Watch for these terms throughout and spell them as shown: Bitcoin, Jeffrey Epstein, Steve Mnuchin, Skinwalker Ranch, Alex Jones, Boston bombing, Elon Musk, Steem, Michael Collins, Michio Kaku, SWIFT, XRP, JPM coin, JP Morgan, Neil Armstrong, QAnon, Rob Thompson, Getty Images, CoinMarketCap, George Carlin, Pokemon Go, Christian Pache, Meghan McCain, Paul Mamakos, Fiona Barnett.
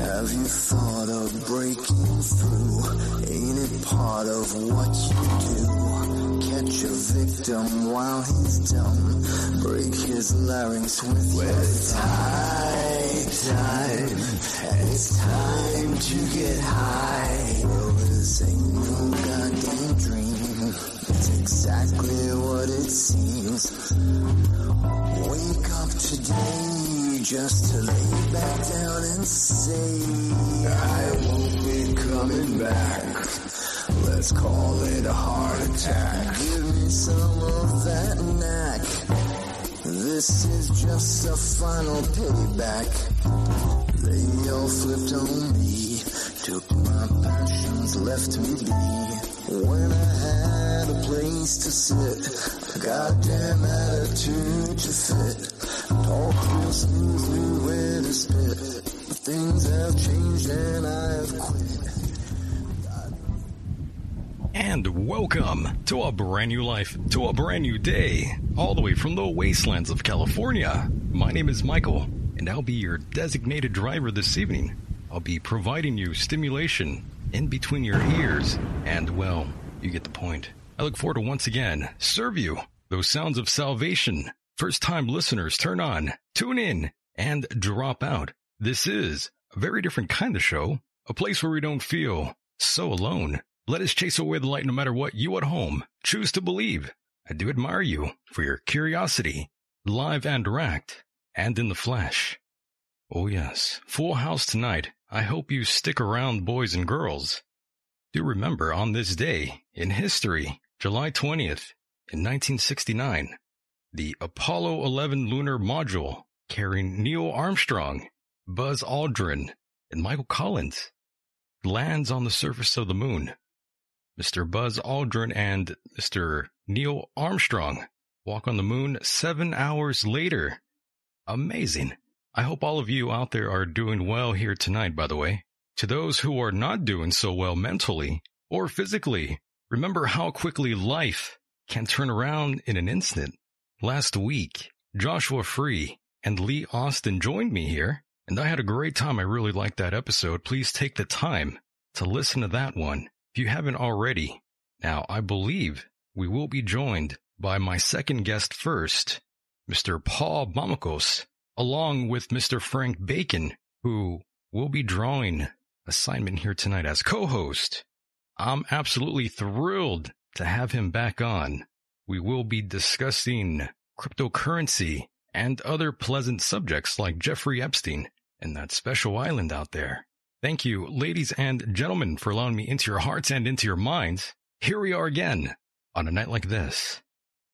Have you thought of breaking through? Ain't it part of what you do? Catch a victim while he's dumb. Break his larynx with tie. And it's time to get high. Well, this ain't no goddamn dream. It's exactly what it seems. Wake up today. Just to lay back down and say, I won't be coming back. Let's call it a heart attack. Give me some of that knack. This is just a final payback. They all flipped on me. Took my passions, left me be. When I had a place to sit, a goddamn attitude to fit. Talk real smoothly with a spit. But things have changed and I have quit. And welcome to a brand new life, to a brand new day, all the way from the wastelands of California. My name is Michael, and I'll be your designated driver this evening. I'll be providing you stimulation in between your ears, and, well, you get the point. I look forward to once again serve you those sounds of salvation. First-time listeners, turn on, tune in, and drop out. This is a very different kind of show, a place where we don't feel so alone. Let us chase away the light no matter what you at home choose to believe. I do admire you for your curiosity, live and racked, and in the flesh. Oh yes, full house tonight. I hope you stick around, boys and girls. Do remember, on this day in history, July 20th, in 1969, the Apollo 11 lunar module carrying Neil Armstrong, Buzz Aldrin, and Michael Collins lands on the surface of the moon. Mr. Buzz Aldrin and Mr. Neil Armstrong walk on the moon 7 hours later. Amazing. I hope all of you out there are doing well here tonight, by the way. To those who are not doing so well mentally or physically, remember how quickly life can turn around in an instant. Last week, Joshua Free and Lee Austin joined me here, and I had a great time. I really liked that episode. Please take the time to listen to that one if you haven't already. Now, I believe we will be joined by my second guest first, Mr. Paul Mamakos, along with Mr. Frank Bacon, who will be drawing assignment here tonight as co-host. I'm absolutely thrilled to have him back on. We will be discussing cryptocurrency and other pleasant subjects like Jeffrey Epstein and that special island out there. Thank you, ladies and gentlemen, for allowing me into your hearts and into your minds. Here we are again on a night like this.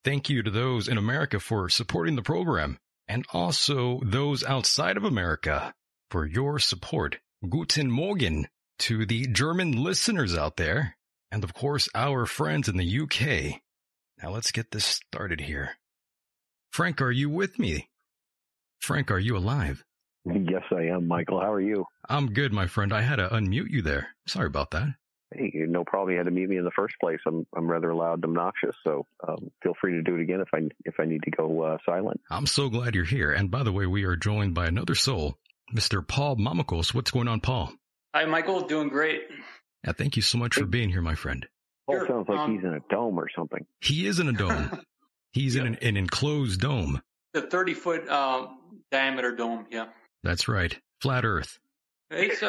Thank you to those in America for supporting the program, and also those outside of America for your support. Guten Morgen to the German listeners out there, and of course our friends in the UK. Now let's get this started here. Frank, are you with me? Frank, are you alive? Yes, I am, Michael. How are you? I'm good, my friend. I had to unmute you there. Sorry about that. Hey, no problem. You had to mute me in the first place. I'm rather loud and obnoxious, so feel free to do it again if I need to go silent. I'm so glad you're here. And by the way, we are joined by another soul, Mr. Paul Mamakos. What's going on, Paul? Hi, Michael. Doing great. Yeah, thank you so much for being here, my friend. Paul sounds like he's in a dome or something. He is in a dome. He's in an enclosed dome. The 30-foot diameter dome, yeah. That's right. Flat Earth. It's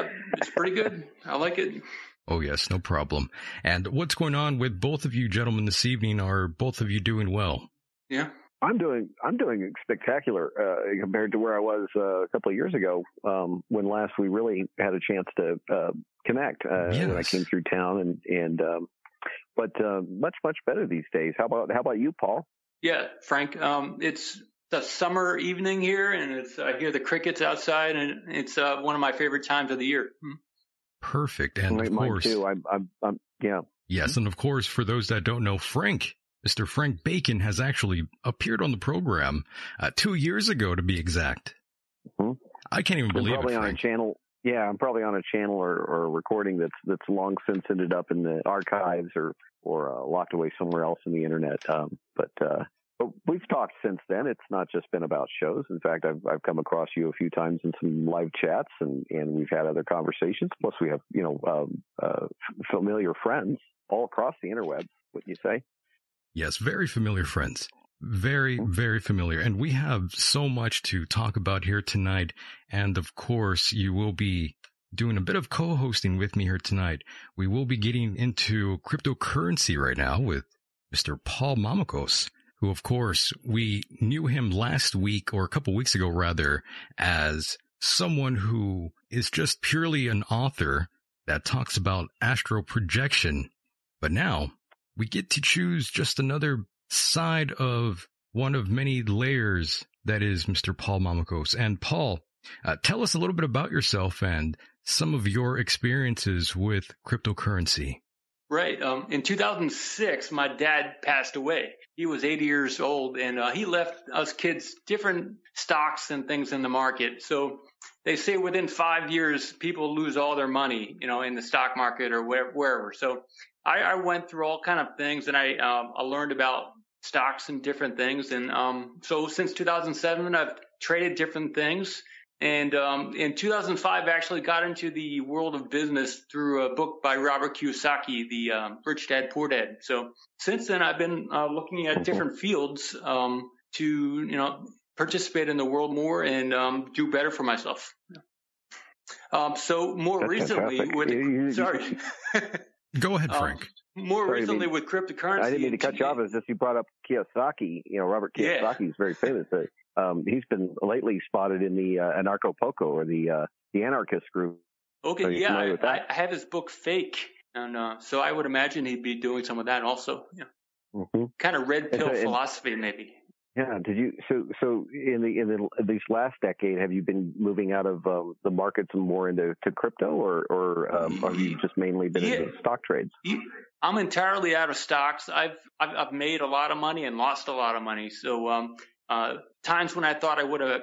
pretty good. I like it. Oh, yes, no problem. And what's going on with both of you gentlemen this evening? Are both of you doing well? Yeah. I'm doing spectacular compared to where I was a couple of years ago when last we really had a chance to connect yes. When I came through town and But much better these days. How about you, Paul? Yeah, Frank, it's a summer evening here, and it's I hear the crickets outside, and it's one of my favorite times of the year. Perfect, and of course, yeah, yes, and of course, for those that don't know, Frank, Mr. Frank Bacon, has actually appeared on the program 2 years ago, to be exact. Mm-hmm. I can't even believe it, Frank. Yeah, I'm probably on a channel or a recording that's long since ended up in the archives or locked away somewhere else in the internet. But we've talked since then. It's not just been about shows. In fact, I've come across you a few times in some live chats, and we've had other conversations. Plus, we have familiar friends all across the interwebs. Wouldn't you say? Yes, very familiar friends. Very, very familiar. And we have so much to talk about here tonight. And of course, you will be doing a bit of co-hosting with me here tonight. We will be getting into cryptocurrency right now with Mr. Paul Mamakos, who, of course, we knew him last week or a couple weeks ago, rather, as someone who is just purely an author that talks about astral projection. But now we get to choose just another side of one of many layers that is Mr. Paul Mamakos. And Paul, tell us a little bit about yourself and some of your experiences with cryptocurrency. Right. In 2006, my dad passed away. He was 80 years old, and he left us kids different stocks and things in the market. So they say within 5 years, people lose all their money, in the stock market or wherever. So I went through all kind of things, and I learned about stocks and different things. And so since 2007, I've traded different things. And in 2005, I actually got into the world of business through a book by Robert Kiyosaki, The Rich Dad, Poor Dad. So since then, I've been looking at different fields to, participate in the world more and do better for myself. So more recently with – sorry. Go ahead, Frank. More recently with cryptocurrency. I didn't mean to cut you off. It's just you brought up Kiyosaki. Robert Kiyosaki is very famous. But, he's been lately spotted in the Anarcho-Poco or the anarchist group. Okay, so yeah. I have his book, Fake. And so I would imagine he'd be doing some of that also. Yeah. Mm-hmm. Kind of red pill philosophy, maybe. Yeah. Did you so in this last decade, have you been moving out of the markets more into crypto, or have you just mainly been into stock trades? I'm entirely out of stocks. I've made a lot of money and lost a lot of money. So times when I thought I would have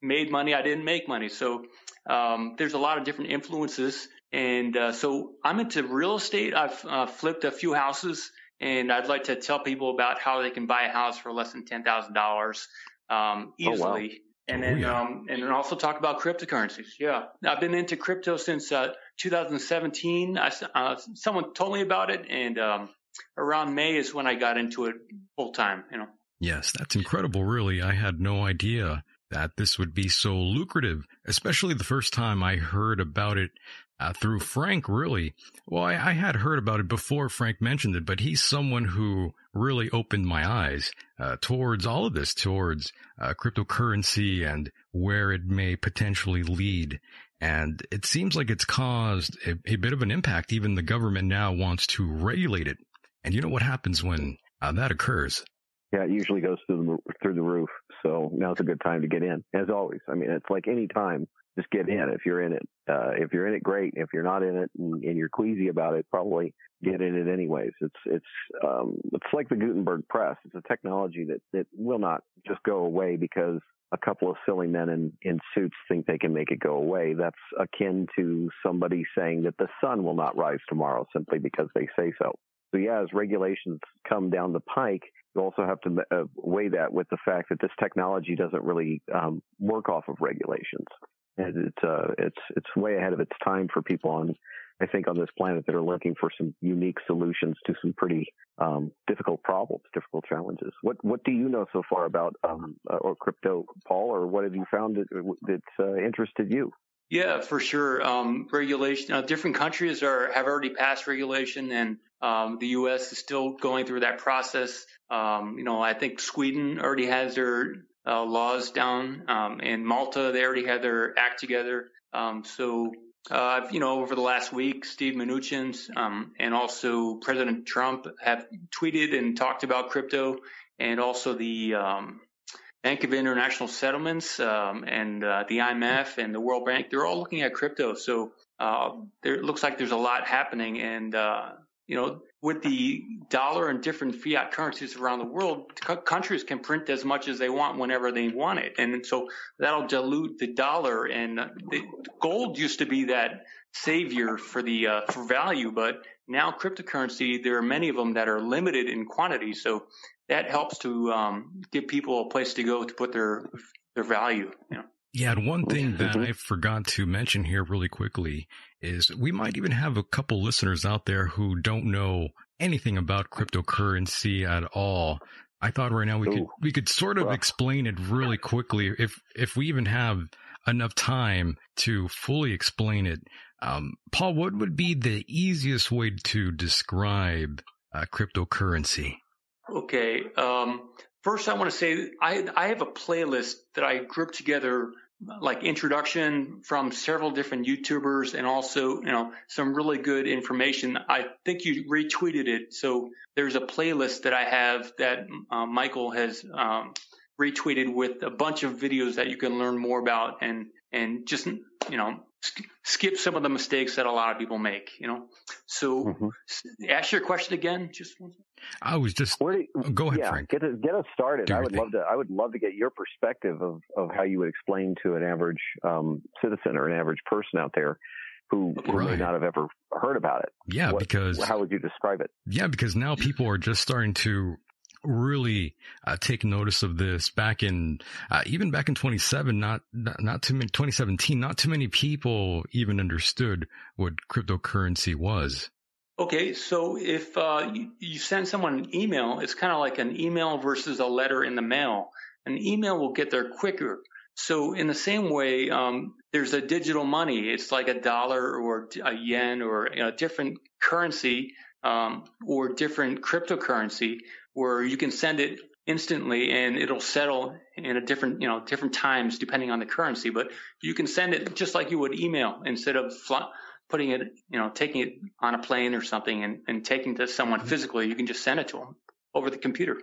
made money, I didn't make money. So there's a lot of different influences, and so I'm into real estate. I've flipped a few houses. And I'd like to tell people about how they can buy a house for less than $10,000 easily. Oh, wow. And then and then also talk about cryptocurrencies. Yeah. I've been into crypto since 2017. Someone told me about it, and around May is when I got into it full time, Yes, that's incredible, really. I had no idea that this would be so lucrative, especially the first time I heard about it. Through Frank, really. Well, I had heard about it before Frank mentioned it, but he's someone who really opened my eyes towards all of this, towards cryptocurrency and where it may potentially lead. And it seems like it's caused a bit of an impact. Even the government now wants to regulate it. And you know what happens when that occurs? Yeah, it usually goes through the roof. So now's a good time to get in, as always. I mean, it's like any time. Just get in if you're in it. If you're in it, great. If you're not in it and you're queasy about it, probably get in it anyways. It's like the Gutenberg press. It's a technology that will not just go away because a couple of silly men in suits think they can make it go away. That's akin to somebody saying that the sun will not rise tomorrow simply because they say so. So yeah, as regulations come down the pike, you also have to weigh that with the fact that this technology doesn't really work off of regulations. And it's way ahead of its time for people on this planet that are looking for some unique solutions to some pretty difficult problems, difficult challenges. What do you know so far about or crypto, Paul, or what have you found that interested you? Yeah, for sure. Regulation. Different countries have already passed regulation, and the U.S. is still going through that process. I think Sweden already has their laws down, in Malta, they already had their act together. Over the last week, Steve Mnuchin and also President Trump have tweeted and talked about crypto and also the Bank of International Settlements and the IMF and the World Bank, they're all looking at crypto. So there looks like there's a lot happening. And, you know, with the dollar and different fiat currencies around the world, countries can print as much as they want whenever they want it. And so that'll dilute the dollar. And gold used to be that savior for the for value, but now cryptocurrency, there are many of them that are limited in quantity. So that helps to give people a place to go to put their value. You know? Yeah, and one thing that I forgot to mention here really quickly is we might even have a couple listeners out there who don't know anything about cryptocurrency at all. I thought right now we could sort of explain it really quickly if we even have enough time to fully explain it. Paul, what would be the easiest way to describe cryptocurrency? Okay. First, I want to say I have a playlist that I grouped together, like introduction from several different YouTubers, and also, you know, some really good information. I think you retweeted it. So there's a playlist that I have that Michael has retweeted with a bunch of videos that you can learn more about and just, you know, skip some of the mistakes that a lot of people make, you know. So ask your question again. Just one second. I was just go ahead, Frank. Get us started. I would love to get your perspective of how you would explain to an average citizen or an average person out there who may not have ever heard about it. Yeah, how would you describe it? Yeah, because now people are just starting to really take notice of this. Back in 2017, not too many people even understood what cryptocurrency was. Okay, so if you send someone an email, it's kind of like an email versus a letter in the mail. An email will get there quicker. So in the same way, there's a digital money. It's like a dollar or a yen or a different currency or different cryptocurrency, where you can send it instantly and it'll settle in a different, you know, different times depending on the currency. But you can send it just like you would email, instead of putting it, you know, taking it on a plane or something and taking it to someone physically. You can just send it to them over the computer.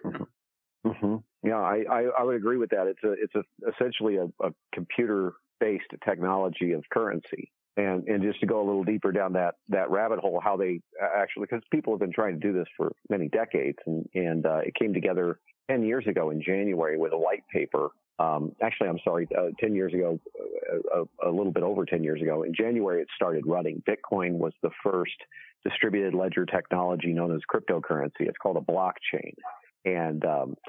Yeah, I would agree with that. It's essentially a computer-based technology of currency. And just to go a little deeper down that rabbit hole, how they actually, because people have been trying to do this for many decades, and it came together 10 years ago in January with a white paper. 10 years ago, a little bit over 10 years ago, in January it started running. Bitcoin was the first distributed ledger technology known as cryptocurrency. It's called a blockchain, and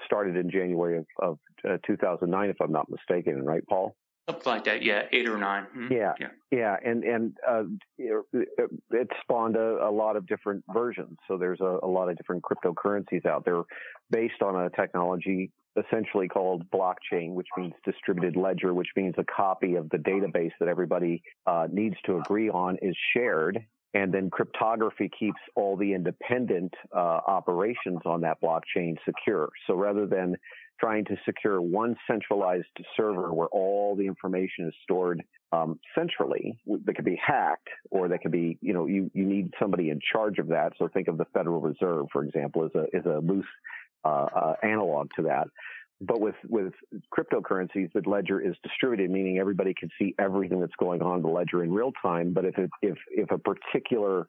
started in January of 2009, if I'm not mistaken, right, Paul? Something like that, yeah, 8 or 9. Yeah. It spawned a lot of different versions. So there's a lot of different cryptocurrencies out there based on a technology essentially called blockchain, which means distributed ledger, which means a copy of the database that everybody needs to agree on is shared. And then cryptography keeps all the independent operations on that blockchain secure. So rather than trying to secure one centralized server where all the information is stored centrally, that could be hacked, or that could be, you know, you need somebody in charge of that. So think of the Federal Reserve, for example, is a loose analog to that. But with cryptocurrencies, the ledger is distributed, meaning everybody can see everything that's going on in the ledger in real time. But if a particular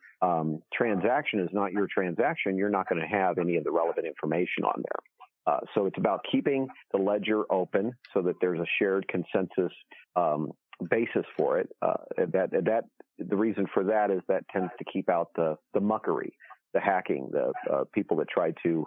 transaction is not your transaction, you're not going to have any of the relevant information on there. So it's about keeping the ledger open so that there's a shared consensus basis for it. The reason for that is that tends to keep out the muckery, the hacking, the people that try to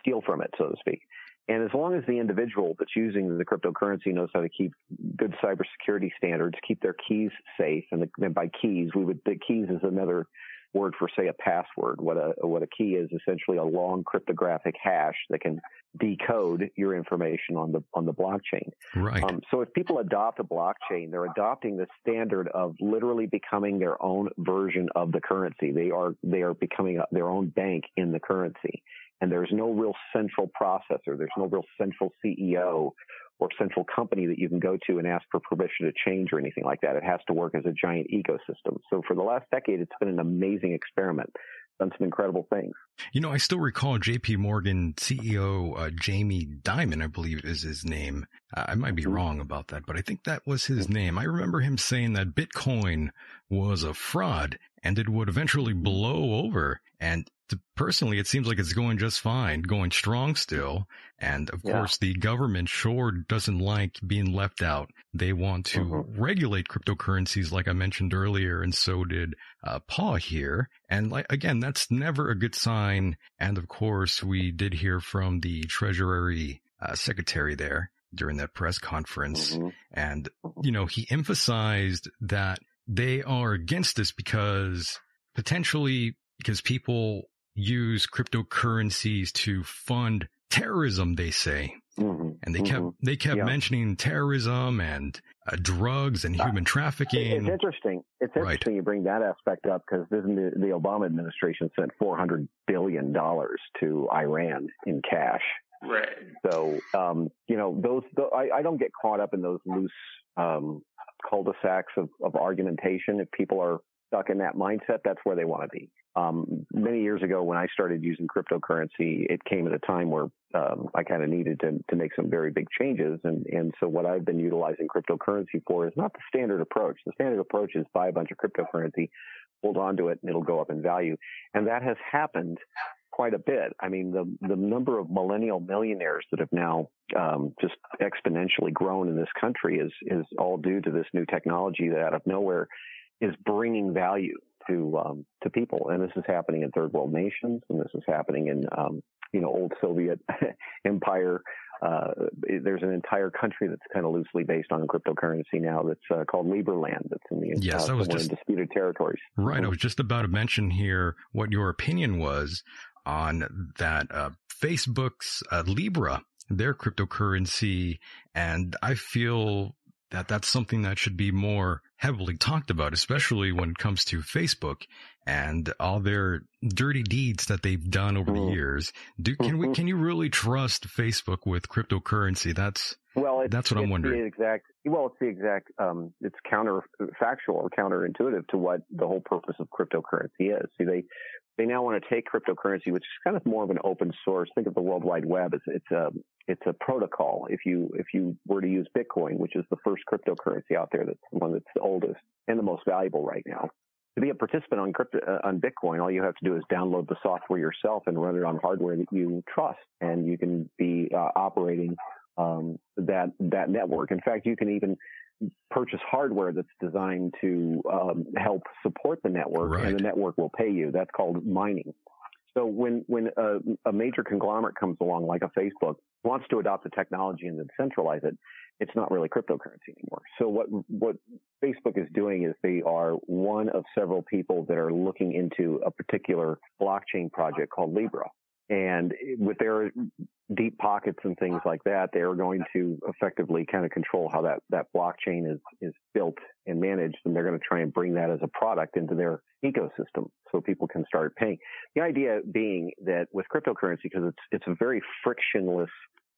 steal from it, so to speak. And as long as the individual that's using the cryptocurrency knows how to keep good cybersecurity standards, keep their keys safe, and by keys, the keys is another word for, say, a password. What a key is essentially a long cryptographic hash that can decode your information on the blockchain. Right. So if people adopt a blockchain, they're adopting the standard of literally becoming their own version of the currency. They are becoming their own bank in the currency. And there's no real central processor. There's no real central CEO or central company that you can go to and ask for permission to change or anything like that. It has to work as a giant ecosystem. So for the last decade, it's been an amazing experiment. done some incredible things. You know, I still recall JP Morgan CEO Jamie Dimon, I believe is his name. I might be wrong about that, but I think that was his name. I remember him saying that Bitcoin was a fraud and it would eventually blow over. And personally, it seems like it's going just fine, going strong still. And of course, the government sure doesn't like being left out. They want to regulate cryptocurrencies, like I mentioned earlier, and so did Paul here. And like again, that's never a good sign. And of course, we did hear from the Treasury Secretary there during that press conference. And, you know, he emphasized that they are against this because potentially because people use cryptocurrencies to fund terrorism, they say. And they kept mentioning terrorism and drugs and human trafficking. It's interesting. It's interesting you bring that aspect up because the Obama administration sent $400 billion to Iran in cash. Right. So, you know, I don't get caught up in those loose cul-de-sacs of argumentation. If people are stuck in that mindset, that's where they want to be. Many years ago, when I started using cryptocurrency, it came at a time where I kind of needed to make some very big changes. And so what I've been utilizing cryptocurrency for is not the standard approach. The standard approach is buy a bunch of cryptocurrency, hold on to it, and it'll go up in value. And that has happened quite a bit. I mean, the number of millennial millionaires that have now just exponentially grown in this country is all due to this new technology that out of nowhere is bringing value to people. And this is happening in third world nations, and this is happening in you know, old Soviet empire. There's an entire country that's kind of loosely based on cryptocurrency now that's called Libra land. That's in the disputed territories. Right. I was just about to mention here what your opinion was on that Facebook's Libra, their cryptocurrency. And I feel that that's something that should be more heavily talked about, especially when it comes to Facebook and all their dirty deeds that they've done over the years. Can you really trust Facebook with cryptocurrency? That's what I'm wondering. It's the exact it's counterfactual or counterintuitive to what the whole purpose of cryptocurrency is. See, they now want to take cryptocurrency, which is kind of more of an open source. Think of the World Wide Web. It's a protocol. If you were to use Bitcoin, which is the first cryptocurrency out there, that's the one that's the oldest and the most valuable right now. To be a participant on Bitcoin, all you have to do is download the software yourself and run it on hardware that you trust, and you can be operating that network. In fact, you can even purchase hardware that's designed to help support the network, and the network will pay you. That's called mining. So when a major conglomerate comes along, like a Facebook, wants to adopt the technology and then centralize it, it's not really cryptocurrency anymore. So what Facebook is doing is they are one of several people that are looking into a particular blockchain project called Libra. And with their deep pockets and things like that, they are going to effectively kind of control how that blockchain is built and managed. And they're going to try and bring that as a product into their ecosystem so people can start paying. The idea being that with cryptocurrency, because it's a very frictionless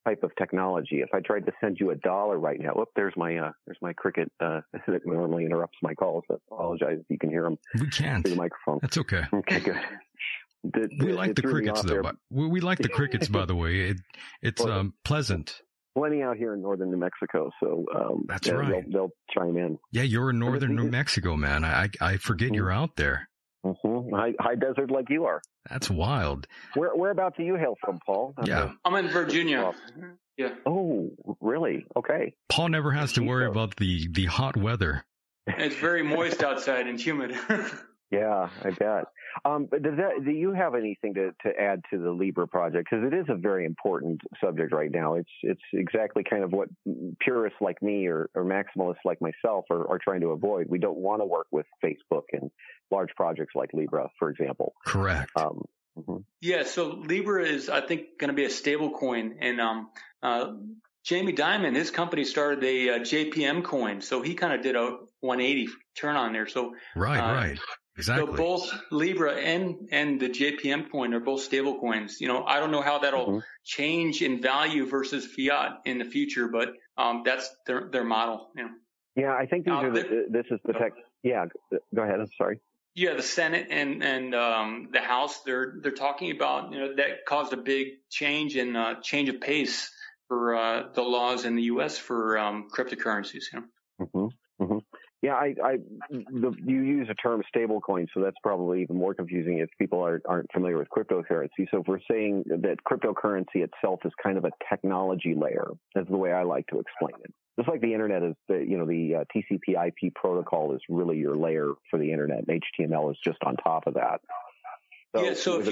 type of technology. If I tried to send you $1 right now, there's my cricket that normally interrupts my calls. I apologize if you can hear them. We can't. Through the microphone. That's okay. Okay, good. We like the crickets, though. But we like the crickets, by the way. It's pleasant. Plenty out here in northern New Mexico, so that's right. They'll chime in. Yeah, you're in northern New Mexico, man. I forget you're out there. High desert like you are. That's wild. Whereabouts do you hail from, Paul? I'm in Virginia. Yeah. Oh, really? Okay. Paul never has to worry about the hot weather. It's very moist outside and humid. Yeah, I bet. But do you have anything to add to the Libra project? Because it is a very important subject right now. It's exactly kind of what purists like me or maximalists like myself are trying to avoid. We don't want to work with Facebook and large projects like Libra, for example. Correct. Yeah, so Libra is, I think, going to be a stable coin. And Jamie Dimon, his company started a JPM coin. So he kind of did a 180 turn on there. So right. Exactly. So both Libra and the JPM coin are both stable coins. You know, I don't know how that'll change in value versus fiat in the future, but that's their model. You know. Yeah, I think these are this is the tech. Yeah, go ahead. I'm sorry. Yeah, the Senate and the House, they're talking about, you know, that caused a big change in change of pace for the laws in the U.S. for cryptocurrencies. You know? Mm-hmm. Mm-hmm. Yeah, you use the term stablecoin, so that's probably even more confusing if people aren't familiar with cryptocurrency. So if we're saying that cryptocurrency itself is kind of a technology layer, that's the way I like to explain it. Just like the internet is, the TCP/IP protocol is really your layer for the internet, and HTML is just on top of that. So, yeah. So if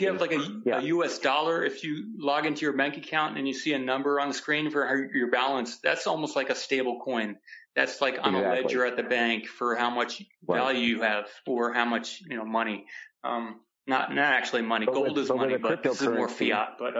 you have like a U.S. dollar, if you log into your bank account and you see a number on the screen for your balance, that's almost like a stable coin. That's like on a ledger at the bank for how much value you have or how much money. Not actually money. Gold is money, but this is more fiat. But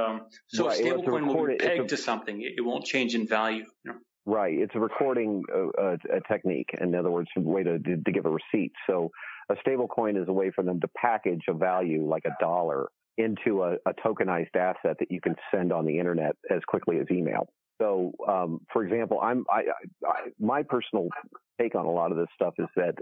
so a stable coin will be pegged to something. It won't change in value. You know? Right. It's a recording a technique. In other words, a way to give a receipt. So a stable coin is a way for them to package a value like a dollar into a tokenized asset that you can send on the internet as quickly as email. So, for example, my personal take on a lot of this stuff is that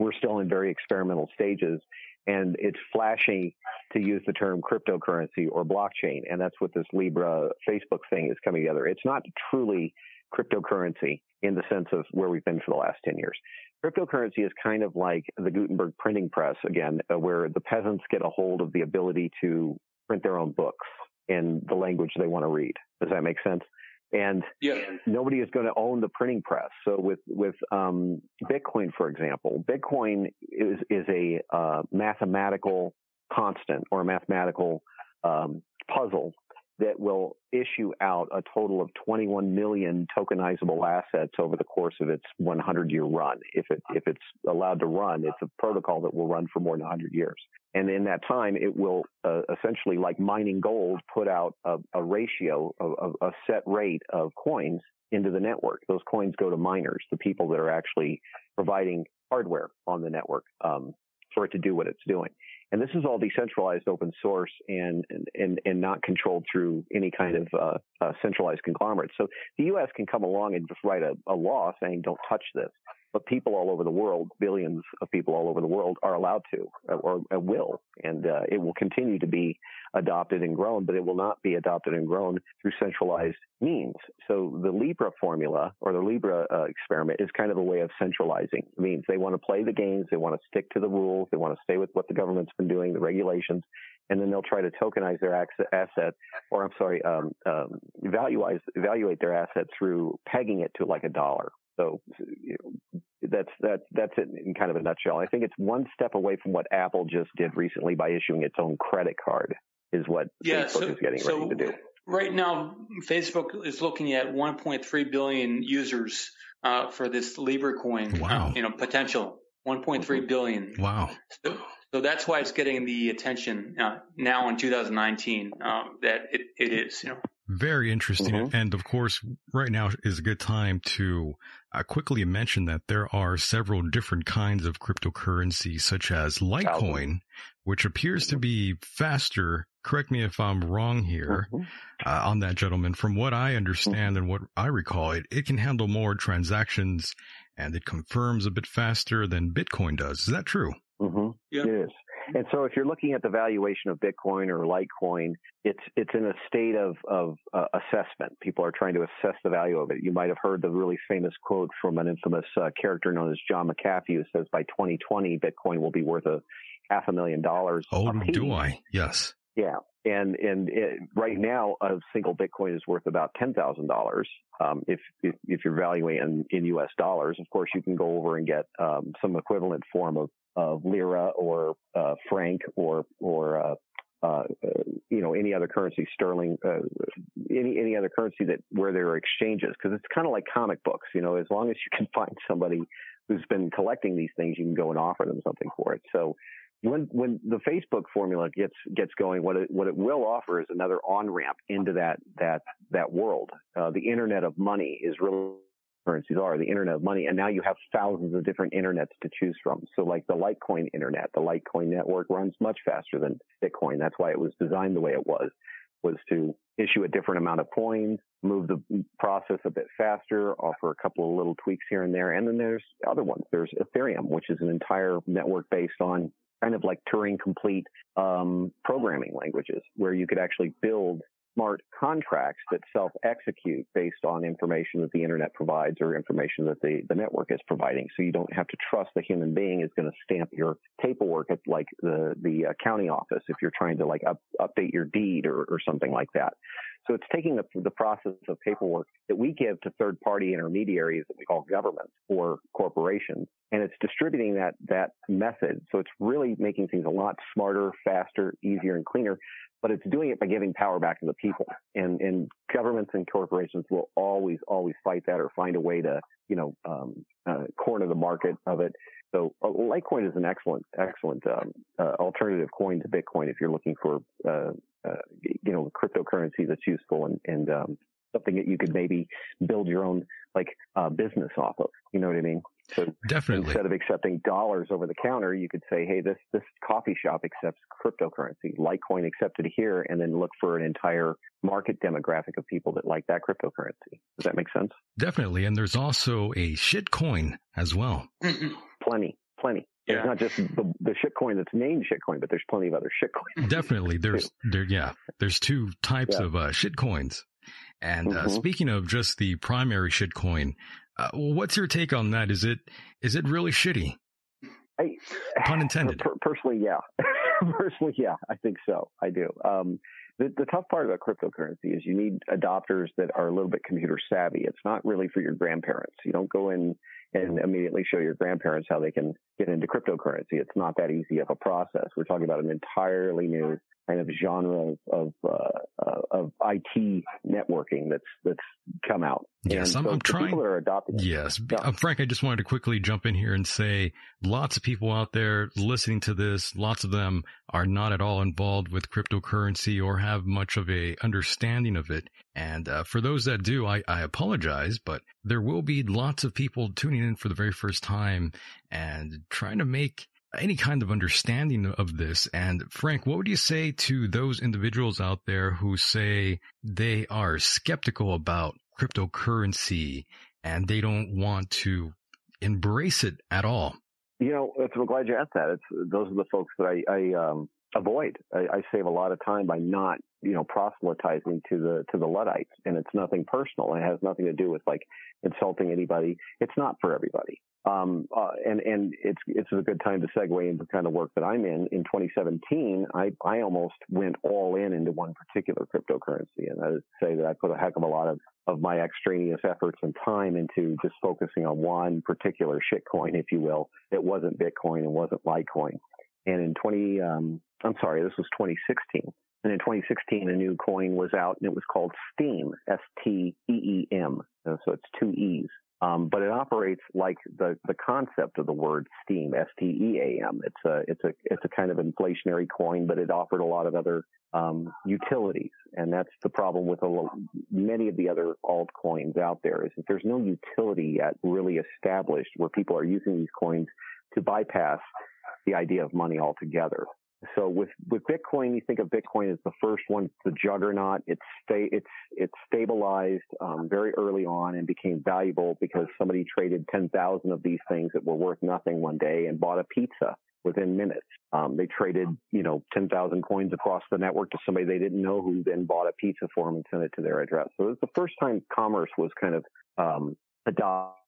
we're still in very experimental stages, and it's flashy to use the term cryptocurrency or blockchain, and that's what this Libra Facebook thing is coming together. It's not truly cryptocurrency in the sense of where we've been for the last 10 years. Cryptocurrency is kind of like the Gutenberg printing press, again, where the peasants get a hold of the ability to print their own books in the language they want to read. Does that make sense? And nobody is going to own the printing press. So with Bitcoin, for example, Bitcoin is a mathematical constant or a mathematical puzzle that will issue out a total of 21 million tokenizable assets over the course of its 100-year run. If it's allowed to run, it's a protocol that will run for more than 100 years. And in that time, it will essentially, like mining gold, put out a ratio of a set rate of coins into the network. Those coins go to miners, the people that are actually providing hardware on the network for it to do what it's doing. And this is all decentralized, open source, and not controlled through any kind of centralized conglomerate. So the U.S. can come along and just write a law saying don't touch this. But people all over the world, billions of people all over the world, are allowed to or will. And it will continue to be adopted and grown, but it will not be adopted and grown through centralized means. So the Libra formula or the Libra experiment is kind of a way of centralizing means. They want to play the games. They want to stick to the rules. They want to stay with what the government's been doing, the regulations. And then they'll try to tokenize their asset, or evaluate their asset through pegging it to like a dollar. So that's it in kind of a nutshell. I think it's one step away from what Apple just did recently by issuing its own credit card is what Facebook is getting ready to do. Right now, Facebook is looking at 1.3 billion users for this Libra coin. Wow. Potential 1.3 billion. Wow. So that's why it's getting the attention now in 2019 that it is, Very interesting. Mm-hmm. And of course, right now is a good time to quickly mention that there are several different kinds of cryptocurrency, such as Litecoin, which appears to be faster. Correct me if I'm wrong here on that, gentlemen. From what I understand and what I recall, it can handle more transactions and it confirms a bit faster than Bitcoin does. Is that true? Mm-hmm. Yep. It is. And so if you're looking at the valuation of Bitcoin or Litecoin, it's in a state of assessment. People are trying to assess the value of it. You might have heard the really famous quote from an infamous character known as John McAfee, who says by 2020, Bitcoin will be worth $500,000. Oh, do I? Yes. Yeah. And right now, a single Bitcoin is worth about $10,000. If you're valuing in U.S. dollars, of course, you can go over and get some equivalent form of lira or franc or any other currency, sterling, any other currency that where there are exchanges, because it's kind of like comic books. As long as you can find somebody who's been collecting these things, you can go and offer them something for it. So when the Facebook formula gets going, what it will offer is another on-ramp into that world. The internet of money is really currencies are the internet of money, and now you have thousands of different internets to choose from. So like the Litecoin internet, the Litecoin network runs much faster than Bitcoin. That's why it was designed the way it was to issue a different amount of coins, move the process a bit faster, offer a couple of little tweaks here and there. And then there's other ones. There's Ethereum, which is an entire network based on kind of like Turing complete programming languages, where you could actually build smart contracts that self-execute based on information that the internet provides or information that the network is providing. So you don't have to trust the human being is going to stamp your paperwork at like the county office if you're trying to like update your deed or something like that. So it's taking the process of paperwork that we give to third-party intermediaries that we call governments or corporations, and it's distributing that method. So it's really making things a lot smarter, faster, easier, and cleaner. But it's doing it by giving power back to the people. And governments and corporations will always, always fight that or find a way to, corner the market of it. So Litecoin is an excellent alternative coin to Bitcoin if you're looking for, cryptocurrency that's useful and something that you could maybe build your own business off of. You know what I mean? So definitely, instead of accepting dollars over the counter, you could say, hey, this coffee shop accepts cryptocurrency. Litecoin accepted here, and then look for an entire market demographic of people that like that cryptocurrency. Does that make sense? Definitely. And there's also a shit coin as well. Plenty. Yeah. It's not just the shitcoin that's named shitcoin, but there's plenty of other shitcoins. Definitely. There's two types of shitcoins. And speaking of just the primary shitcoin, what's your take on that? Is it really shitty? Pun intended. Personally, yeah. I think so. I do. The tough part about cryptocurrency is you need adopters that are a little bit computer savvy. It's not really for your grandparents. You don't go in and immediately show your grandparents how they can get into cryptocurrency. It's not that easy of a process. We're talking about an entirely new kind of genre of IT networking that's come out. Yes, and I'm trying. People that are adopting. Yes, Frank, I just wanted to quickly jump in here and say, lots of people out there listening to this, lots of them are not at all involved with cryptocurrency or have much of a understanding of it. And for those that do, I apologize, but there will be lots of people tuning in for the very first time and trying to make any kind of understanding of this. And Frank, what would you say to those individuals out there who say they are skeptical about cryptocurrency and they don't want to embrace it at all? I'm glad you asked that. Those are the folks that I avoid. I save a lot of time by not, proselytizing to the Luddites, and it's nothing personal. It has nothing to do with insulting anybody. It's not for everybody. And it's a good time to segue into the kind of work that I'm in. In 2017, I almost went all in into one particular cryptocurrency. And I would say that I put a heck of a lot of my extraneous efforts and time into just focusing on one particular shitcoin, if you will. It wasn't Bitcoin and wasn't Litecoin. And this was 2016. And in 2016, a new coin was out, and it was called Steem, S-T-E-E-M. So it's two E's. But it operates like the concept of the word steam, S-T-E-A-M. It's a kind of inflationary coin, but it offered a lot of other utilities, and that's the problem with many of the other altcoins out there, is that there's no utility yet really established where people are using these coins to bypass the idea of money altogether. So with Bitcoin, you think of Bitcoin as the first one, the juggernaut. It's stabilized very early on and became valuable because somebody traded 10,000 of these things that were worth nothing one day and bought a pizza within minutes. They traded 10,000 coins across the network to somebody they didn't know, who then bought a pizza for them and sent it to their address. So it was the first time commerce was kind of adopted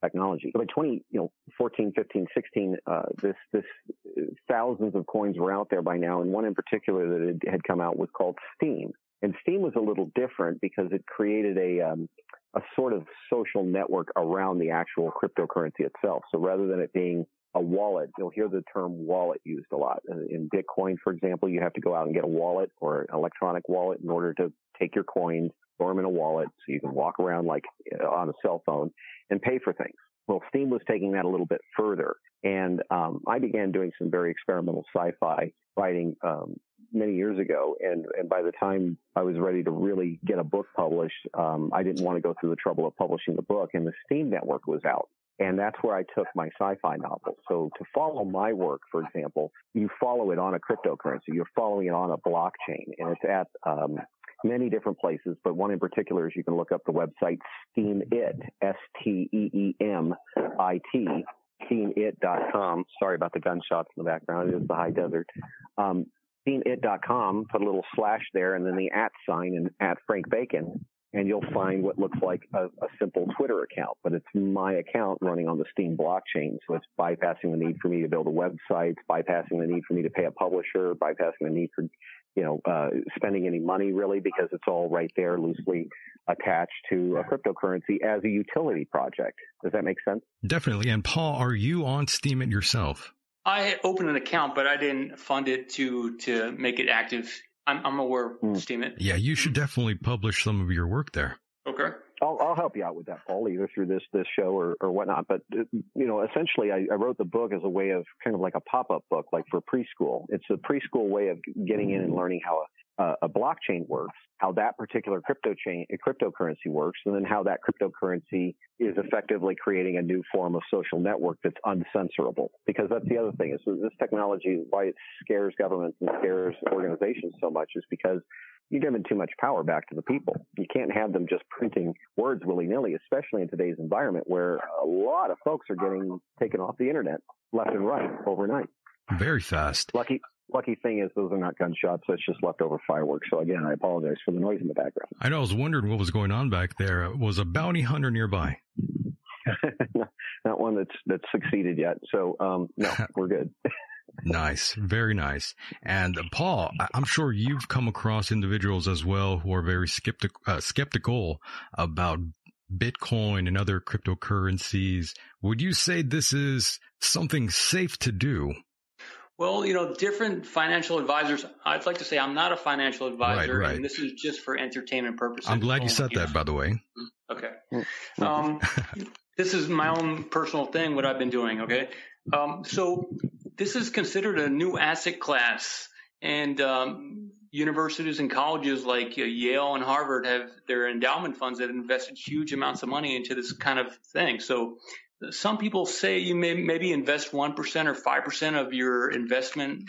technology. So by 14, 15, 16, this thousands of coins were out there by now, and one in particular that had come out was called Steem. And Steem was a little different because it created a sort of social network around the actual cryptocurrency itself. So rather than it being a wallet, you'll hear the term wallet used a lot. In Bitcoin, for example, you have to go out and get a wallet or an electronic wallet in order to take your coins, store them in a wallet so you can walk around on a cell phone and pay for things. Well, Steem was taking that a little bit further. And I began doing some very experimental sci-fi writing many years ago. And by the time I was ready to really get a book published, I didn't want to go through the trouble of publishing the book. And the Steem network was out. And that's where I took my sci-fi novel. So to follow my work, for example, you follow it on a cryptocurrency. You're following it on a blockchain. And it's at many different places, but one in particular is you can look up the website Steemit, S-T-E-E-M-I-T, Steemit.com. Sorry about the gunshots in the background. It is the high desert. Steemit.com, put a little / there and then the @ sign and @Frank Bacon, and you'll find what looks like a simple Twitter account, but it's my account running on the Steem blockchain. So it's bypassing the need for me to build a website, bypassing the need for me to pay a publisher, bypassing the need for, spending any money really, because it's all right there loosely attached to a cryptocurrency as a utility project. Does that make sense? Definitely. And Paul, are you on Steemit yourself? I opened an account, but I didn't fund it to make it active. I'm aware of Steemit. Yeah, you should definitely publish some of your work there. Okay. I'll help you out with that, Paul, either through this show or whatnot. But, essentially I wrote the book as a way of kind of like a pop-up book, like for preschool. It's a preschool way of getting in and learning how a blockchain works, how that particular cryptocurrency works, and then how that cryptocurrency is effectively creating a new form of social network that's uncensorable. Because that's the other thing is this technology, why it scares governments and scares organizations so much is because you're giving too much power back to the people. You can't have them just printing words willy-nilly, especially in today's environment where a lot of folks are getting taken off the internet left and right overnight. Very fast. Lucky thing is those are not gunshots. That's just leftover fireworks. So, again, I apologize for the noise in the background. I know. I was wondering what was going on back there. It was a bounty hunter nearby. Not one that's succeeded yet. So, no, we're good. Nice. Very nice. And, Paul, I'm sure you've come across individuals as well who are very skeptical about Bitcoin and other cryptocurrencies. Would you say this is something safe to do? Well, different financial advisors, I'd like to say I'm not a financial advisor, right. And this is just for entertainment purposes. I'm glad you said that, by the way. Okay. This is my own personal thing, what I've been doing, okay? So this is considered a new asset class, and universities and colleges like Yale and Harvard have their endowment funds that invested huge amounts of money into this kind of thing. So some people say you may maybe invest 1% or 5% of your investment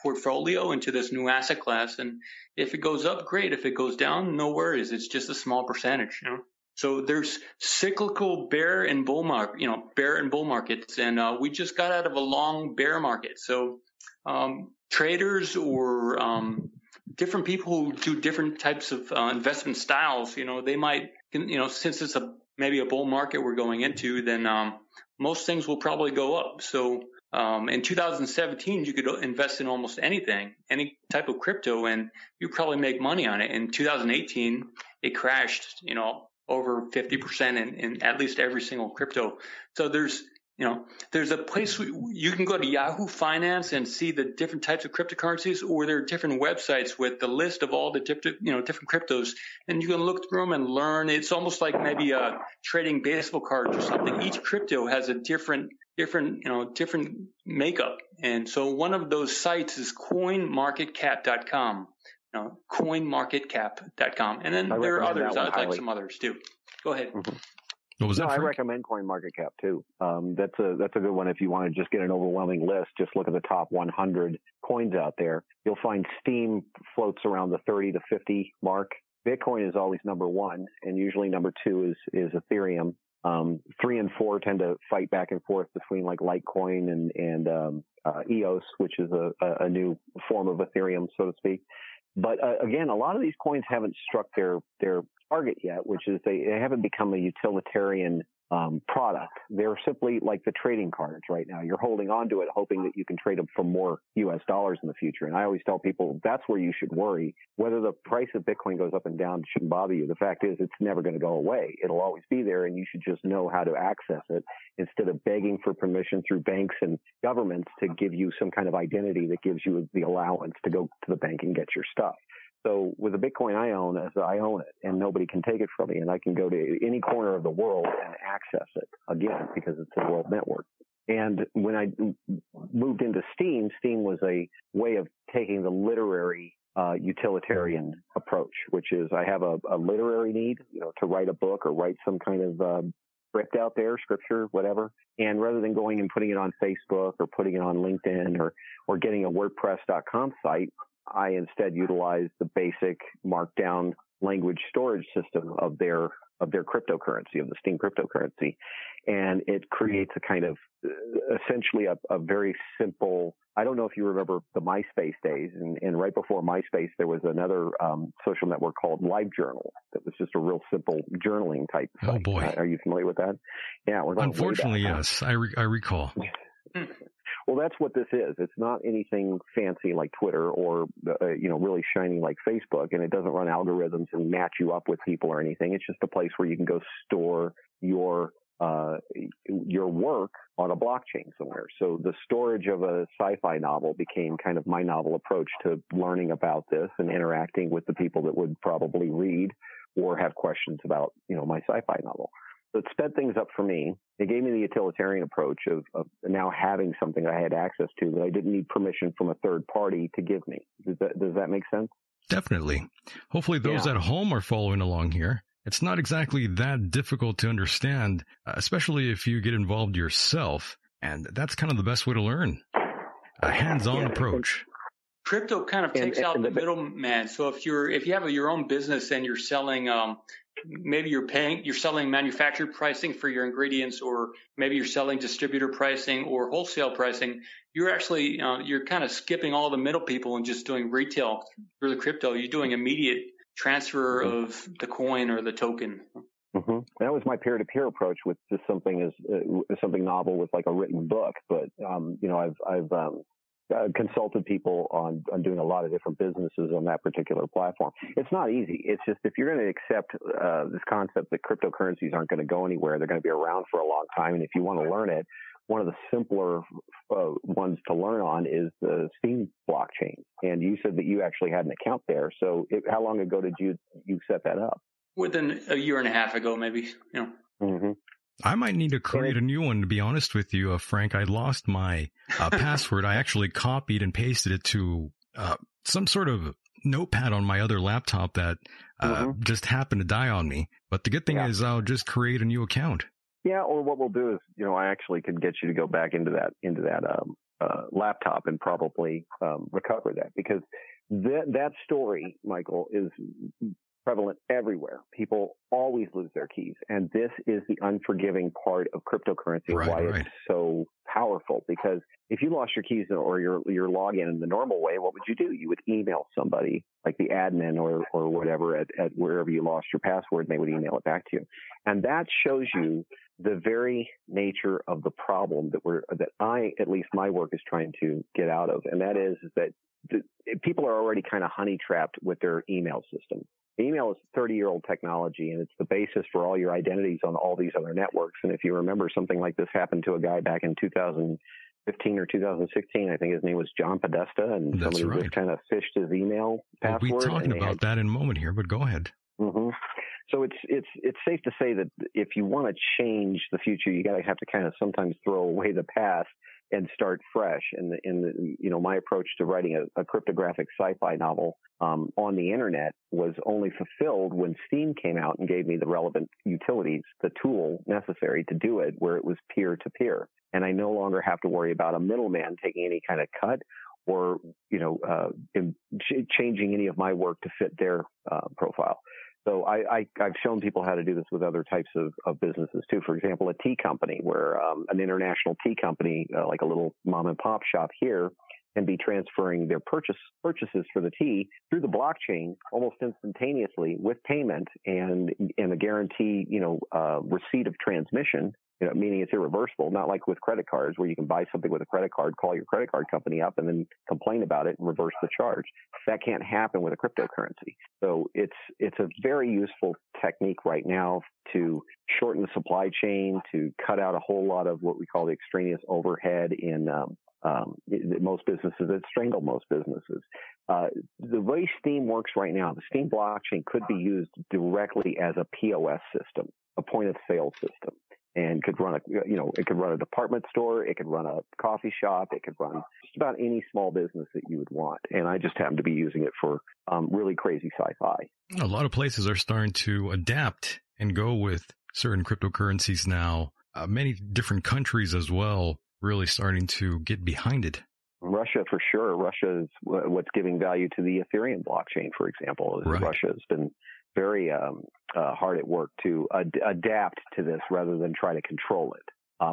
portfolio into this new asset class. And if it goes up, great. If it goes down, no worries. It's just a small percentage. So there's cyclical bear and bull markets. And we just got out of a long bear market. So traders or different people who do different types of investment styles, they might, since it's maybe a bull market we're going into, then most things will probably go up. So in 2017, you could invest in almost anything, any type of crypto, and you probably make money on it. In 2018, it crashed, over 50% in at least every single crypto. So there's a place you can go to Yahoo Finance and see the different types of cryptocurrencies, or there are different websites with the list of all the different cryptos, and you can look through them and learn. It's almost like maybe trading baseball cards or something. Each crypto has a different makeup, and so one of those sites is CoinMarketCap.com. CoinMarketCap.com, and then there are others. I'd like some others too. Go ahead. Mm-hmm. I recommend CoinMarketCap too. That's a good one if you want to just get an overwhelming list. Just look at the top 100 coins out there. You'll find Steam floats around the 30 to 50 mark. Bitcoin is always number one, and usually number two is Ethereum. 3 and 4 tend to fight back and forth between like Litecoin and EOS, which is a new form of Ethereum, so to speak. But again, a lot of these coins haven't struck their target yet, which is they haven't become a utilitarian product. They're simply like the trading cards right now. You're holding on to it, hoping that you can trade them for more U.S. dollars in the future. And I always tell people that's where you should worry. Whether the price of Bitcoin goes up and down shouldn't bother you. The fact is it's never going to go away. It'll always be there, and you should just know how to access it instead of begging for permission through banks and governments to give you some kind of identity that gives you the allowance to go to the bank and get your stuff. So with the Bitcoin I own it, and nobody can take it from me, and I can go to any corner of the world and access it, again, because it's a world network. And when I moved into Steam, Steam was a way of taking the literary utilitarian approach, which is I have a literary need, to write a book or write some kind of script out there, scripture, whatever. And rather than going and putting it on Facebook or putting it on LinkedIn or getting a WordPress.com site, I instead utilized the basic markdown language storage system of their cryptocurrency, of the Steem cryptocurrency. And it creates a kind of essentially a very simple, I don't know if you remember the MySpace days, and right before MySpace, there was another social network called LiveJournal that was just a real simple journaling type site. Oh, boy. Are you familiar with that? Yeah. Unfortunately, yes. I recall. Well, that's what this is. It's not anything fancy like Twitter or, really shiny like Facebook, and it doesn't run algorithms and match you up with people or anything. It's just a place where you can go store your work on a blockchain somewhere. So the storage of a sci-fi novel became kind of my novel approach to learning about this and interacting with the people that would probably read or have questions about, my sci-fi novel. So it sped things up for me. It gave me the utilitarian approach of now having something I had access to that I didn't need permission from a third party to give me. Does that make sense? Definitely. Hopefully those at home are following along here. It's not exactly that difficult to understand, especially if you get involved yourself. And that's kind of the best way to learn. A hands-on approach. Crypto kind of takes out the middleman. So if you have your own business and you're selling maybe you're selling manufactured pricing for your ingredients, or maybe you're selling distributor pricing or wholesale pricing. You're actually, you're kind of skipping all the middle people and just doing retail through the crypto. You're doing immediate transfer of the coin or the token. Mm-hmm. That was my peer-to-peer approach with just something novel with like a written book. But, I've consulted people on doing a lot of different businesses on that particular platform. It's not easy. It's just if you're going to accept this concept that cryptocurrencies aren't going to go anywhere, they're going to be around for a long time. And if you want to learn it, one of the simpler ones to learn on is the Steem blockchain. And you said that you actually had an account there. So how long ago did you set that up? Within a year and a half ago, maybe. Yeah. Mm-hmm. I might need to create a new one, to be honest with you, Frank. I lost my password. I actually copied and pasted it to some sort of notepad on my other laptop that just happened to die on me. But the good thing is I'll just create a new account. Yeah, or what we'll do is, I actually could get you to go back into that laptop and probably recover that, because that story, Michael, is prevalent everywhere. People always lose their keys. And this is the unforgiving part of cryptocurrency, why it's so powerful. Because if you lost your keys or your login in the normal way, what would you do? You would email somebody like the admin or whatever at wherever you lost your password, and they would email it back to you. And that shows you the very nature of the problem that my work is trying to get out of. And that is that people are already kind of honey trapped with their email system. Email is 30-year-old technology, and it's the basis for all your identities on all these other networks. And if you remember, something like this happened to a guy back in 2015 or 2016. I think his name was John Podesta, and somebody just kind of fished his email password. We'll be talking about that in a moment here, but go ahead. Mm-hmm. So it's safe to say that if you want to change the future, you have to kind of sometimes throw away the past and start fresh. And my approach to writing a cryptographic sci-fi novel on the internet was only fulfilled when Steem came out and gave me the relevant utilities, the tool necessary to do it, where it was peer-to-peer. And I no longer have to worry about a middleman taking any kind of cut or changing any of my work to fit their profile. So I've shown people how to do this with other types of businesses too. For example, a tea company where an international tea company, like a little mom and pop shop here, can be transferring their purchases for the tea through the blockchain almost instantaneously with payment and a guarantee, receipt of transmission. Meaning it's irreversible, not like with credit cards where you can buy something with a credit card, call your credit card company up, and then complain about it and reverse the charge. That can't happen with a cryptocurrency. So it's a very useful technique right now to shorten the supply chain, to cut out a whole lot of what we call the extraneous overhead in most businesses that strangle most businesses. The way Steem works right now, the Steem blockchain could be used directly as a POS system, a point of sale system. And could run a department store, it could run a coffee shop, it could run just about any small business that you would want. And I just happen to be using it for really crazy sci-fi. A lot of places are starting to adapt and go with certain cryptocurrencies now. Many different countries as well really starting to get behind it. Russia, for sure. Russia is what's giving value to the Ethereum blockchain, for example. Right. Russia has been very hard at work to adapt to this rather than try to control it,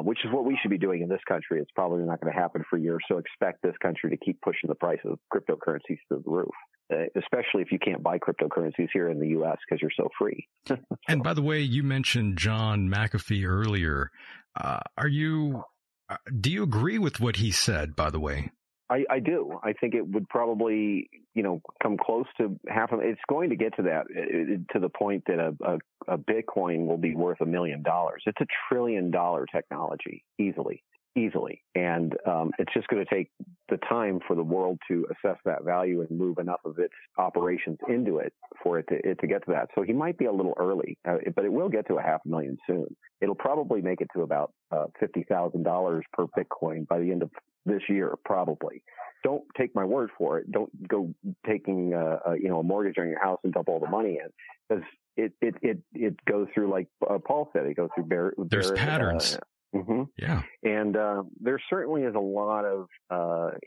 which is what we should be doing in this country. It's probably not going to happen for years, so expect this country to keep pushing the price of cryptocurrencies through the roof, especially if you can't buy cryptocurrencies here in the U.S. because you're so free. So. And by the way, you mentioned John McAfee earlier. Do you agree with what he said, by the way? I do. I think it would probably, come close to half of it. It's going to get to that, to the point that a Bitcoin will be worth $1 million. It's a trillion-dollar technology, easily. And it's just going to take the time for the world to assess that value and move enough of its operations into it for it to get to that. So he might be a little early, but it will get to $500,000 soon. It'll probably make it to about $50,000 per Bitcoin by the end of this year, probably. Don't take my word for it. Don't go taking a mortgage on your house and dump all the money in, because it goes through, like Paul said, it goes through there's patterns. Mm-hmm. Yeah. And there certainly is a lot of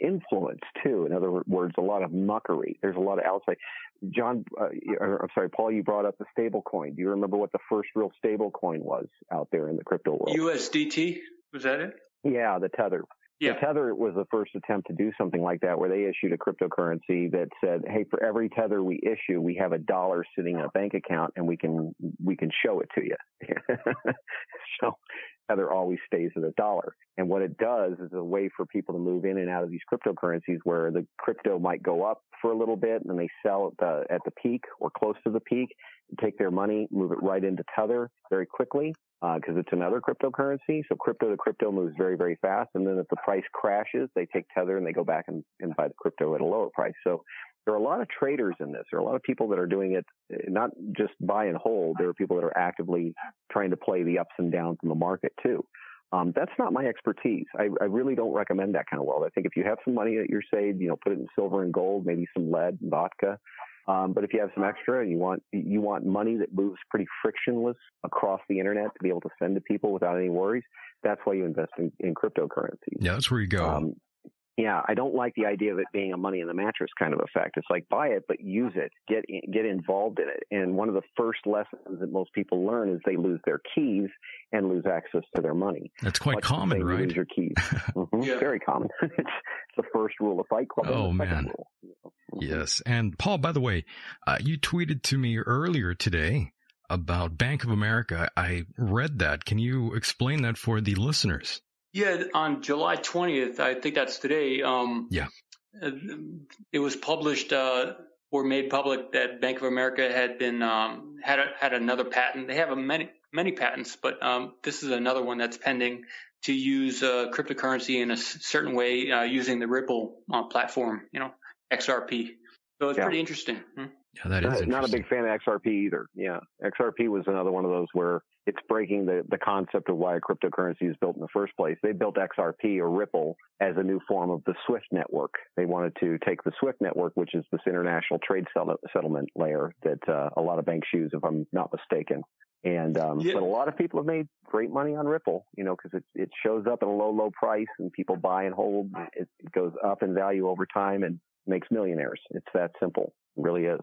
influence, too. In other words, a lot of muckery. There's a lot of outside. Paul, you brought up the stable coin. Do you remember what the first real stable coin was out there in the crypto world? USDT? Was that it? Yeah, the Tether. Yeah. The Tether was the first attempt to do something like that, where they issued a cryptocurrency that said, hey, for every Tether we issue, we have $1 sitting in a bank account, and we can show it to you. So Tether always stays at $1. And what it does is a way for people to move in and out of these cryptocurrencies, where the crypto might go up for a little bit, and then they sell at the peak or close to the peak, take their money, move it right into Tether very quickly, because it's another cryptocurrency. So crypto to crypto moves very, very fast. And then if the price crashes, they take Tether and they go back and buy the crypto at a lower price. So there are a lot of traders in this. There are a lot of people that are doing it, not just buy and hold. There are people that are actively trying to play the ups and downs in the market, too. That's not my expertise. I really don't recommend that kind of wealth. I think if you have some money that you're saved, put it in silver and gold, maybe some lead and vodka. But if you have some extra and you want money that moves pretty frictionless across the internet to be able to send to people without any worries, that's why you invest in cryptocurrencies. Yeah, that's where you go. Yeah, I don't like the idea of it being a money in the mattress kind of effect. It's like, buy it, but use it. Get involved in it. And one of the first lessons that most people learn is they lose their keys and lose access to their money. That's quite common, right? Lose your keys. Mm-hmm. Yeah. Very common. It's the first rule of Fight Club. Oh, man. Yes. And Paul, by the way, you tweeted to me earlier today about Bank of America. I read that. Can you explain that for the listeners? Yeah, on July 20th, I think that's today, it was published or made public that Bank of America had been had another patent. They have many patents, but this is another one that's pending to use cryptocurrency in a certain way using the Ripple platform, XRP. So it's pretty interesting. Hmm? Yeah, that is interesting. Not a big fan of XRP either. Yeah, XRP was another one of those where it's breaking the concept of why a cryptocurrency is built in the first place. They built XRP or Ripple as a new form of the SWIFT network. They wanted to take the SWIFT network, which is this international trade settlement layer that a lot of banks use, if I'm not mistaken. And but a lot of people have made great money on Ripple, because it shows up at a low price, and people buy and hold. It goes up in value over time and makes millionaires. It's that simple. It really is.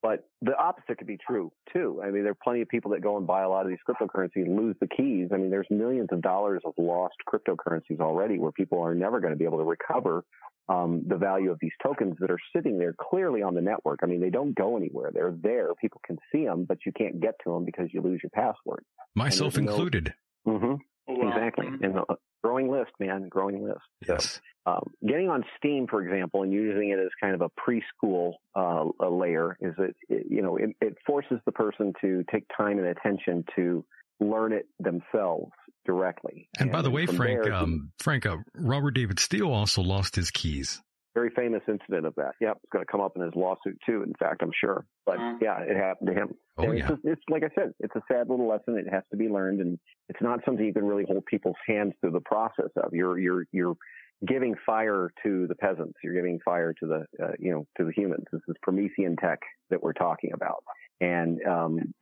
But the opposite could be true, too. I mean, there are plenty of people that go and buy a lot of these cryptocurrencies and lose the keys. I mean, there's millions of dollars of lost cryptocurrencies already, where people are never going to be able to recover the value of these tokens that are sitting there clearly on the network. I mean, they don't go anywhere. They're there. People can see them, but you can't get to them because you lose your password. Myself included. Mm-hmm. Wow. Exactly. And a growing list, man, growing list. Yes. So, getting on Steam, for example, and using it as kind of a preschool layer is that, it forces the person to take time and attention to learn it themselves directly. And by the way, Frank, Robert David Steele also lost his keys. Very famous incident of that. Yep. It's going to come up in his lawsuit, too, in fact, I'm sure. But, yeah, it happened to him. Oh, yeah. It's like I said, it's a sad little lesson. It has to be learned, and it's not something you can really hold people's hands through the process of. You're giving fire to the peasants. You're giving fire to the humans. This is Promethean tech that we're talking about. And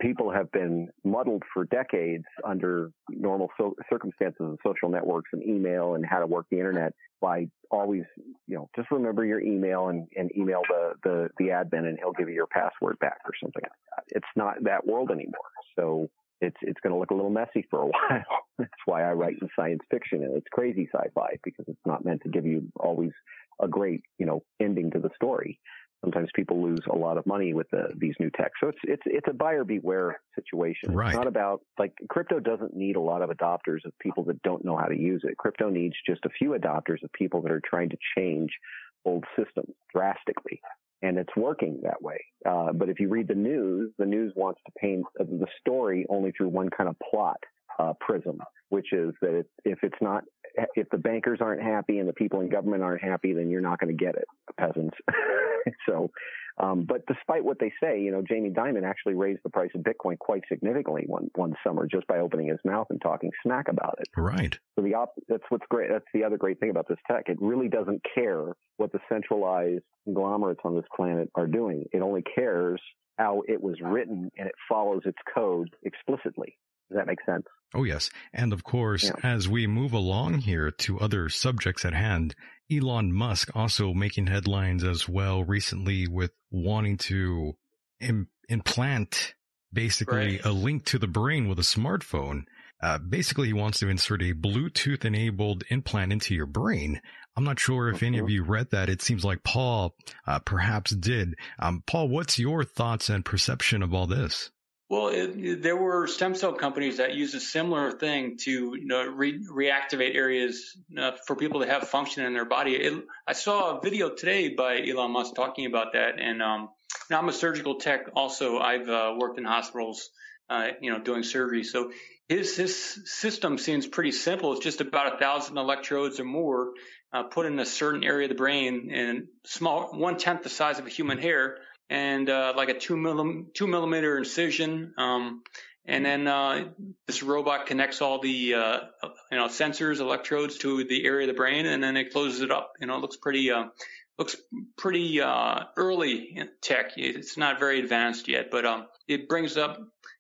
people have been muddled for decades under normal circumstances of social networks and email and how to work the internet by always, you know, just remember your email and email the admin and he'll give you your password back or something like that. It's not that world anymore. So it's going to look a little messy for a while. That's why I write in science fiction, and it's crazy sci-fi because it's not meant to give you always a great, you know, ending to the story. Sometimes people lose a lot of money with these new tech. So it's a buyer beware situation. Right. It's not about, like, crypto doesn't need a lot of adopters of people that don't know how to use it. Crypto needs just a few adopters of people that are trying to change old systems drastically. And it's working that way. But if you read the news wants to paint the story only through one kind of plot prism, which is that if the bankers aren't happy and the people in government aren't happy, then you're not going to get it, peasants. So, but despite what they say, you know, Jamie Dimon actually raised the price of Bitcoin quite significantly one summer just by opening his mouth and talking smack about it. Right. So that's what's great. That's the other great thing about this tech. It really doesn't care what the centralized conglomerates on this planet are doing. It only cares how it was written, and it follows its code explicitly. Does that make sense? Oh, yes. And of course, as we move along here to other subjects at hand, Elon Musk also making headlines as well recently with wanting to implant basically a link to the brain with a smartphone. Basically, he wants to insert a Bluetooth-enabled implant into your brain. I'm not sure if any of you read that. It seems like Paul perhaps did. Paul, what's your thoughts and perception of all this? Well, there were stem cell companies that used a similar thing to, you know, reactivate areas for people to have function in their body. I saw a video today by Elon Musk talking about that. And now I'm a surgical tech also. I've worked in hospitals, you know, doing surgery. So his system seems pretty simple. It's just about 1,000 electrodes or more put in a certain area of the brain, and small, 1/10 the size of a human hair. And like a 2 millimeter incision, and then this robot connects all the you know, sensors, electrodes to the area of the brain, and then it closes it up. You know, it looks pretty early tech. It's not very advanced yet, but it brings up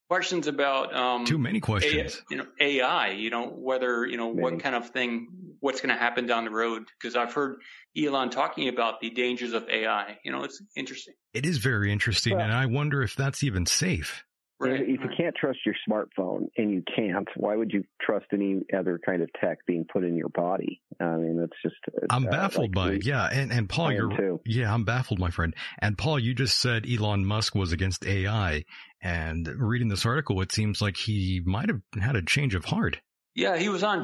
questions about too many questions. AI, you know, whether, you know, what kind of thing, what's going to happen down the road? Because I've heard Elon talking about the dangers of AI. You know, it's interesting. It is very interesting, and I wonder if that's even safe. Right. If you can't trust your smartphone, and you can't, why would you trust any other kind of tech being put in your body? I mean, that's just I'm baffled by it. Yeah, and Paul, you're too. Yeah, I'm baffled, my friend. And Paul, you just said Elon Musk was against AI, and reading this article, it seems like he might have had a change of heart. Yeah, he was on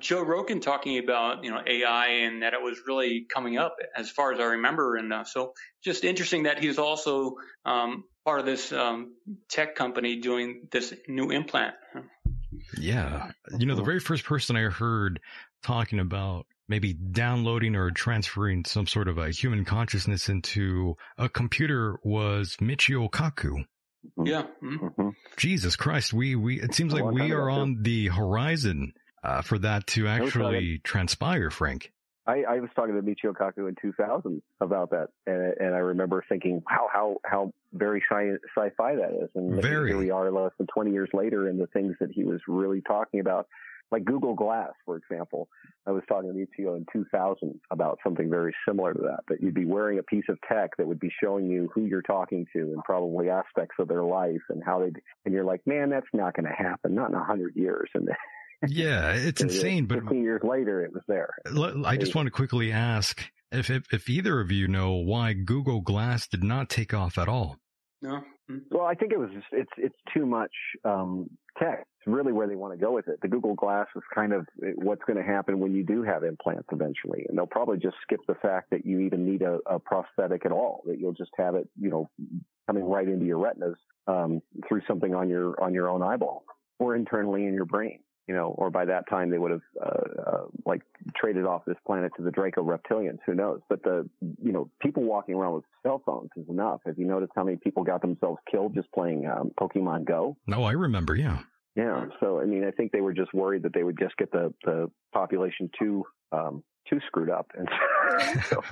Joe Rogan talking about, you know, AI and that it was really coming up as far as I remember. And so just interesting that he's also part of this tech company doing this new implant. Yeah. You know, the very first person I heard talking about maybe downloading or transferring some sort of a human consciousness into a computer was Michio Kaku. Yeah. Mm-hmm. Jesus Christ. It seems like we are on the horizon for that to actually transpire, Frank. I was talking to Michio Kaku in 2000 about that. And I remember thinking, wow, how very sci-fi that is. And here we are less than 20 years later, and the things that he was really talking about, like Google Glass, for example. I was talking to Michio in 2000 about something very similar to that you'd be wearing a piece of tech that would be showing you who you're talking to and probably aspects of their life and how they – and you're like, man, that's not going to happen, not in 100 years. And yeah, it's insane. 15 years later, it was there. I just want to quickly ask if either of you know why Google Glass did not take off at all. No. Well, I think it's too much tech. It's really where they want to go with it. The Google Glass is kind of what's going to happen when you do have implants eventually, and they'll probably just skip the fact that you even need a prosthetic at all. That you'll just have it, you know, coming right into your retinas through something on your own eyeball or internally in your brain. You know, or by that time they would have like traded off this planet to the Draco reptilians. Who knows? But people walking around with cell phones is enough. Have you noticed how many people got themselves killed just playing Pokemon Go? No, I remember. Yeah. Yeah. So I mean, I think they were just worried that they would just get the population too screwed up, and so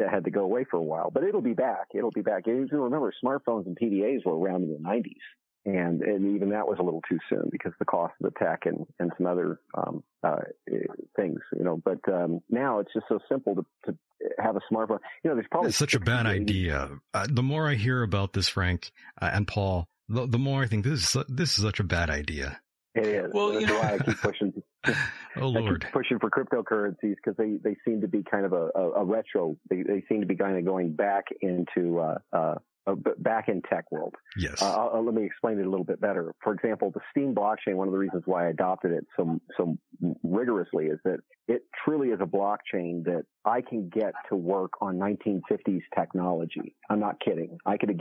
that had to go away for a while, but it'll be back. It'll be back. And remember, smartphones and PDAs were around in the 90s. And even that was a little too soon because the cost of the tech and some other things, you know. But now it's just so simple to have a smartphone. You know, there's probably such a bad idea. The more I hear about this, Frank and Paul, the more I think this is such a bad idea. It is. Well, that's why I keep pushing. Pushing for cryptocurrencies because they seem to be kind of a retro. They seem to be kind of going back into back in tech world. Yes. Let me explain it a little bit better. For example, the Steem blockchain, one of the reasons why I adopted it so rigorously is that it truly is a blockchain that I can get to work on 1950s technology. I'm not kidding. I could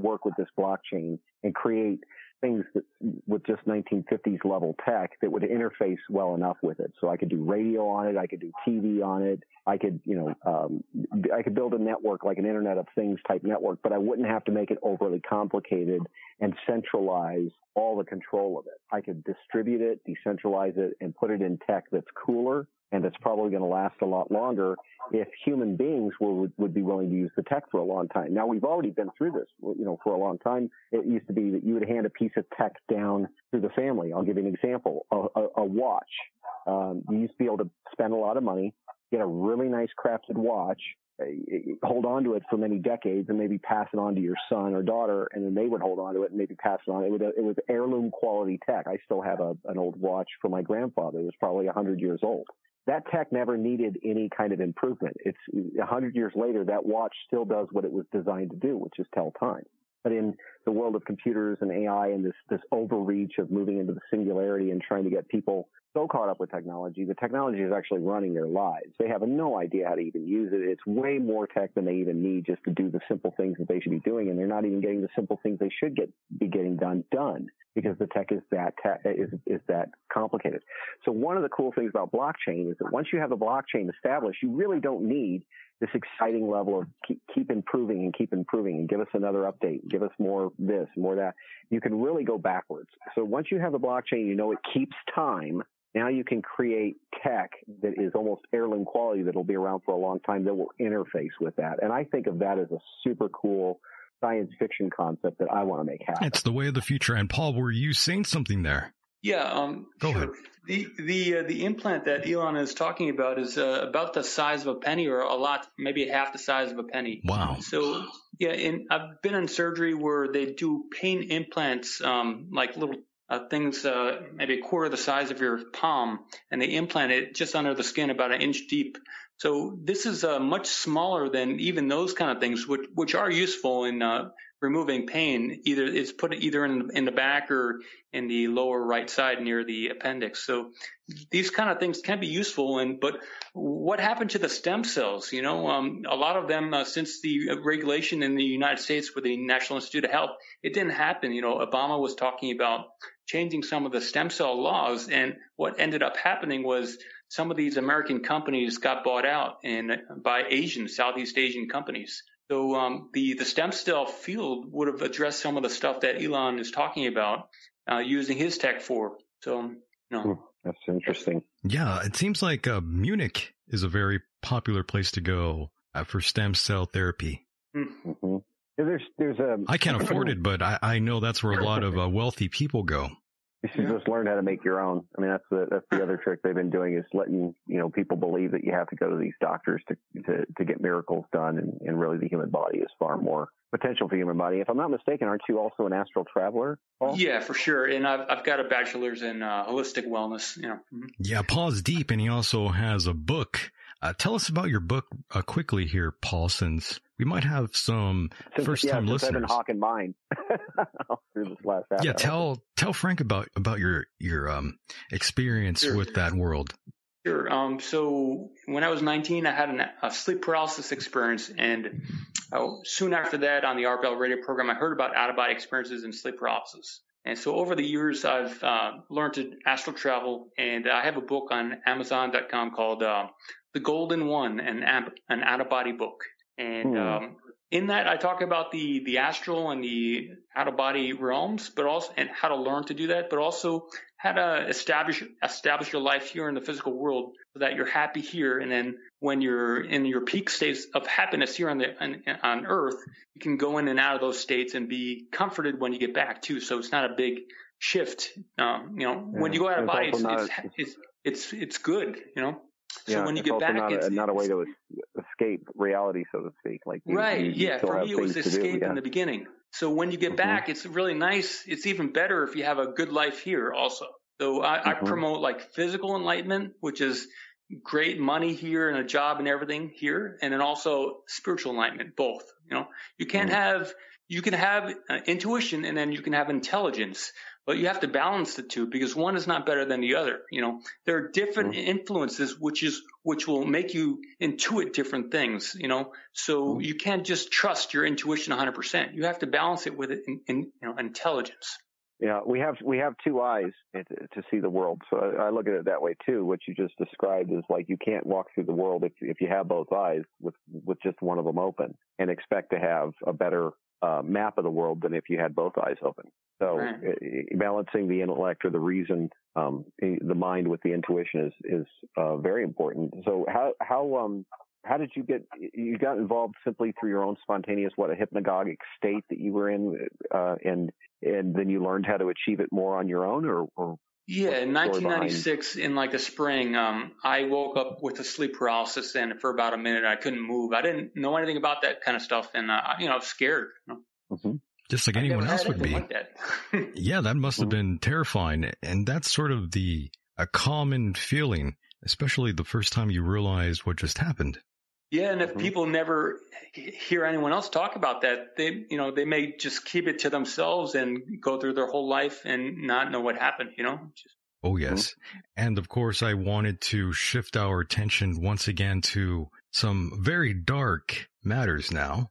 work with this blockchain and create things that with just 1950s level tech that would interface well enough with it. So I could do radio on it. I could do TV on it. I could, I could build a network like an Internet of Things type network, but I wouldn't have to make it overly complicated and centralize all the control of it. I could distribute it, decentralize it, and put it in tech that's cooler and that's probably going to last a lot longer if human beings would be willing to use the tech for a long time. Now, we've already been through this, for a long time. It used to be that you would hand a piece of tech down to the family. I'll give you an example. A watch. You used to be able to spend a lot of money, get a really nice crafted watch, hold on to it for many decades, and maybe pass it on to your son or daughter, and then they would hold on to it and maybe pass it on. It was heirloom quality tech. I still have an old watch from my grandfather. It was probably 100 years old. That tech never needed any kind of improvement. It's 100 years later, that watch still does what it was designed to do, which is tell time. But in the world of computers and AI and this overreach of moving into the singularity and trying to get people so caught up with technology, the technology is actually running their lives. They have no idea how to even use it. It's way more tech than they even need just to do the simple things that they should be doing, and they're not even getting the simple things they should be getting done because the tech is that complicated. So one of the cool things about blockchain is that once you have the blockchain established, you really don't need this exciting level of keep improving and give us another update, give us more this, more that. You can really go backwards. So once you have the blockchain, you know it keeps time. Now you can create tech that is almost heirloom quality that'll be around for a long time that will interface with that. And I think of that as a super cool science fiction concept that I want to make happen. It's the way of the future. And Paul, were you saying something there? Yeah. Go ahead. The implant that Elon is talking about is about the size of a penny or a lot, maybe half the size of a penny. Wow. So, yeah, I've been in surgery where they do pain implants, like little things maybe a quarter the size of your palm, and they implant it just under the skin about an inch deep. So this is much smaller than even those kind of things, which are useful in removing pain. Either it's put either in the back or in the lower right side near the appendix. So these kind of things can be useful. But what happened to the stem cells? A lot of them since the regulation in the United States with the National Institute of Health, it didn't happen. Obama was talking about changing some of the stem cell laws. And what ended up happening was some of these American companies got bought out by Southeast Asian companies. So the stem cell field would have addressed some of the stuff that Elon is talking about using his tech for. So, that's interesting. Yeah, it seems like Munich is a very popular place to go for stem cell therapy. Mm-hmm. I can't afford it, but I know that's where a lot of wealthy people go. You should just learn how to make your own. I mean, that's the other trick they've been doing is letting people believe that you have to go to these doctors to get miracles done, and really the human body is far more potential for the human body. If I'm not mistaken, aren't you also an astral traveler, Paul? Yeah, for sure. And I've got a bachelor's in holistic wellness. Yeah, Paul's deep, and he also has a book. Tell us about your book quickly here, Paul, since we might have some first-time listeners. I've been hawking mine through this last half. Yeah, tell Frank about your experience with that world. Sure. So when I was 19, I had a sleep paralysis experience, and soon after that, on the RPL radio program, I heard about out-of-body experiences and sleep paralysis. And so over the years, I've learned to astral travel, and I have a book on Amazon.com called The Golden One, an out-of-body book. And in that, I talk about the astral and the out-of-body realms, but also and how to learn to do that, but also how to establish your life here in the physical world so that you're happy here. And then when you're in your peak states of happiness here on Earth, you can go in and out of those states and be comforted when you get back too. So it's not a big shift. When you go out of body, it's good, you know? So when you get back, it's not a way to escape reality, so to speak. For me, it was escape in the beginning. So when you get back, it's really nice. It's even better if you have a good life here also. So I promote like physical enlightenment, which is great money here and a job and everything here. And then also spiritual enlightenment, both. You know, you can't have, you can have intuition and then you can have intelligence, but you have to balance the two because one is not better than the other. You know, there are different influences, which will make you intuit different things, you know, so you can't just trust your intuition 100%. You have to balance it with intelligence. Yeah. We have two eyes to see the world. So I look at it that way too. What you just described is like, you can't walk through the world if you have both eyes with just one of them open and expect to have a better map of the world than if you had both eyes open. So balancing the intellect or the reason, the mind with the intuition is very important. So how did you got involved simply through your own spontaneous, a hypnagogic state that you were in, and then you learned how to achieve it more on your own or? Yeah, in 1996, in like the spring, I woke up with a sleep paralysis, and for about a minute, I couldn't move. I didn't know anything about that kind of stuff, and I was scared. You know? Just like anyone else would be. Like that. Yeah, that must have been terrifying, and that's sort of a common feeling, especially the first time you realize what just happened. Yeah, and if people never hear anyone else talk about that, they may just keep it to themselves and go through their whole life and not know what happened, you know? Oh, yes. And of course, I wanted to shift our attention once again to some very dark matters now.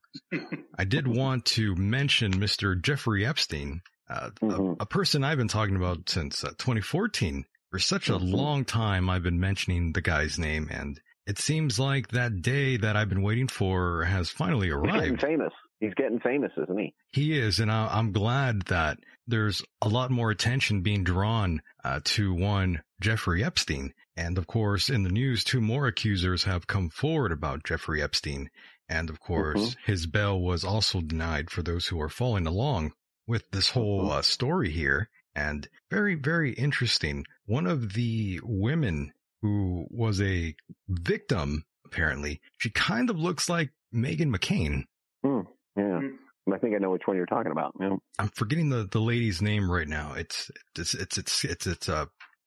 I did want to mention Mr. Jeffrey Epstein, a person I've been talking about since 2014. For such a long time, I've been mentioning the guy's name, and it seems like that day that I've been waiting for has finally arrived. He's getting famous. He's getting famous, isn't he? He is, and I'm glad that there's a lot more attention being drawn to one Jeffrey Epstein. And, of course, in the news, two more accusers have come forward about Jeffrey Epstein. And, of course, his bail was also denied for those who are following along with this whole story here. And very, very interesting. One of the women who was a victim, apparently, she kind of looks like Meghan McCain. I think I know which one you're talking about. Yeah. I'm forgetting the lady's name right now. It's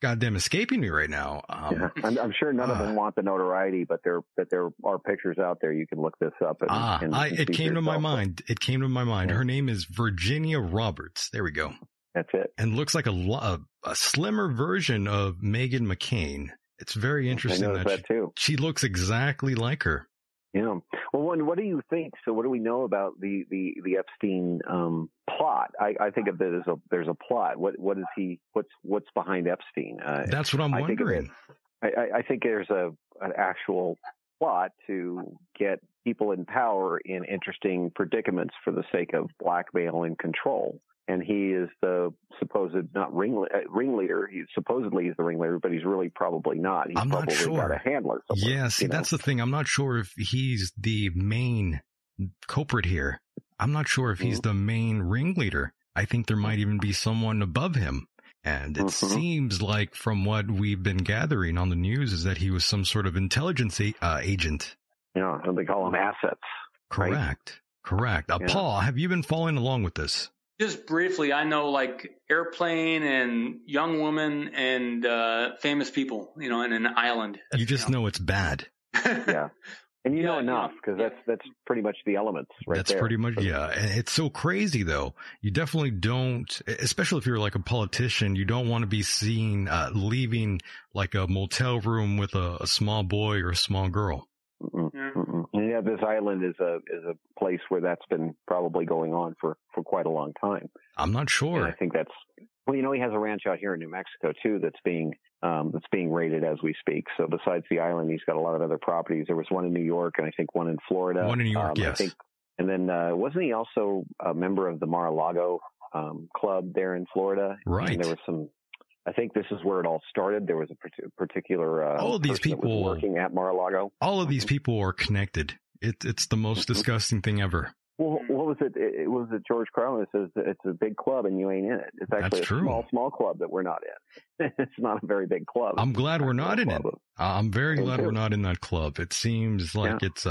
goddamn escaping me right now. I'm sure none of them want the notoriety, but there are pictures out there. You can look this up. It came to my mind. It came to my mind. Her name is Virginia Roberts. There we go. That's it. And looks like a slimmer version of Meghan McCain. It's very interesting that she looks exactly like her. Yeah. Well, one, what do you think? So what do we know about the Epstein plot? I think of it as there's a plot. What is he? What's behind Epstein? That's what I'm wondering. I think there's an actual plot to get people in power in interesting predicaments for the sake of blackmail and control. And he is the supposed ringleader. He supposedly is the ringleader, but he's really probably not. He's probably got a handler somewhere. Yeah, see, that's the thing. I'm not sure if he's the main culprit here. I'm not sure if he's the main ringleader. I think there might even be someone above him. And it seems like from what we've been gathering on the news is that he was some sort of intelligence agent. Yeah, and they call him assets. Correct. Right? Correct. Paul, have you been following along with this? Just briefly, I know like Airplane and Young Woman and famous people, you know, in an island. You just know it's bad. Yeah. And you know enough because that's pretty much the elements right there. That's pretty much, And it's so crazy, though. You definitely don't, especially if you're like a politician, you don't want to be seen leaving like a motel room with a small boy or a small girl. Yeah, this island is a place where that's been probably going on for quite a long time. I'm not sure. And I think that's he has a ranch out here in New Mexico too that's being raided as we speak. So besides the island, he's got a lot of other properties. There was one in New York and I think one in Florida. One in New York, yes. I think, and then wasn't he also a member of the Mar-a-Lago club there in Florida? Right. And there was some I think this is where it all started. There was a particular all of these people working at Mar-a-Lago. All of these people are connected. It's the most disgusting thing ever. Well, what was it? It was that George Carlin says it's a big club and you ain't in it. It's actually a small club that we're not in. It's not a very big club. I'm glad we're not in it. I'm very glad we're not in that club. It seems like it's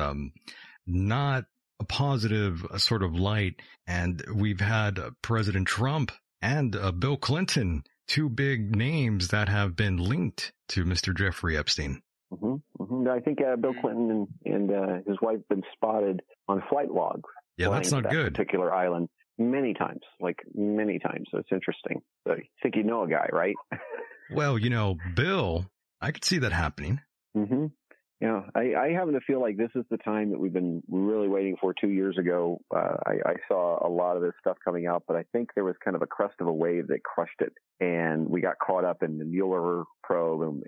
not a positive sort of light. And we've had President Trump and Bill Clinton, two big names that have been linked to Mr. Jeffrey Epstein. Mm-hmm, mm-hmm. I think Bill Clinton and his wife have been spotted on flight logs. Yeah, that's not good. Particular island many times. So it's interesting. So you think you know a guy, right? Well, Bill, I could see that happening. Mm-hmm. Yeah, I happen to feel like this is the time that we've been really waiting for. 2 years ago, I saw a lot of this stuff coming out, but I think there was kind of a crest of a wave that crushed it, and we got caught up in the Mueller probe.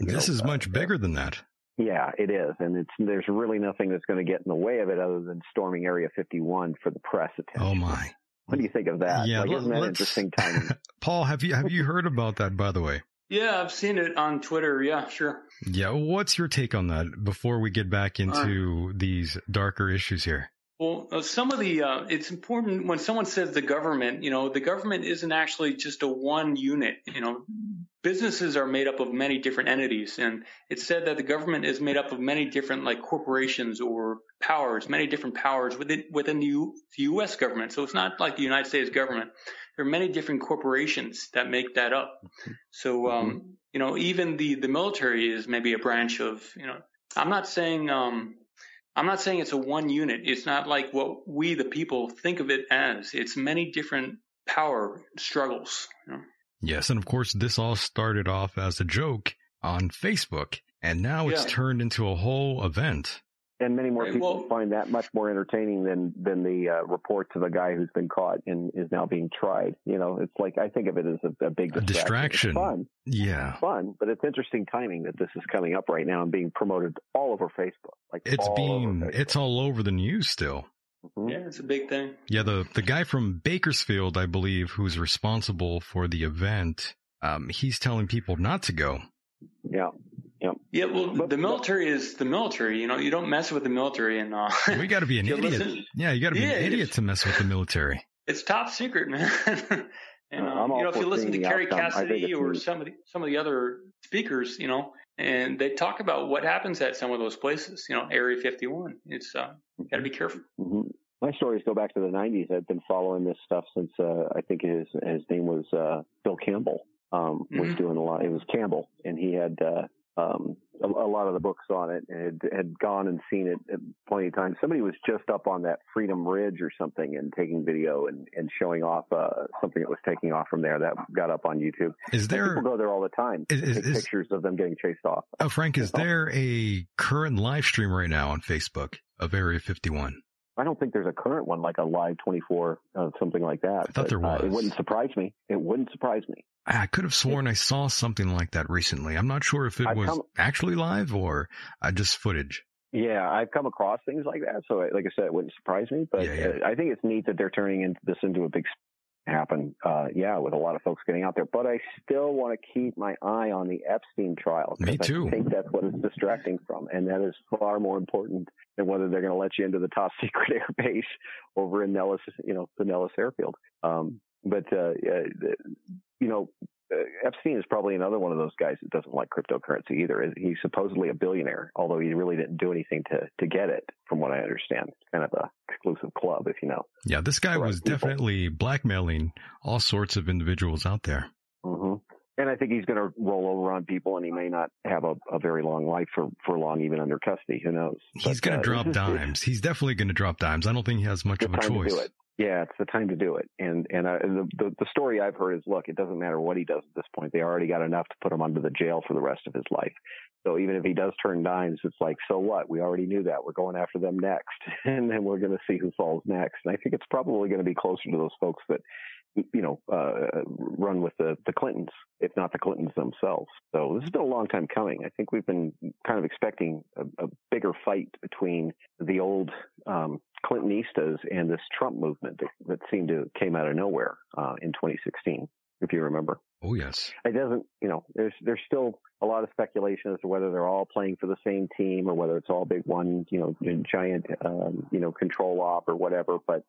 This is much bigger than that. Yeah, it is. And there's really nothing that's going to get in the way of it other than storming Area 51 for the press attention. Oh, my. What do you think of that? Yeah, isn't that interesting timing? Paul, have you heard about that, by the way? Yeah, I've seen it on Twitter. Yeah, sure. Yeah. What's your take on that before we get back into these darker issues here? Well, some of the it's important when someone says the government, the government isn't actually just a one unit. Businesses are made up of many different entities, and it's said that the government is made up of many different corporations or powers, many different powers within the U.S. government. So it's not like the United States government. There are many different corporations that make that up. So, even the military is maybe a branch of, I'm not saying it's a one unit. It's not like what we, the people, think of it as. It's many different power struggles. Yes. And of course, this all started off as a joke on Facebook, and now it's turned into a whole event. And many more people find that much more entertaining than the reports of a guy who's been caught and is now being tried. It's like I think of it as a big distraction. It's fun. Yeah. It's fun, but it's interesting timing that this is coming up right now and being promoted all over Facebook. It's all over the news still. Mm-hmm. Yeah, it's a big thing. Yeah, the guy from Bakersfield, I believe, who's responsible for the event, he's telling people not to go. Yeah. Yeah, well, the military is the military. You don't mess with the military, and we got to be an idiot. You got to be an idiot to mess with the military. It's top secret, man. And if you listen to Kerry Cassidy or some of the other speakers, and they talk about what happens at some of those places, Area 51. It's got to be careful. Mm-hmm. My stories go back to the 90s. I've been following this stuff since I think his name was Bill Campbell. Was doing a lot. It was Campbell, and he had. A lot of the books on it and had gone and seen it plenty of times. Somebody was just up on that Freedom Ridge or something and taking video and showing off something that was taking off from there that got up on YouTube. People go there all the time. Take pictures of them getting chased off. Oh, Frank, is there a current live stream right now on Facebook of Area 51? I don't think there's a current one, like a live 24, something like that. I thought there was. It wouldn't surprise me. I could have sworn I saw something like that recently. I'm not sure if it was actually live or just footage. Yeah, I've come across things like that. So, like I said, it wouldn't surprise me. But I think it's neat that they're turning into a big happen. With a lot of folks getting out there. But I still want to keep my eye on the Epstein trial. Me too. I think that's what it's distracting from. And that is far more important than whether they're going to let you into the top secret airbase over in Nellis, the Nellis airfield. Epstein is probably another one of those guys that doesn't like cryptocurrency either. He's supposedly a billionaire, although he really didn't do anything to get it, from what I understand. It's kind of an exclusive club, if you know. Yeah, this guy was definitely blackmailing all sorts of individuals out there. Mm-hmm. And I think he's going to roll over on people, and he may not have a very long life for long, even under custody. Who knows? He's going to drop dimes. He's definitely going to drop dimes. I don't think he has much of a choice. Yeah, it's the time to do it. And the story I've heard is, look, it doesn't matter what he does at this point. They already got enough to put him under the jail for the rest of his life. So even if he does turn dimes, it's like, so what? We already knew that. We're going after them next. And then we're going to see who falls next. And I think it's probably going to be closer to those folks that, run with the Clintons, if not the Clintons themselves. So this has been a long time coming. I think we've been kind of expecting a bigger fight between the old Clintonistas and this Trump movement that seemed to came out of nowhere in 2016, if you remember. Oh, yes. It doesn't, you know, there's still a lot of speculation as to whether they're all playing for the same team or whether it's all big one, you know, giant, you know, control op or whatever. But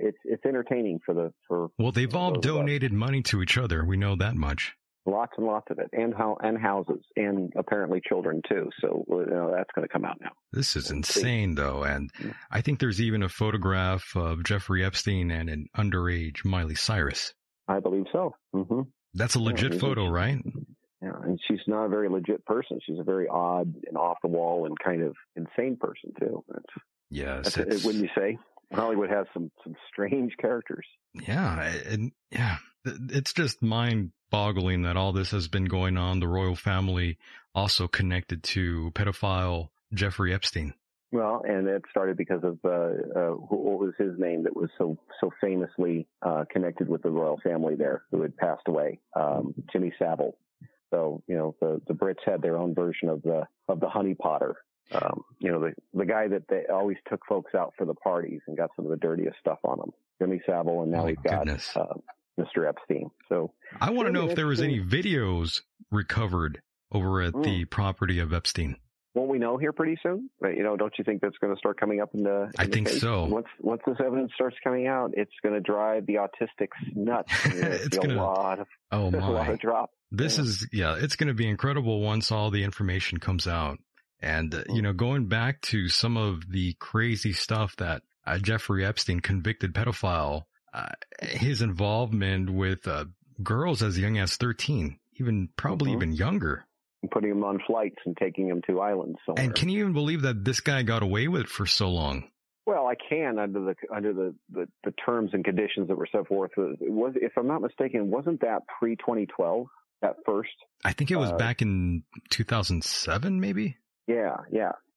it's entertaining for the Well, they've all donated money to each other. We know that much. Lots and lots of it, and houses, and apparently children too. So that's going to come out now. This is insane, though, and I think there's even a photograph of Jeffrey Epstein and an underage Miley Cyrus. I believe so. Mm-hmm. That's a legit photo, right? Yeah, and she's not a very legit person. She's a very odd and off the wall and kind of insane person too. That's, yes, that's, wouldn't you say? Hollywood has some strange characters. Yeah, and yeah, it's just mind boggling that all this has been going on. The royal family also connected to pedophile Jeffrey Epstein. Well, and it started because of what was his name that was so famously connected with the royal family there, who had passed away, Jimmy Savile. So you know the Brits had their own version of the honey potter. You know the guy that they always took folks out for the parties and got some of the dirtiest stuff on them, Jimmy Savile, and now we've got Mr. Epstein. So I want to know if there was any videos recovered over at the property of Epstein. Won't we know here pretty soon? But, you know, don't you think that's going to start coming up in the? I think so. Once this evidence starts coming out, it's going to drive the autistics nuts. It's going to be a lot of drop. It's going to be incredible once all the information comes out. And you know, going back to some of the crazy stuff that Jeffrey Epstein, convicted pedophile. His involvement with girls as young as 13, even younger. And putting them on flights and taking them to islands somewhere. And can you even believe that this guy got away with it for so long? Well, I can under the terms and conditions that were set forth. It was, if I'm not mistaken, wasn't that pre-2012 at first? I think it was back in 2007, maybe? Yeah.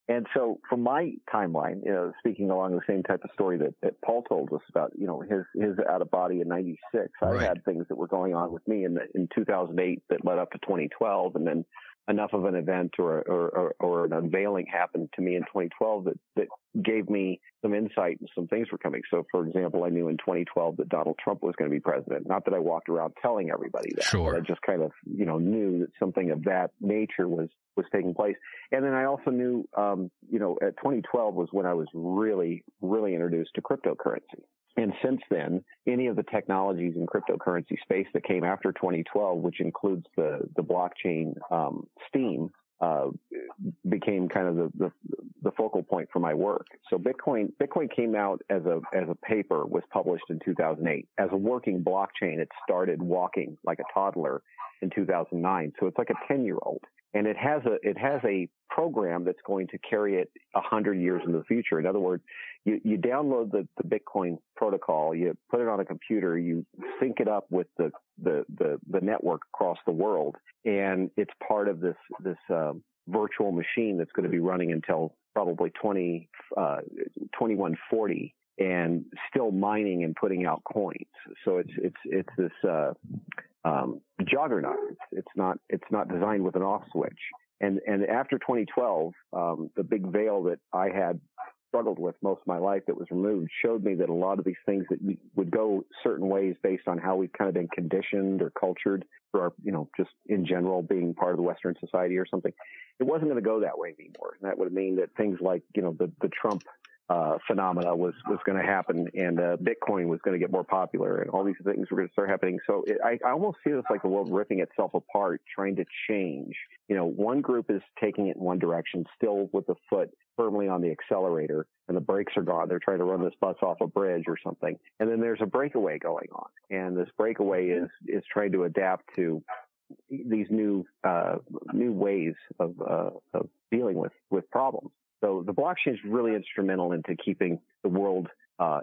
And so from my timeline, you know, speaking along the same type of story that Paul told us about, you know, his out of body in 96, I had things that were going on with me in 2008 that led up to 2012. And then enough of an event or an unveiling happened to me in 2012 that gave me some insight and some things were coming. So, for example, I knew in 2012 that Donald Trump was going to be president. Not that I walked around telling everybody that. Sure. But I just kind of, you know, knew that something of that nature was taking place. And then I also knew, you know, at 2012 was when I was really, really introduced to cryptocurrency. And since then, any of the technologies in cryptocurrency space that came after 2012, which includes the blockchain, Steem, became kind of the focal point for my work. So Bitcoin came out as a paper, was published in 2008. As a working blockchain, it started walking like a toddler in 2009. So it's like a 10-year-old. And it has a program that's going to carry it 100 years into the future. In other words, you download the Bitcoin protocol, you put it on a computer, you sync it up with the network across the world, and it's part of this virtual machine that's going to be running until probably 2140, and still mining and putting out coins. So it's this. Juggernaut. It's not designed with an off switch. And after 2012, the big veil that I had struggled with most of my life that was removed showed me that a lot of these things that would go certain ways based on how we've kind of been conditioned or cultured for our, you know, just in general being part of the Western society or something. It wasn't going to go that way anymore. And that would mean that things like, you know, the Trump phenomena was going to happen, and Bitcoin was going to get more popular, and all these things were going to start happening. So I almost see this like the world ripping itself apart, trying to change. You know, one group is taking it in one direction, still with the foot firmly on the accelerator, and the brakes are gone. They're trying to run this bus off a bridge or something. And then there's a breakaway going on, and this breakaway is trying to adapt to these new ways of dealing with problems. So the blockchain is really instrumental into keeping the world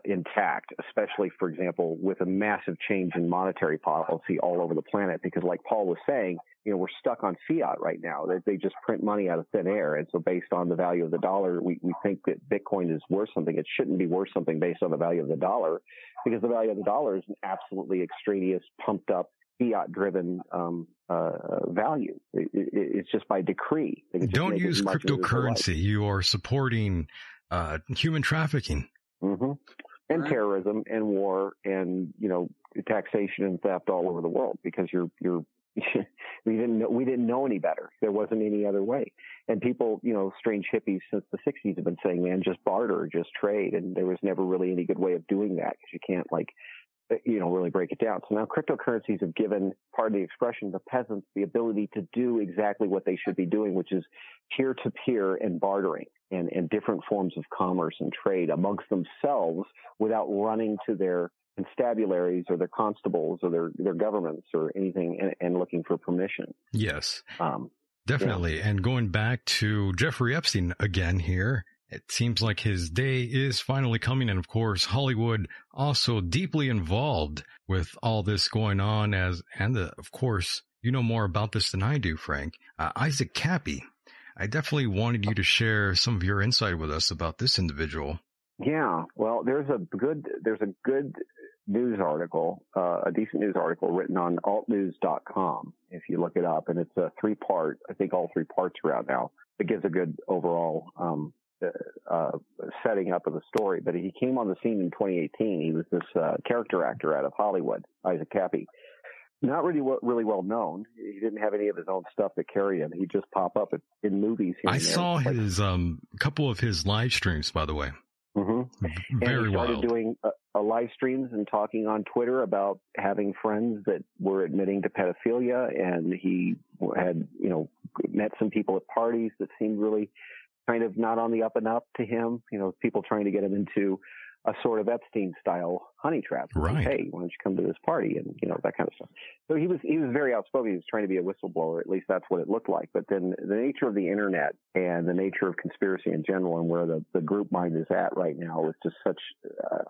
intact, especially, for example, with a massive change in monetary policy all over the planet. Because like Paul was saying, you know, we're stuck on fiat right now. They just print money out of thin air. And so based on the value of the dollar, we think that Bitcoin is worth something. It shouldn't be worth something based on the value of the dollar, because the value of the dollar is an absolutely extraneous, pumped up, fiat-driven value. It's just by decree. Don't use cryptocurrency. You are supporting human trafficking. Mm-hmm. And terrorism and war and, you know, taxation and theft all over the world because you're we didn't know any better. There wasn't any other way. And people, you know, strange hippies since the 60s have been saying, man, just barter, just trade. And there was never really any good way of doing that because you can't, like, you know, really break it down. So now cryptocurrencies have given, pardon the expression, the peasants the ability to do exactly what they should be doing, which is peer-to-peer and bartering and different forms of commerce and trade amongst themselves without running to their constabularies or their constables or their governments or anything and looking for permission. Yes, definitely. Yeah. And going back to Jeffrey Epstein again here, it seems like his day is finally coming. And of course, Hollywood also deeply involved with all this going on of course, you know more about this than I do, Frank. Isaac Kappy, I definitely wanted you to share some of your insight with us about this individual. Yeah, well, there's a good news article, a decent news article written on altnews.com, if you look it up. And it's a three-part, I think all three parts are out now. It gives a good overall setting up of the story. But he came on the scene in 2018. He was this character actor out of Hollywood, Isaac Kappy. Not really well known. He didn't have any of his own stuff that carried him. He'd just pop up in movies here and there. I saw his couple of his live streams, by the way. Mm-hmm. Very and he started doing live streams and talking on Twitter about having friends that were admitting to pedophilia, and he had, you know, met some people at parties that seemed really kind of not on the up and up to him. You know, people trying to get him into a sort of Epstein-style honey trap. Right. Hey, why don't you come to this party and, you know, that kind of stuff. So he was very outspoken. He was trying to be a whistleblower. At least that's what it looked like. But then the nature of the internet and the nature of conspiracy in general and where the group mind is at right now with just such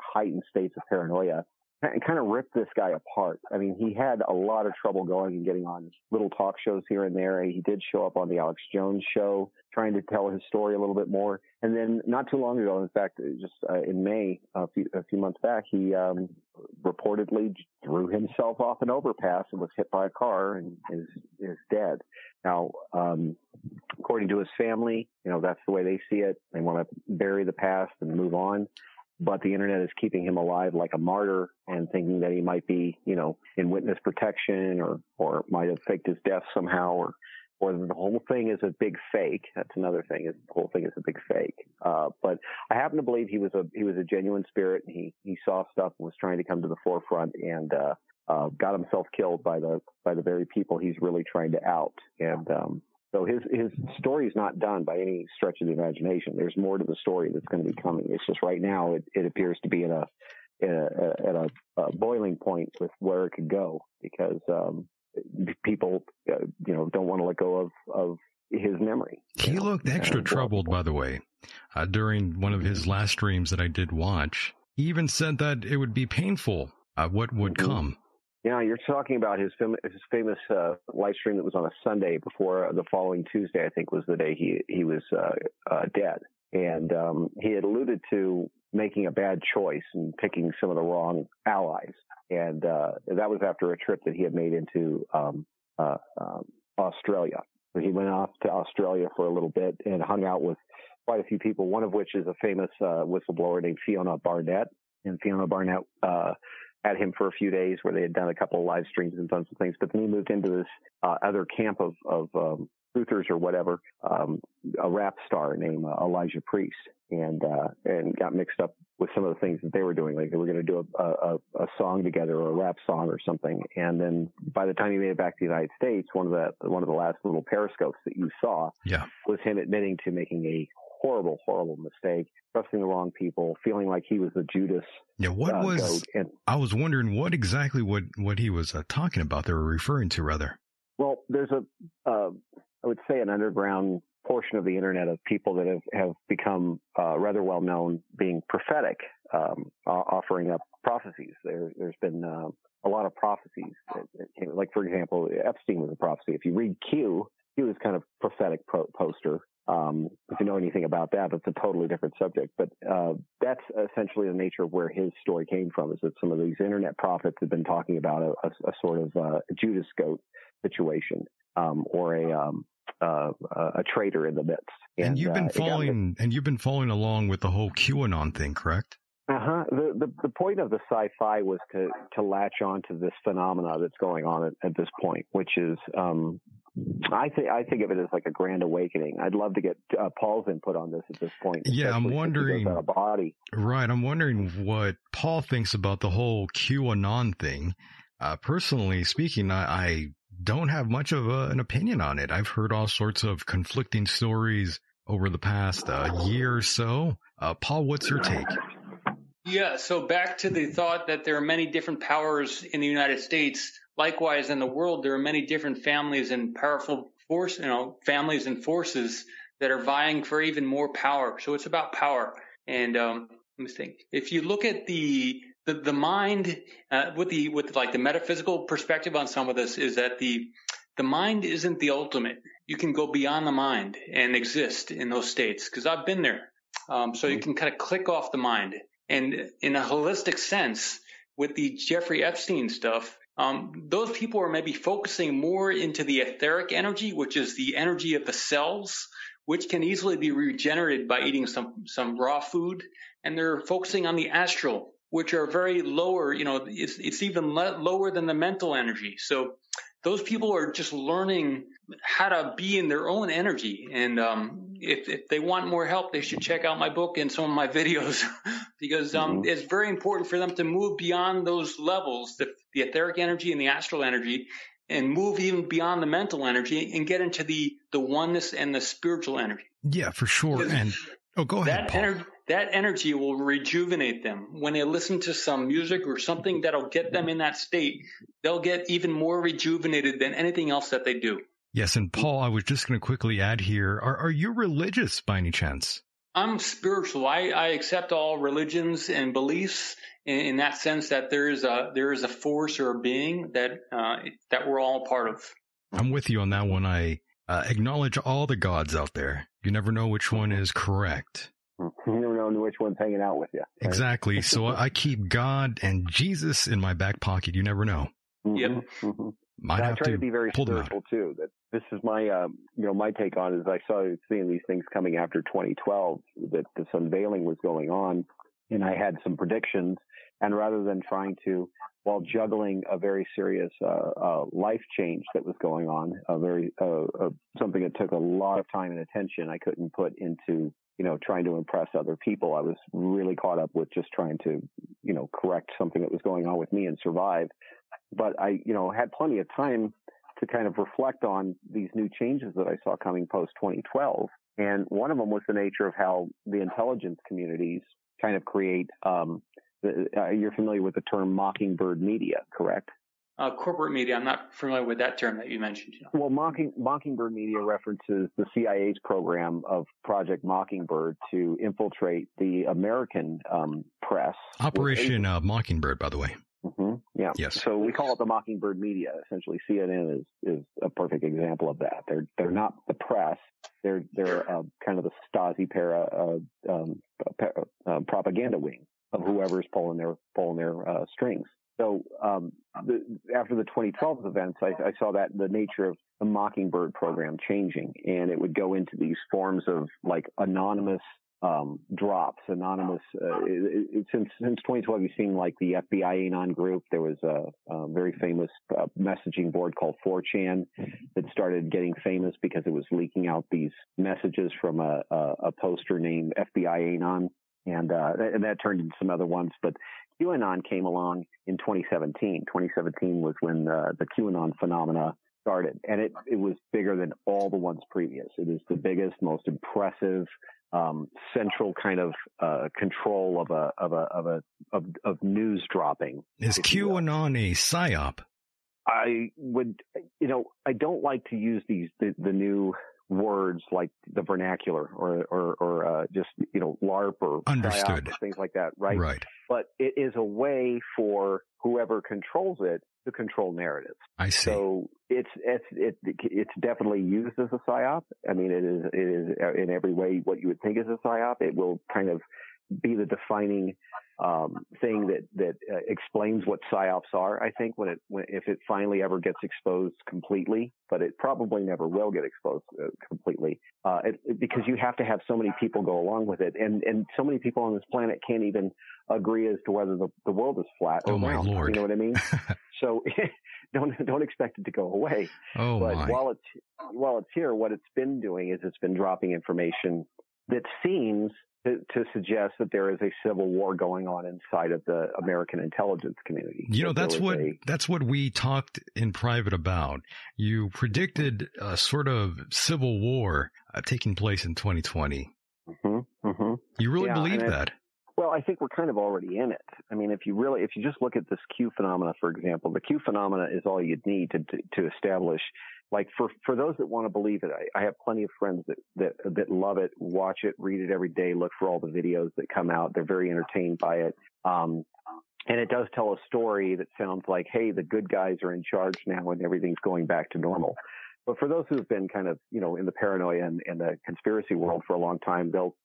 heightened states of paranoia and kind of ripped this guy apart. I mean, he had a lot of trouble going and getting on little talk shows here and there. He did show up on the Alex Jones show, trying to tell his story a little bit more. And then not too long ago, in fact, just in May, a few months back, he reportedly threw himself off an overpass and was hit by a car and is dead. Now, according to his family, you know, that's the way they see it. They want to bury the past and move on. But the internet is keeping him alive like a martyr and thinking that he might be, you know, in witness protection or might have faked his death somehow or the whole thing is a big fake. That's another thing, is the whole thing is a big fake. But I happen to believe he was a genuine spirit, and he saw stuff and was trying to come to the forefront and got himself killed by the very people he's really trying to out. And so his story is not done by any stretch of the imagination. There's more to the story that's going to be coming. It's just right now it appears to be at a boiling point with where it could go, because people you know, don't want to let go of his memory. He looked extra troubled, by the way, during one of his last streams that I did watch. He even said that it would be painful what would come. Yeah, you're talking about his famous live stream that was on a Sunday before the following Tuesday, I think, was the day he was dead. And he had alluded to making a bad choice and picking some of the wrong allies. And that was after a trip that he had made into Australia. So he went off to Australia for a little bit and hung out with quite a few people, one of which is a famous whistleblower named Fiona Barnett. And Fiona Barnett at him for a few days, where they had done a couple of live streams and done some things. But then he moved into this other camp of truthers or whatever, a rap star named Elijah Priest, and got mixed up with some of the things that they were doing. Like, they were going to do a song together, or a rap song or something. And then by the time he made it back to the United States, one of the last little periscopes that you saw was him admitting to making a horrible, horrible mistake, trusting the wrong people, feeling like he was the Judas. Yeah, I was wondering what exactly what he was talking about there, or referring to, rather. Well, there's I would say an underground portion of the internet of people that have become rather well known being prophetic, offering up prophecies. There's been a lot of prophecies that came, like, for example, Epstein was a prophecy. If you read Q was kind of prophetic poster. If you know anything about that, it's a totally different subject. But that's essentially the nature of where his story came from, is that some of these internet prophets have been talking about a sort of Judas goat situation, or a traitor in the midst. And you've been following along with the whole QAnon thing, correct? The point of the sci-fi was to latch onto this phenomena that's going on at this point, which is I think of it as like a grand awakening. I'd love to get Paul's input on this at this point. Yeah, I'm wondering. Right, I'm wondering what Paul thinks about the whole QAnon thing. Personally speaking, I don't have much of an opinion on it. I've heard all sorts of conflicting stories over the past year or so. Paul, what's your take? Yeah, so back to the thought that there are many different powers in the United States. Likewise, in the world, there are many different families and powerful families and forces that are vying for even more power. So it's about power. And let me think. If you look at the mind with the metaphysical perspective on some of this, is that the mind isn't the ultimate. You can go beyond the mind and exist in those states, because I've been there. So you can kind of click off the mind. And in a holistic sense, with the Jeffrey Epstein stuff, those people are maybe focusing more into the etheric energy, which is the energy of the cells, which can easily be regenerated by eating some raw food. And they're focusing on the astral, which are very lower. You know, it's even lower than the mental energy. So those people are just learning how to be in their own energy. And if they want more help, they should check out my book and some of my videos because it's very important for them to move beyond those levels, the etheric energy and the astral energy, and move even beyond the mental energy and get into the oneness and the spiritual energy. Yeah, for sure. And go ahead, Paul. That energy will rejuvenate them. When they listen to some music or something that'll get them in that state, they'll get even more rejuvenated than anything else that they do. Yes, and Paul, I was just going to quickly add here, are you religious by any chance? I'm spiritual. I accept all religions and beliefs in that sense that there is a force or a being that we're all part of. I'm with you on that one. I acknowledge all the gods out there. You never know which one is correct. You never know which one's hanging out with you. Right? Exactly. So I keep God and Jesus in my back pocket. You never know. Yep. Mm-hmm. I try to be very spiritual too. That this is my, my take on it is I started seeing these things coming after 2012. That this unveiling was going on, and I had some predictions. And rather than trying to, while juggling a very serious life change that was going on, something that took a lot of time and attention, I couldn't put into. Trying to impress other people. I was really caught up with just trying to, correct something that was going on with me and survive. But I, had plenty of time to kind of reflect on these new changes that I saw coming post 2012. And one of them was the nature of how the intelligence communities kind of create, you're familiar with the term mockingbird media, correct? Corporate media. I'm not familiar with that term that you mentioned. Well, Mockingbird media references the CIA's program of Project Mockingbird to infiltrate the American press. Operation Mockingbird, by the way. Mm-hmm. Yeah. Yes. So we call it the Mockingbird media. Essentially, CNN is a perfect example of that. They're not the press. They're kind of the Stasi-para propaganda wing of whoever's pulling their strings. So after the 2012 events, I saw that the nature of the Mockingbird program changing, and it would go into these forms of like anonymous drops, anonymous. Since 2012, you've seen like the FBI Anon group. There was a very famous messaging board called 4chan that started getting famous because it was leaking out these messages from a poster named FBI Anon. And that turned into some other ones. But QAnon came along in 2017. 2017 was when the QAnon phenomena started. And it was bigger than all the ones previous. It is the biggest, most impressive, central kind of control of news dropping. Is QAnon a psyop? I would, I don't like to use the new words like the vernacular or just, LARP or understood PSYOP, things like that. Right. Right. But it is a way for whoever controls it to control narratives. I see. So it's definitely used as a PSYOP. I mean, it is in every way what you would think is a PSYOP. It will kind of be the defining thing that explains what psyops are. I think if it finally ever gets exposed completely, but it probably never will get exposed completely, because you have to have so many people go along with it, and so many people on this planet can't even agree as to whether the world is flat or round. My Lord. You know what I mean? So don't expect it to go away. Oh, but while it's here, what it's been doing is it's been dropping information that seems to suggest that there is a civil war going on inside of the American intelligence community. You know, that's what we talked in private about. You predicted a sort of civil war taking place in 2020. Mm-hmm, mm-hmm. You really believe that? Well, I think we're kind of already in it. I mean, if you just look at this Q phenomena, for example, the Q phenomena is all you'd need to establish. Like for those that want to believe it, I have plenty of friends that love it, watch it, read it every day, look for all the videos that come out. They're very entertained by it. And it does tell a story that sounds like, hey, the good guys are in charge now and everything's going back to normal. But for those who've been kind of, you know, in the paranoia and the conspiracy world for a long time, they'll,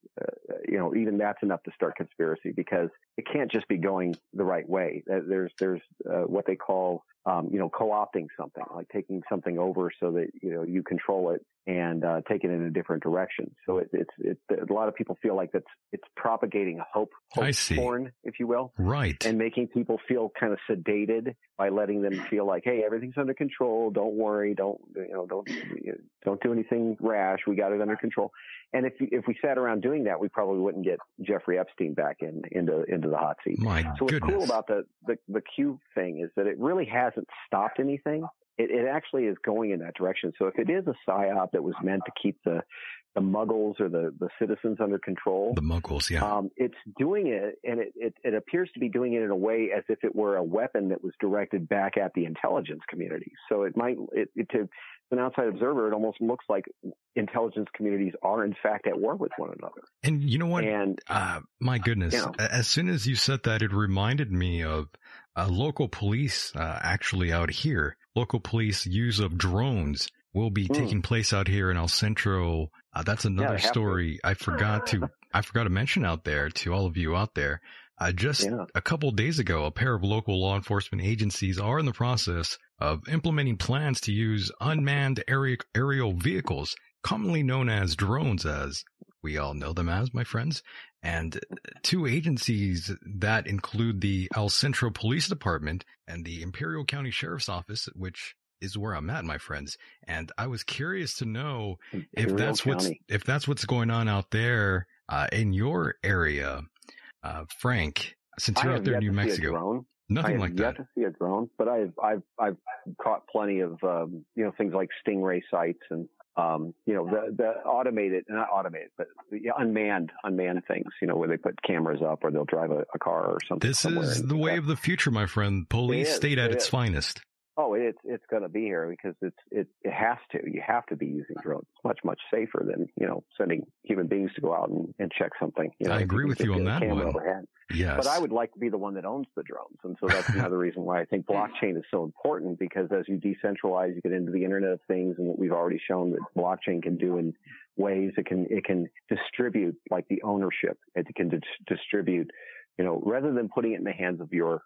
you know, even that's enough to start conspiracy, because it can't just be going the right way. There's what they call, you know, co-opting something, like taking something over so that, you know, you control it and take it in a different direction. So it's a lot of people feel like it's propagating hope porn, if you will. Right. And making people feel kind of sedated by letting them feel like, hey, everything's under control. Don't worry. Don't do anything rash. We got it under control. And if we sat around doing that, we probably wouldn't get Jeffrey Epstein back into the hot seat. My goodness. So what's cool about the Q thing is that it really hasn't stopped anything. It actually is going in that direction. So if it is a psyop that was meant to keep the muggles or the citizens under control, the muggles, yeah, it's doing it, and it appears to be doing it in a way as if it were a weapon that was directed back at the intelligence community. So to an outside observer, it almost looks like intelligence communities are in fact at war with one another. And you know what? And my goodness, you know, as soon as you said that, it reminded me of local police actually out here. Local police use of drones will be taking place out here in El Centro. That's another story I forgot to mention out there to all of you out there. Just a couple of days ago, a pair of local law enforcement agencies are in the process of implementing plans to use unmanned aerial vehicles, commonly known as drones, as we all know them as, my friends. And two agencies that include the El Centro Police Department and the Imperial County Sheriff's Office, which is where I'm at, my friends. And I was curious to know if that's what's going on out there in your area, Frank, since you're out there in New Mexico. Nothing like that. I have yet to see a drone, but I've caught plenty of you know, things like stingray sites and you know, the not automated, but unmanned things, you know, where they put cameras up or they'll drive a car or something. This is the way of the future, my friend. Police state at its finest. Oh, it's going to be here because it has to. You have to be using drones. It's much, much safer than, you know, sending human beings to go out and check something. You know, I agree with you on that one. Overhead. Yes. But I would like to be the one that owns the drones. And so that's another reason why I think blockchain is so important, because as you decentralize, you get into the Internet of Things, and what we've already shown that blockchain can do in ways it can distribute, like the ownership. It can distribute. You know, rather than putting it in the hands of your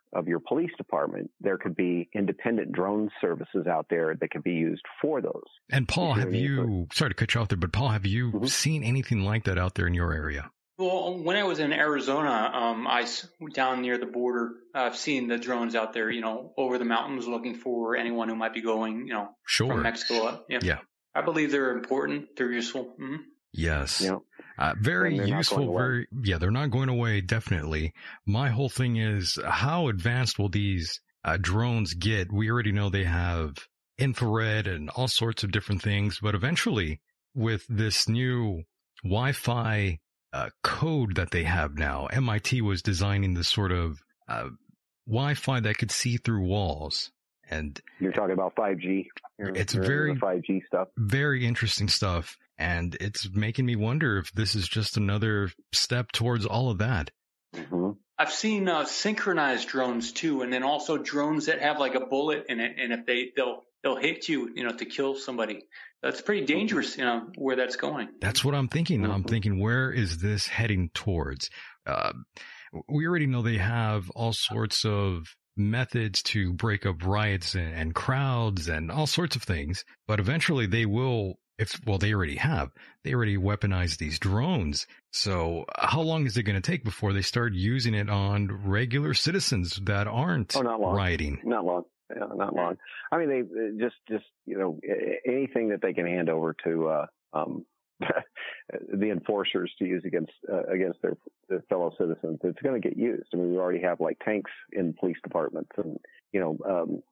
police department, there could be independent drone services out there that could be used for those. And Paul, sorry to cut you off there, but Paul, have you seen anything like that out there in your area? Well, when I was in Arizona, I down near the border, I've seen the drones out there, you know, over the mountains looking for anyone who might be going, you know, from Mexico up. Yeah. I believe they're important. They're useful. Mm-hmm. Yes. Yeah. Very useful. They're not going away. Definitely. My whole thing is, how advanced will these drones get? We already know they have infrared and all sorts of different things, but eventually with this new Wi-Fi code that they have now, MIT was designing this sort of Wi-Fi that could see through walls. And you're talking about 5G. It's very 5G stuff. Very interesting stuff. And it's making me wonder if this is just another step towards all of that. Mm-hmm. I've seen synchronized drones too, and then also drones that have like a bullet in it, and if they'll hit you, you know, to kill somebody. that's pretty dangerous, you know, where that's going. That's what I'm thinking. I'm thinking, where is this heading towards? We already know they have all sorts of methods to break up riots and crowds and all sorts of things, but eventually they will. They already weaponized these drones. So how long is it going to take before they start using it on regular citizens that aren't rioting? Not long. Yeah, not long. I mean, they just, you know, anything that they can hand over to, the enforcers to use against their fellow citizens, it's going to get used. I mean, we already have like tanks in police departments and, you know,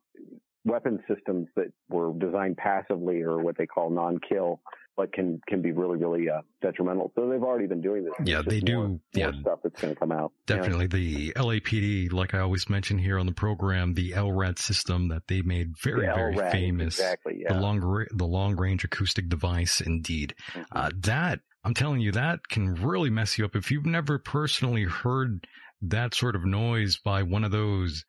weapon systems that were designed passively, or what they call non-kill, but can be really, really detrimental. So they've already been doing this. Yeah, they do. More stuff that's going to come out. Definitely. You know? The LAPD, like I always mention here on the program, the LRAD system that they made very famous. Exactly. Yeah. The long range acoustic device, indeed. Mm-hmm. That, I'm telling you, that can really mess you up. If you've never personally heard that sort of noise by one of those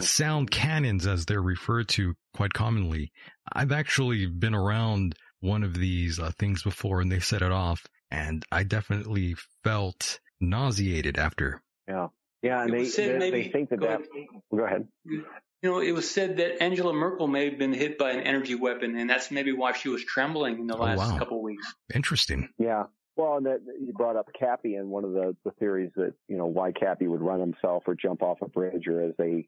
sound cannons, as they're referred to quite commonly. I've actually been around one of these things before, and they set it off, and I definitely felt nauseated after. Yeah. Yeah. And they think that go ahead. You know, it was said that Angela Merkel may have been hit by an energy weapon, and that's maybe why she was trembling in the last couple of weeks. Interesting. Yeah. Well, and that you brought up Kappy, and one of the theories that, you know, why Kappy would run himself or jump off a bridge, or as the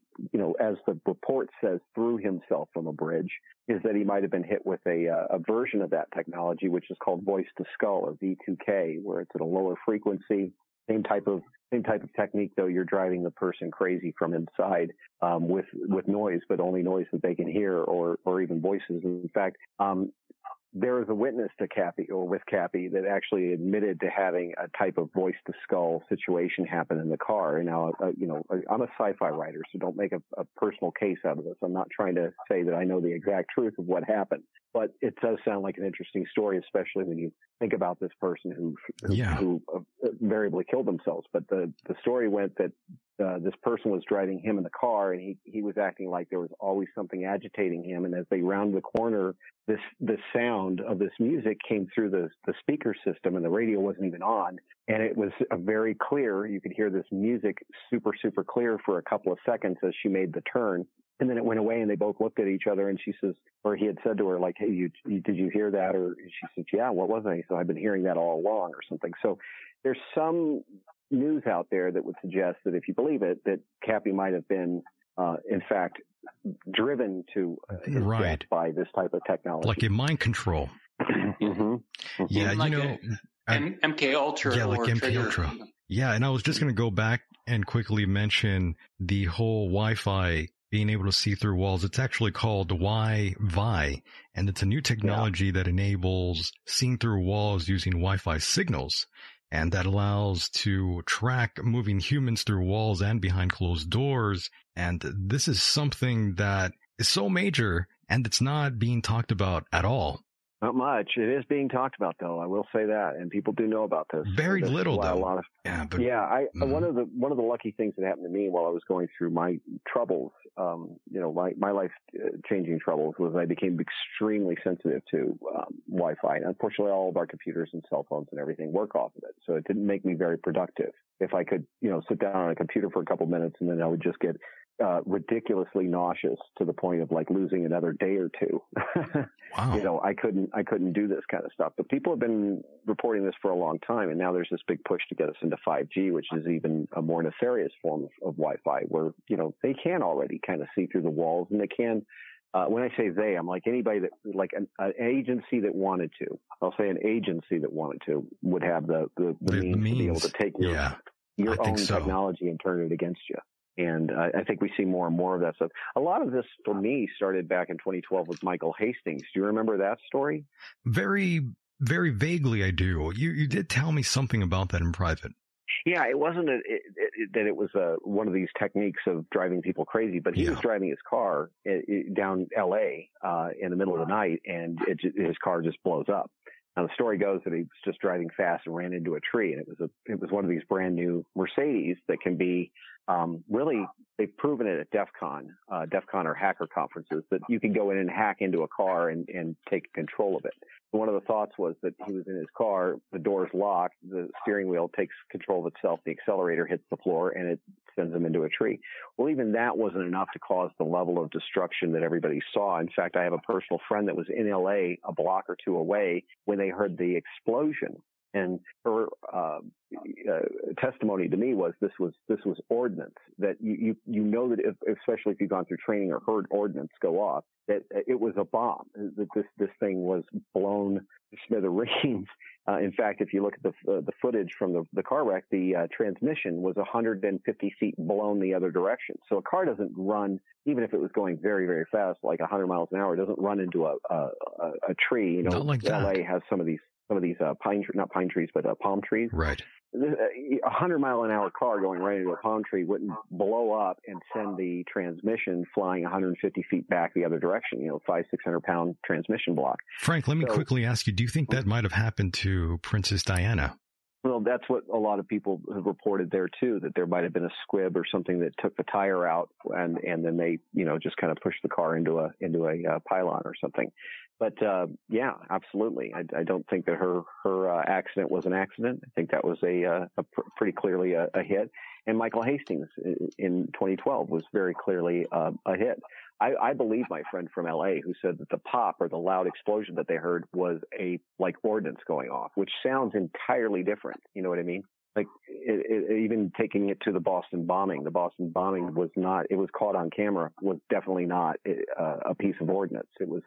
report says, threw himself from a bridge, is that he might have been hit with a version of that technology, which is called voice to skull, or V2K, where it's at a lower frequency. Same type of technique, though. You're driving the person crazy from inside with noise, but only noise that they can hear, or even voices. In fact, there is a witness to Kappy, or with Kappy, that actually admitted to having a type of voice to skull situation happen in the car. And now, you know, I'm a sci-fi writer, so don't make a personal case out of this. I'm not trying to say that I know the exact truth of what happened, but it does sound like an interesting story, especially when you think about this person who invariably killed themselves. But the story went that this person was driving him in the car, and he was acting like there was always something agitating him. And as they round the corner, the sound of this music came through the speaker system, and the radio wasn't even on. And it was very clear. You could hear this music super, super clear for a couple of seconds as she made the turn. And then it went away, and they both looked at each other, and she says, or he had said to her, like, hey, you did you hear that? Or she said, yeah, what was it? So I've been hearing that all along, or something. So there's some news out there that would suggest that, if you believe it, that Kappy might have been, in fact, driven to death by this type of technology. Like in mind control. Mm-hmm. Yeah, like, you know, MK Ultra. Yeah, like MK Ultra. Yeah, and I was just going to go back and quickly mention the whole Wi-Fi being able to see through walls. It's actually called Wi-Vi, and it's a new technology that enables seeing through walls using Wi-Fi signals. And that allows to track moving humans through walls and behind closed doors. And this is something that is so major, and it's not being talked about at all. Not much. It is being talked about, though. I will say that, and people do know about this. Very little, though. One of the lucky things that happened to me while I was going through my troubles, you know, my life-changing troubles, was I became extremely sensitive to Wi-Fi. And unfortunately, all of our computers and cell phones and everything work off of it, so it didn't make me very productive. If I could, you know, sit down on a computer for a couple minutes, and then I would just get ridiculously nauseous to the point of like losing another day or two. Wow. You know, I couldn't do this kind of stuff. But people have been reporting this for a long time, and now there's this big push to get us into 5G, which is even a more nefarious form of Wi-Fi, where, you know, they can already kind of see through the walls, and they can. When I say they, I'm like anybody that, like an agency that wanted to. I'll say an agency that wanted to would have the means to be able to take your own technology and turn it against you. And I think we see more and more of that stuff. A lot of this, for me, started back in 2012 with Michael Hastings. Do you remember that story? Very, very vaguely, I do. You did tell me something about that in private. Yeah, it wasn't that it was one of these techniques of driving people crazy, but he was driving his car down L.A. In the middle of the night, and his car just blows up. Now, the story goes that he was just driving fast and ran into a tree, and it was one of these brand new Mercedes that can be Really, they've proven it at DEF CON or hacker conferences, that you can go in and hack into a car and take control of it. One of the thoughts was that he was in his car, the door's locked, the steering wheel takes control of itself, the accelerator hits the floor, and it sends him into a tree. Well, even that wasn't enough to cause the level of destruction that everybody saw. In fact, I have a personal friend that was in L.A. a block or two away when they heard the explosion. And her testimony to me was this was ordnance, that you know that if, especially if you've gone through training or heard ordnance go off, that it was a bomb, that this thing was blown to smithereens. In fact, if you look at the footage from the car wreck, the transmission was 150 feet blown the other direction. So a car doesn't run, even if it was going very, very fast, like 100 miles an hour, it doesn't run into a tree. You know, not like LA that. Has some of these palm trees. Right. A 100-mile-an-hour car going right into a palm tree wouldn't blow up and send the transmission flying 150 feet back the other direction, 500-600-pound transmission block. Frank, let me quickly ask you, do you think that might have happened to Princess Diana? Well, that's what a lot of people have reported there, too, that there might have been a squib or something that took the tire out, and then they, just kind of pushed the car into a pylon or something. But, yeah, absolutely. I don't think that her accident was an accident. I think that was pretty clearly a hit. And Michael Hastings in 2012 was very clearly a hit. I believe my friend from L.A. who said that the pop or the loud explosion that they heard was like ordnance going off, which sounds entirely different. You know what I mean? Like even taking it to the Boston bombing was not – it was caught on camera, was definitely not a piece of ordnance. It was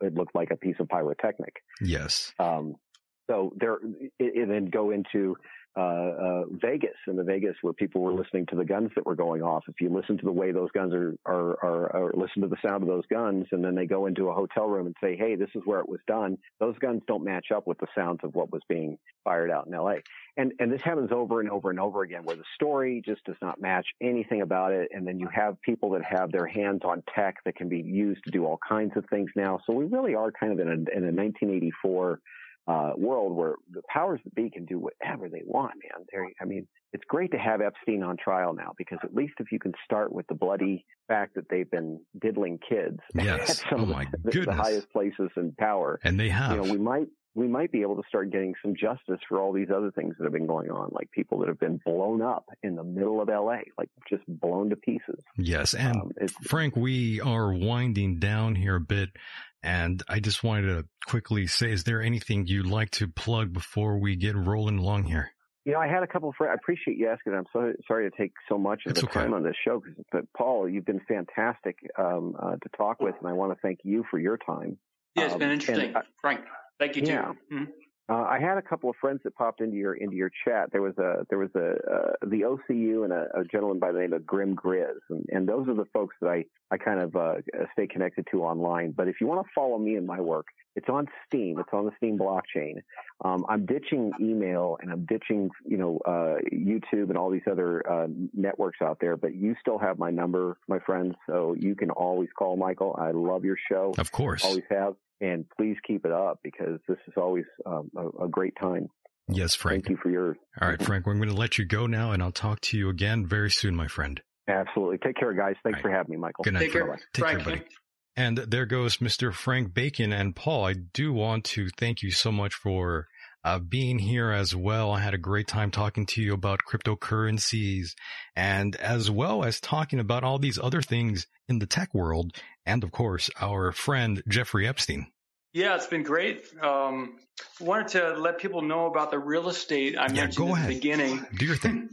it looked like a piece of pyrotechnic. Yes. So there – and then go into – Vegas, in the Vegas where people were listening to the guns that were going off. If you listen to the way those guns are listen to the sound of those guns, and then they go into a hotel room and say, hey, this is where it was done. Those guns don't match up with the sounds of what was being fired out in LA. And this happens over and over and over again, where the story just does not match anything about it. And then you have people that have their hands on tech that can be used to do all kinds of things now. So we really are kind of in a 1984 world where the powers that be can do whatever they want, man. It's great to have Epstein on trial now, because at least if you can start with the bloody fact that they've been diddling kids yes. at some the highest places in power, and they have, we might be able to start getting some justice for all these other things that have been going on, like people that have been blown up in the middle of L.A., like just blown to pieces. Yes. And Frank, we are winding down here a bit, and I just wanted to quickly say, is there anything you'd like to plug before we get rolling along here? I had a couple of friends. I appreciate you asking. I'm so sorry to take so much of time on this show, but Paul, you've been fantastic to talk with, and I want to thank you for your time. Yeah, it's been interesting. Frank. Thank you, too. Yeah. Mm-hmm. I had a couple of friends that popped into your chat. There was the OCU and a gentleman by the name of Grim Grizz, and those are the folks that I kind of stay connected to online. But if you want to follow me and my work, it's on Steam. It's on the Steam blockchain. I'm ditching email, and I'm ditching YouTube and all these other networks out there. But you still have my number, my friend, so you can always call Michael. I love your show. Of course, always have, and please keep it up, because this is always a great time. Yes, Frank. Thank you for yours. All right, Frank. Well, I'm going to let you go now, and I'll talk to you again very soon, my friend. Absolutely. Take care, guys. Thanks for having me, Michael. Good night. Take care, buddy. And there goes Mr. Frank Bacon. And Paul, I do want to thank you so much for being here as well. I had a great time talking to you about cryptocurrencies, and as well as talking about all these other things in the tech world, and of course, our friend Jeffrey Epstein. Yeah, it's been great. Wanted to let people know about the real estate I mentioned at the beginning. Do your thing.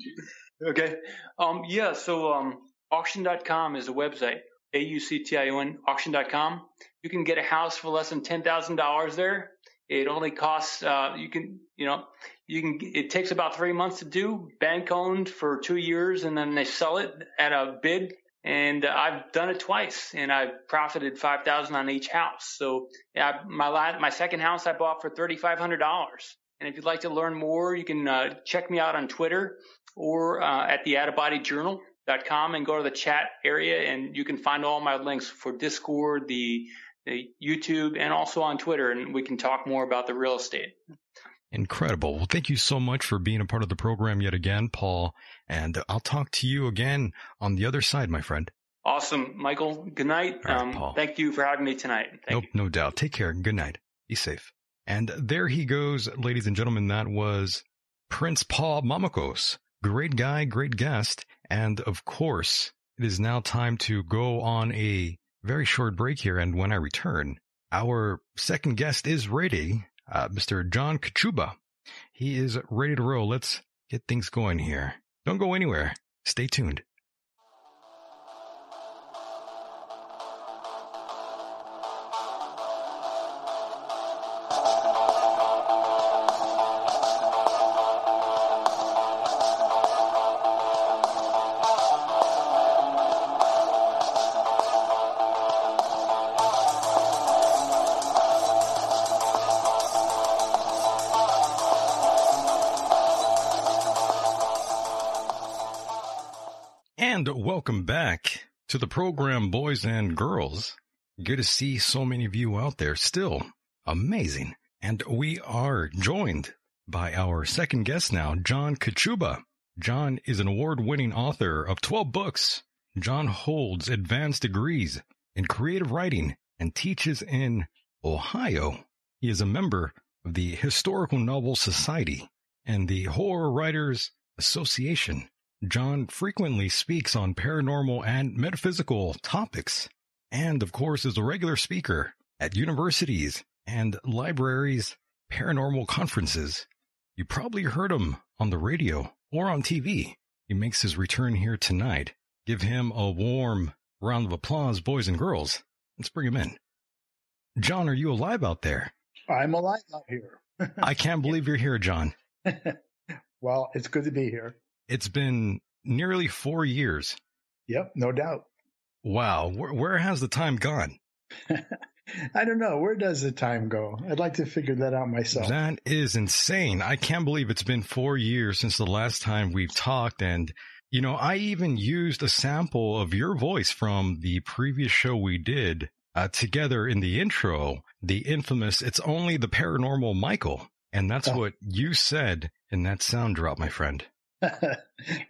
Okay. Auction.com is the website. AUCTION, auction.com. You can get a house for less than $10,000 there. It only costs, it takes about 3 months to do, bank owned for 2 years, and then they sell it at a bid. And I've done it twice, and I've profited $5,000 on each house. So my second house I bought for $3,500. And if you'd like to learn more, you can check me out on Twitter or at the outofbodyjournal.com, and go to the chat area, and you can find all my links for Discord, the YouTube, and also on Twitter, and we can talk more about the real estate. Incredible. Well, thank you so much for being a part of the program yet again, Paul. And I'll talk to you again on the other side, my friend. Awesome, Michael. Good night. Right, Paul. Thank you for having me tonight. No doubt. Take care. Good night. Be safe. And there he goes, ladies and gentlemen. That was Prince Paul Mamakos. Great guy, great guest. And of course, it is now time to go on a very short break here. And when I return, our second guest is ready. Mr. John Kachuba. He is ready to roll. Let's get things going here. Don't go anywhere. Stay tuned. Welcome back to the program, boys and girls. Good to see so many of you out there still. Amazing. And we are joined by our second guest now, John Kachuba. John is an award-winning author of 12 books. John holds advanced degrees in creative writing and teaches in Ohio. He is a member of the Historical Novel Society and the Horror Writers Association. John frequently speaks on paranormal and metaphysical topics, and of course is a regular speaker at universities and libraries, paranormal conferences. You probably heard him on the radio or on TV. He makes his return here tonight. Give him a warm round of applause, boys and girls. Let's bring him in. John, are you alive out there? I'm alive out here. I can't believe you're here, John. Well, it's good to be here. It's been nearly 4 years. Yep, no doubt. Wow. Where has the time gone? I don't know. Where does the time go? I'd like to figure that out myself. That is insane. I can't believe it's been 4 years since the last time we've talked. And, you know, I even used a sample of your voice from the previous show we did together in the intro, the infamous It's Only the Paranormal Michael. And that's what you said in that sound drop, my friend.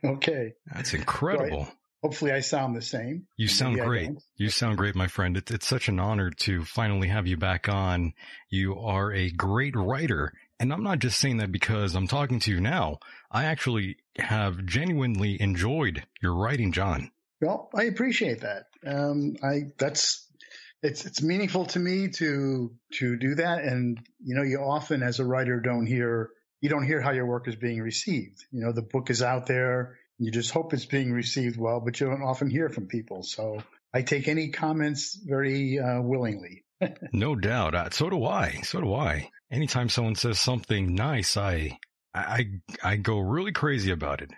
Okay. That's incredible. Right. Hopefully I sound the same. You sound great. You sound great, my friend. It's such an honor to finally have you back on. You are a great writer. And I'm not just saying that because I'm talking to you now. I actually have genuinely enjoyed your writing, John. Well, I appreciate that. It's meaningful to me to do that. And, you know, you often as a writer don't hear how your work is being received. You know, the book is out there. And you just hope it's being received well, but you don't often hear from people. So I take any comments very willingly. No doubt. So do I. Anytime someone says something nice, I go really crazy about it.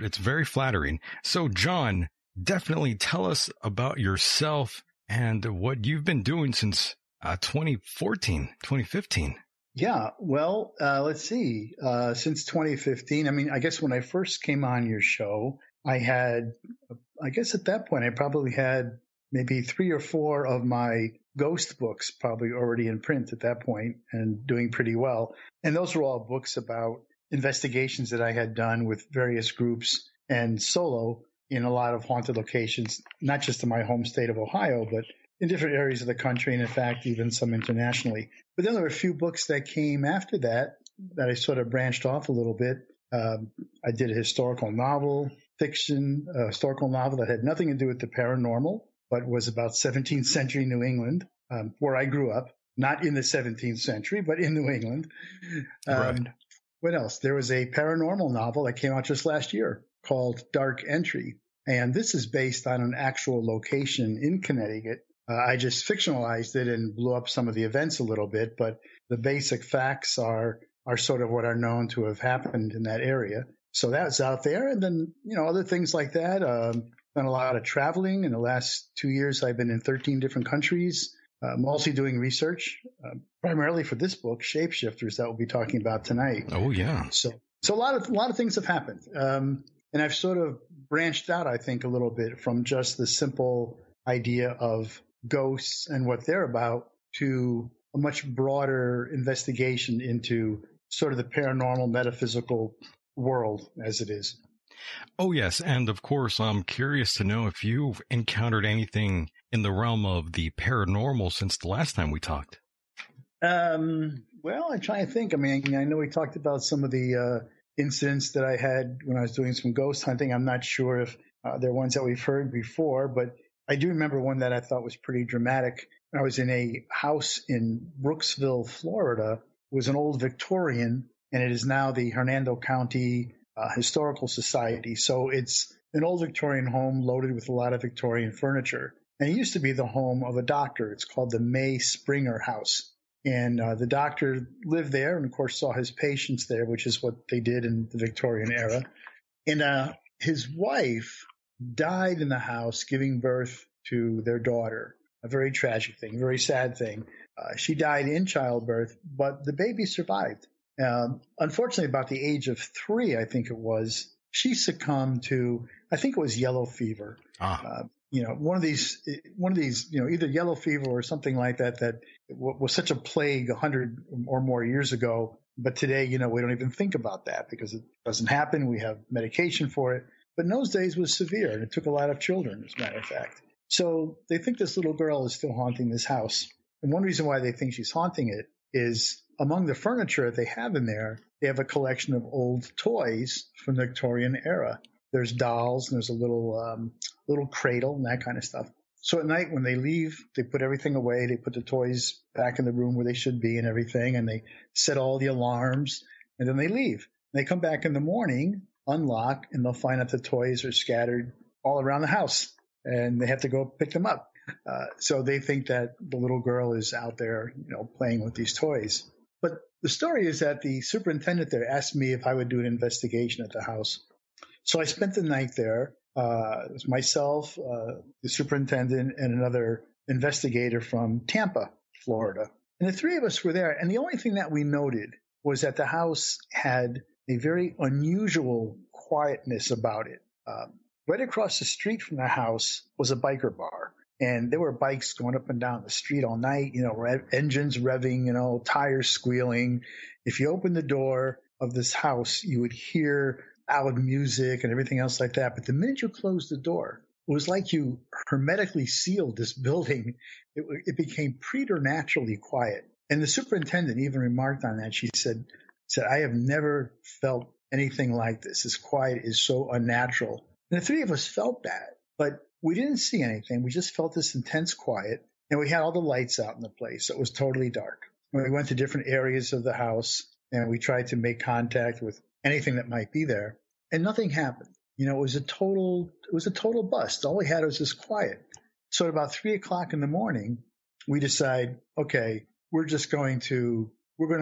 It's very flattering. So, John, definitely tell us about yourself and what you've been doing since 2015. Yeah, well, let's see. Since 2015, I mean, I guess when I first came on your show, I probably had maybe 3 or 4 of my ghost books probably already in print at that point and doing pretty well. And those were all books about investigations that I had done with various groups and solo in a lot of haunted locations, not just in my home state of Ohio, but in different areas of the country, and in fact, even some internationally. But then there were a few books that came after that I sort of branched off a little bit. I did a historical novel that had nothing to do with the paranormal, but was about 17th century New England, where I grew up, not in the 17th century, but in New England. Right. What else? There was a paranormal novel that came out just last year called Dark Entry, and this is based on an actual location in Connecticut. I just fictionalized it and blew up some of the events a little bit, but the basic facts are sort of what are known to have happened in that area. So that's out there. And then, you know, other things like that. Done a lot of traveling. In the last 2 years, I've been in 13 different countries, mostly doing research, primarily for this book, Shapeshifters, that we'll be talking about tonight. Oh, yeah. So a lot of things have happened. And I've sort of branched out, I think, a little bit from just the simple idea of ghosts and what they're about to a much broader investigation into sort of the paranormal, metaphysical world as it is. Oh, yes. And of course, I'm curious to know if you've encountered anything in the realm of the paranormal since the last time we talked. Well, I'm trying to think. I mean, I know we talked about some of the incidents that I had when I was doing some ghost hunting. I'm not sure if they're ones that we've heard before, but I do remember one that I thought was pretty dramatic. I was in a house in Brooksville, Florida. It was an old Victorian, and it is now the Hernando County Historical Society. So it's an old Victorian home loaded with a lot of Victorian furniture. And it used to be the home of a doctor. It's called the May Springer House. And the doctor lived there and, of course, saw his patients there, which is what they did in the Victorian era. And his wife died in the house giving birth to their daughter, a very tragic thing, very sad thing. She died in childbirth, but the baby survived. Unfortunately, about the age of 3, I think it was, she succumbed to, I think it was yellow fever. You know, one of these, you know, either yellow fever or something like that, that was such a plague 100 or more years ago. But today, you know, we don't even think about that because it doesn't happen. We have medication for it. But in those days it was severe, and it took a lot of children, as a matter of fact. So they think this little girl is still haunting this house. And one reason why they think she's haunting it is among the furniture that they have in there, they have a collection of old toys from the Victorian era. There's dolls, and there's a little cradle and that kind of stuff. So at night when they leave, they put everything away. They put the toys back in the room where they should be and everything, and they set all the alarms, and then they leave. And they come back in the morning, unlock, and they'll find out the toys are scattered all around the house, and they have to go pick them up. So they think that the little girl is out there, you know, playing with these toys. But the story is that the superintendent there asked me if I would do an investigation at the house. So I spent the night there. It was myself, the superintendent, and another investigator from Tampa, Florida. And the three of us were there. And the only thing that we noted was that the house had a very unusual quietness about it. Right across the street from the house was a biker bar. And there were bikes going up and down the street all night, you know, engines revving, you know, tires squealing. If you opened the door of this house, you would hear loud music and everything else like that. But the minute you closed the door, it was like you hermetically sealed this building. It became preternaturally quiet. And the superintendent even remarked on that. She said, I have never felt anything like this. This quiet is so unnatural. And the three of us felt that, but we didn't see anything. We just felt this intense quiet, and we had all the lights out in the place. So it was totally dark. And we went to different areas of the house, and we tried to make contact with anything that might be there, and nothing happened. You know, it was a total bust. All we had was this quiet. So at about 3 o'clock in the morning, we decide, okay, we're going to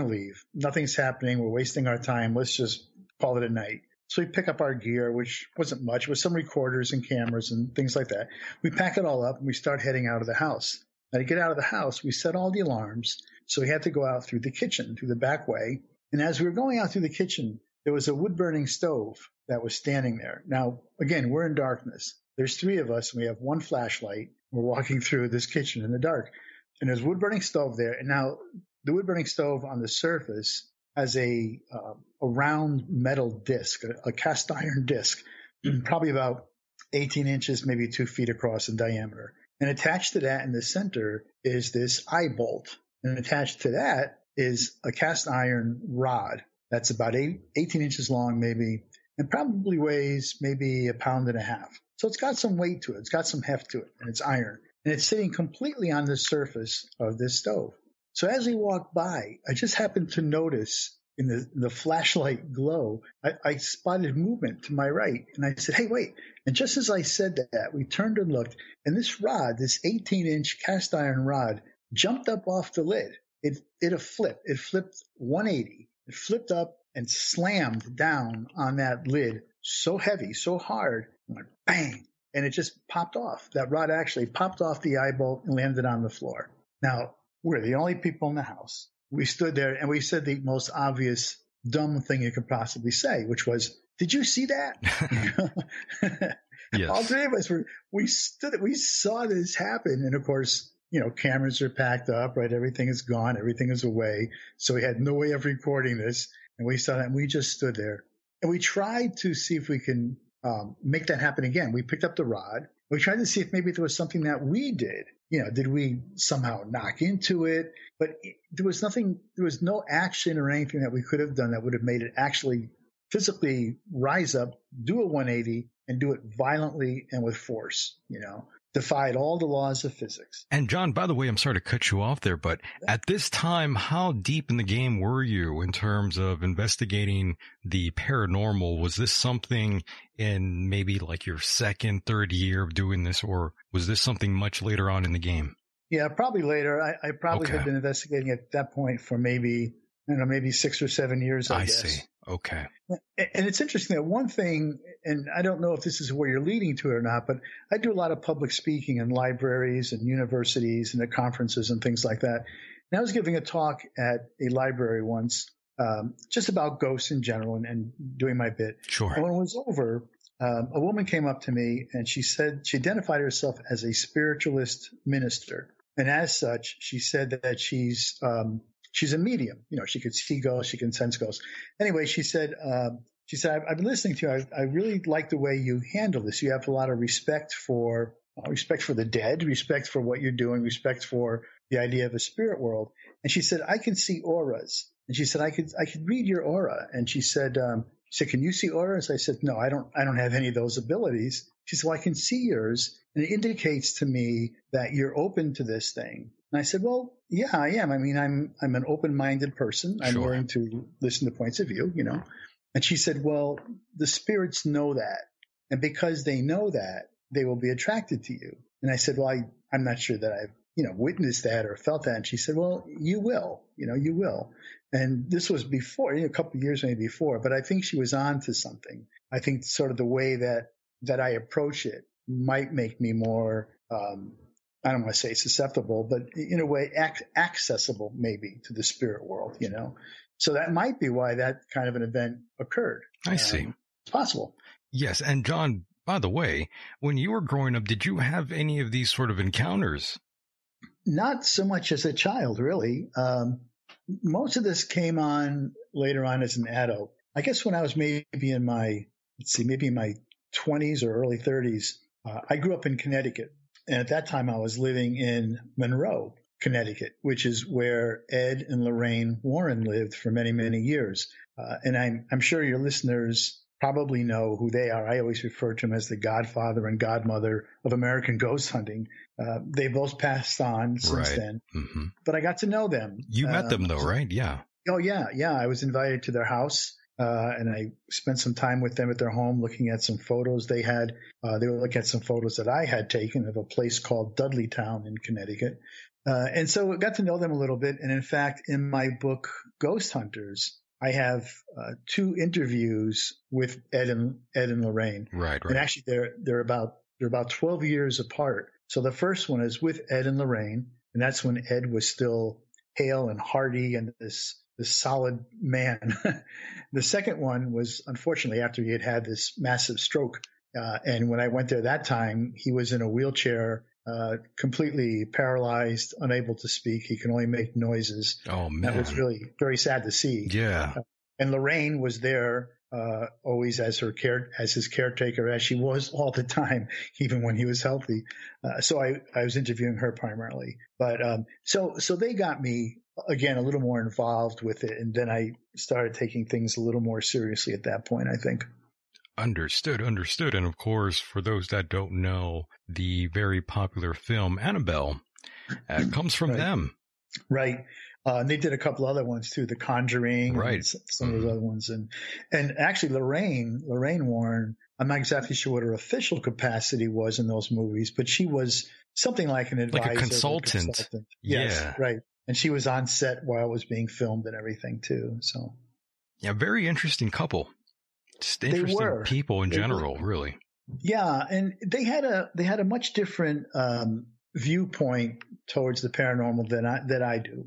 leave. Nothing's happening. We're wasting our time. Let's just call it a night. So we pick up our gear, which wasn't much. It was some recorders and cameras and things like that. We pack it all up, and we start heading out of the house. Now, to get out of the house, we set all the alarms. So we had to go out through the kitchen, through the back way. And as we were going out through the kitchen, there was a wood-burning stove that was standing there. Now, again, we're in darkness. There's three of us, and we have one flashlight. We're walking through this kitchen in the dark. And there's a wood-burning stove there. And now the wood-burning stove on the surface has a round metal disc, a cast iron disc, probably about 18 inches, maybe 2 feet across in diameter. And attached to that in the center is this eye bolt. And attached to that is a cast iron rod that's about 18 inches long maybe, and probably weighs maybe 1.5 pounds. So it's got some weight to it. It's got some heft to it, and it's iron. And it's sitting completely on the surface of this stove. So as we walked by, I just happened to notice in the flashlight glow, I spotted movement to my right. And I said, hey, wait. And just as I said that, we turned and looked. And this rod, this 18-inch cast iron rod, jumped up off the lid. It flipped 180. It flipped up and slammed down on that lid so heavy, so hard, and went bang. And it just popped off. That rod actually popped off the eye bolt and landed on the floor. Now, we're the only people in the house. We stood there, and we said the most obvious dumb thing you could possibly say, which was, did you see that? Yes. All three of us, we saw this happen. And, of course, you know, cameras are packed up, right? Everything is gone. Everything is away. So we had no way of recording this. And we saw that and we just stood there. And we tried to see if we can make that happen again. We picked up the rod. We tried to see if maybe there was something that we did. You know, did we somehow knock into it? But there was nothing, there was no action or anything that we could have done that would have made it actually physically rise up, do a 180, and do it violently and with force, you know, defied all the laws of physics. And John, by the way, I'm sorry to cut you off there, but at this time, how deep in the game were you in terms of investigating the paranormal? Was this something in maybe like your second, third year of doing this, or was this something much later on in the game? Yeah, probably later. I probably had been investigating at that point for maybe, I don't know, maybe 6 or 7 years, I guess. I see. Okay. And it's interesting that one thing, and I don't know if this is where you're leading to it or not, but I do a lot of public speaking in libraries and universities and at conferences and things like that. And I was giving a talk at a library once just about ghosts in general and doing my bit. Sure. And when it was over, a woman came up to me and she said she identified herself as a spiritualist minister. And as such, she said that she's a medium. You know, she could see ghosts. She can sense ghosts. Anyway, she said, I've been listening to you. I really like the way you handle this. You have a lot of respect for the dead, respect for what you're doing, respect for the idea of a spirit world. And she said, I can see auras. And she said, I could read your aura. And she said, can you see auras? I said, no, I don't have any of those abilities. She said, well, I can see yours. And it indicates to me that you're open to this thing. And I said, well, yeah, I am. I mean, I'm an open-minded person. I'm willing to listen to points of view, you know. And she said, well, the spirits know that. And because they know that, they will be attracted to you. And I said, well, I'm not sure that I've, you know, witnessed that or felt that. And she said, well, you will, you know, you will. And this was before, you know, a couple of years maybe before, but I think she was on to something. I think sort of the way that I approach it might make me more I don't want to say susceptible, but in a way accessible maybe to the spirit world, you know. So that might be why that kind of an event occurred. I see. It's possible. Yes. And John, by the way, when you were growing up, did you have any of these sort of encounters? Not so much as a child, really. Most of this came on later on as an adult. I guess when I was maybe in my 20s or early 30s, I grew up in Connecticut. And at that time, I was living in Monroe, Connecticut, which is where Ed and Lorraine Warren lived for many, many years. And I'm sure your listeners probably know who they are. I always refer to them as the godfather and godmother of American ghost hunting. They both passed on since then. Mm-hmm. But I got to know them. You met them, though, right? Yeah. Oh, yeah. Yeah. I was invited to their house. And I spent some time with them at their home looking at some photos they had. They were looking at some photos that I had taken of a place called Dudleytown in Connecticut. And so I got to know them a little bit. And in fact, in my book, Ghost Hunters, I have two interviews with Ed and Lorraine. Right. And actually, they're about 12 years apart. So the first one is with Ed and Lorraine. And that's when Ed was still hale and hearty and this solid man. The second one was, unfortunately, after he had this massive stroke. And when I went there that time, he was in a wheelchair, completely paralyzed, unable to speak. He can only make noises. Oh, man. That was really very sad to see. Yeah. And Lorraine was there always as his caretaker, as she was all the time, even when he was healthy. So I was interviewing her primarily. But so they got me, again, a little more involved with it. And then I started taking things a little more seriously at that point, I think. Understood. And of course, for those that don't know, the very popular film Annabelle comes from them. Right. And they did a couple other ones too, The Conjuring, right? Some of those other ones. And actually Lorraine Warren, I'm not exactly sure what her official capacity was in those movies, but she was something like an advisor. Like a consultant. Yes, yeah. Right. And she was on set while it was being filmed and everything too. So, yeah, very interesting couple. Just interesting people in general, really. Yeah, and they had a much different viewpoint towards the paranormal than I do.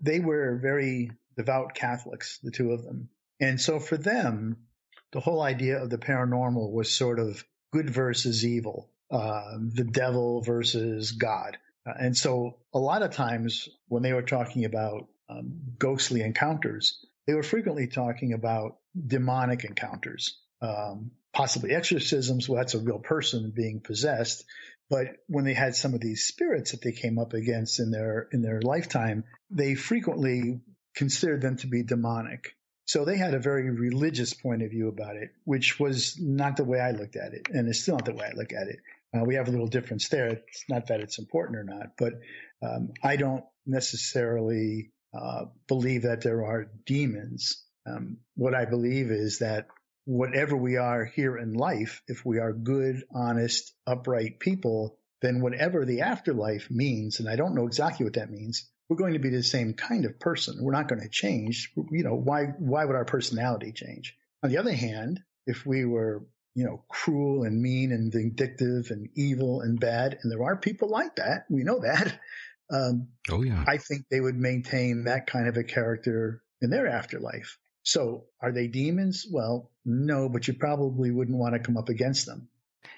They were very devout Catholics, the two of them, and so for them, the whole idea of the paranormal was sort of good versus evil, the devil versus God. And so a lot of times when they were talking about ghostly encounters, they were frequently talking about demonic encounters, possibly exorcisms. Well, that's a real person being possessed. But when they had some of these spirits that they came up against in their lifetime, they frequently considered them to be demonic. So they had a very religious point of view about it, which was not the way I looked at it. And it's still not the way I look at it. We have a little difference there. It's not that it's important or not, but I don't necessarily believe that there are demons. What I believe is that whatever we are here in life, if we are good, honest, upright people, then whatever the afterlife means, and I don't know exactly what that means, we're going to be the same kind of person. We're not going to change. You know, why would our personality change? On the other hand, if we were cruel and mean and vindictive and evil and bad. And there are people like that. We know that. Oh, yeah. I think they would maintain that kind of a character in their afterlife. So are they demons? Well, no, but you probably wouldn't want to come up against them.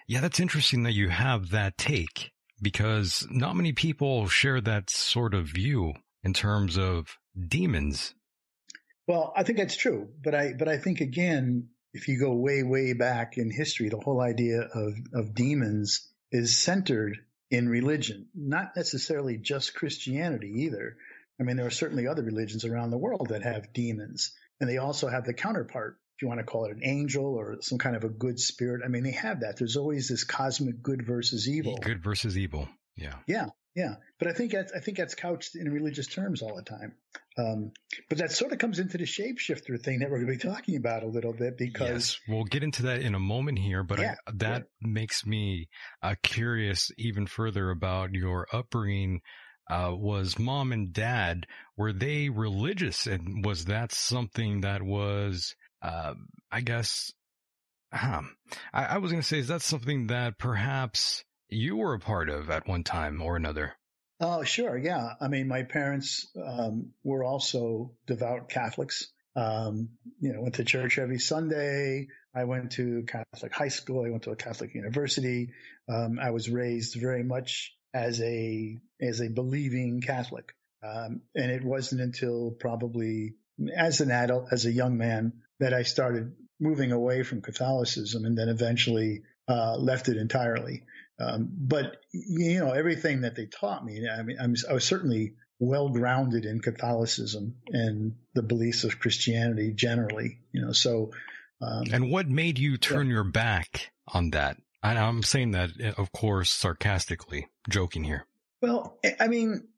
Yeah, that's interesting that you have that take, because not many people share that sort of view in terms of demons. Well, I think that's true. But I think, again, if you go way, way back in history, the whole idea of demons is centered in religion, not necessarily just Christianity either. I mean, there are certainly other religions around the world that have demons, and they also have the counterpart, if you want to call it an angel or some kind of a good spirit. I mean, they have that. There's always this cosmic good versus evil. Good versus evil. Yeah. Yeah. Yeah. But I think that's couched in religious terms all the time. But that sort of comes into the shapeshifter thing that we're going to be talking about a little bit, because yes, we'll get into that in a moment here. But yeah, that makes me curious even further about your upbringing. Was mom and dad, were they religious? And was that something that was, I guess, I was going to say, is that something that perhaps you were a part of at one time or another? Oh, sure. Yeah. I mean, my parents were also devout Catholics, went to church every Sunday. I went to Catholic high school. I went to a Catholic university. I was raised very much as a believing Catholic. And it wasn't until probably as an adult, as a young man, that I started moving away from Catholicism and then eventually left it entirely. But, everything that they taught me, I mean, I was certainly well-grounded in Catholicism and the beliefs of Christianity generally, so. And what made you turn your back on that? And I'm saying that, of course, sarcastically, joking here. Well, I mean,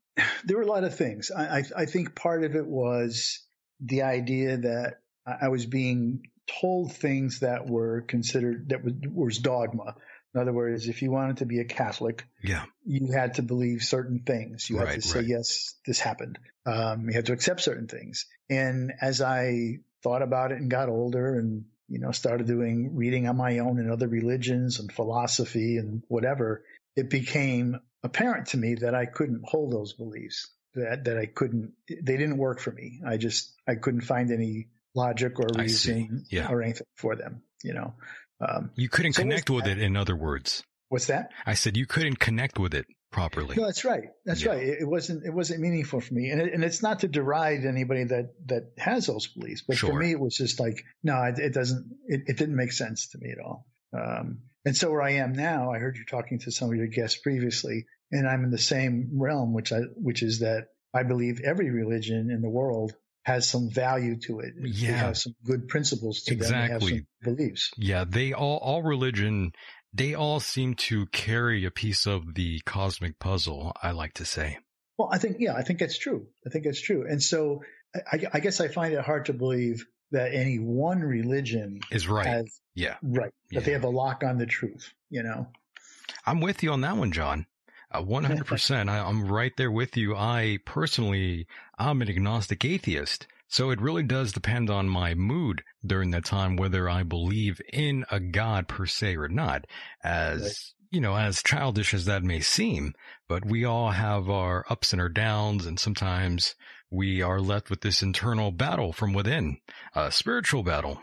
there were a lot of things. I think part of it was the idea that I was being told things that were considered, that was dogma. In other words, if you wanted to be a Catholic, you had to believe certain things. You had to say, yes, this happened. You had to accept certain things. And as I thought about it and got older and, started doing reading on my own and other religions and philosophy and whatever, it became apparent to me that I couldn't hold those beliefs, that I couldn't – they didn't work for me. I couldn't find any logic or reason or anything for them, you couldn't connect with it, in other words. What's that? I said you couldn't connect with it properly. No, that's right. That's right. It wasn't meaningful for me. And it's not to deride anybody that has those beliefs. But for me, it was just like, no, it didn't make sense to me at all. And so where I am now, I heard you talking to some of your guests previously, and I'm in the same realm, which is that I believe every religion in the world has some value to it. Yeah. They have some good principles to them. They have some beliefs. Yeah, all religion seem to carry a piece of the cosmic puzzle, I like to say. Well, I think that's true. And so I guess I find it hard to believe that any one religion is right. They have a lock on the truth, I'm with you on that one, John. 100%. I'm right there with you. I personally, I'm an agnostic atheist. So it really does depend on my mood during that time, whether I believe in a God per se or not, as childish as that may seem. But we all have our ups and our downs. And sometimes we are left with this internal battle from within, a spiritual battle.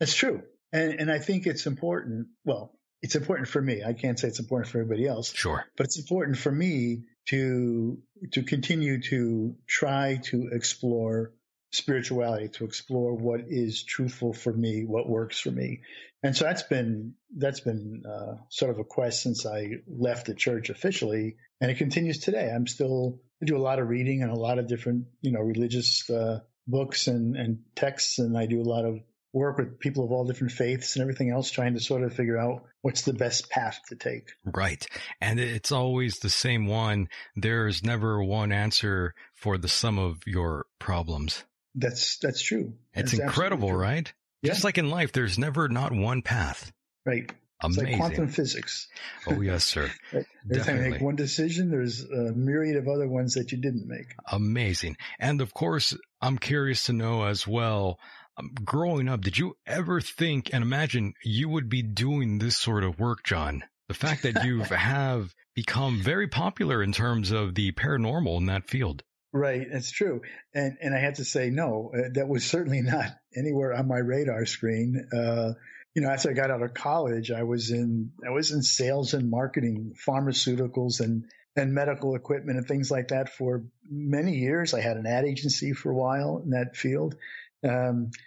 That's true. And I think it's important. Well, it's important for me. I can't say it's important for everybody else. Sure. But it's important for me to continue to try to explore spirituality, to explore what is truthful for me, what works for me. And so that's been sort of a quest since I left the church officially, and it continues today. I do a lot of reading and a lot of different, religious books and texts, and I do a lot of work with people of all different faiths and everything else, trying to sort of figure out what's the best path to take. Right. And it's always the same one. There's never one answer for the sum of your problems. That's true. It's incredible, right? Yeah. Just like in life, there's never not one path. Right. Amazing. It's like quantum physics. Oh, yes, sir. Right. Every time you make one decision, there's a myriad of other ones that you didn't make. Amazing. And of course, I'm curious to know as well, growing up, did you ever think and imagine you would be doing this sort of work, John? The fact that you have become very popular in terms of the paranormal in that field. Right. That's true. And I have to say, no, that was certainly not anywhere on my radar screen. After I got out of college, I was in sales and marketing, pharmaceuticals and medical equipment and things like that for many years. I had an ad agency for a while in that field.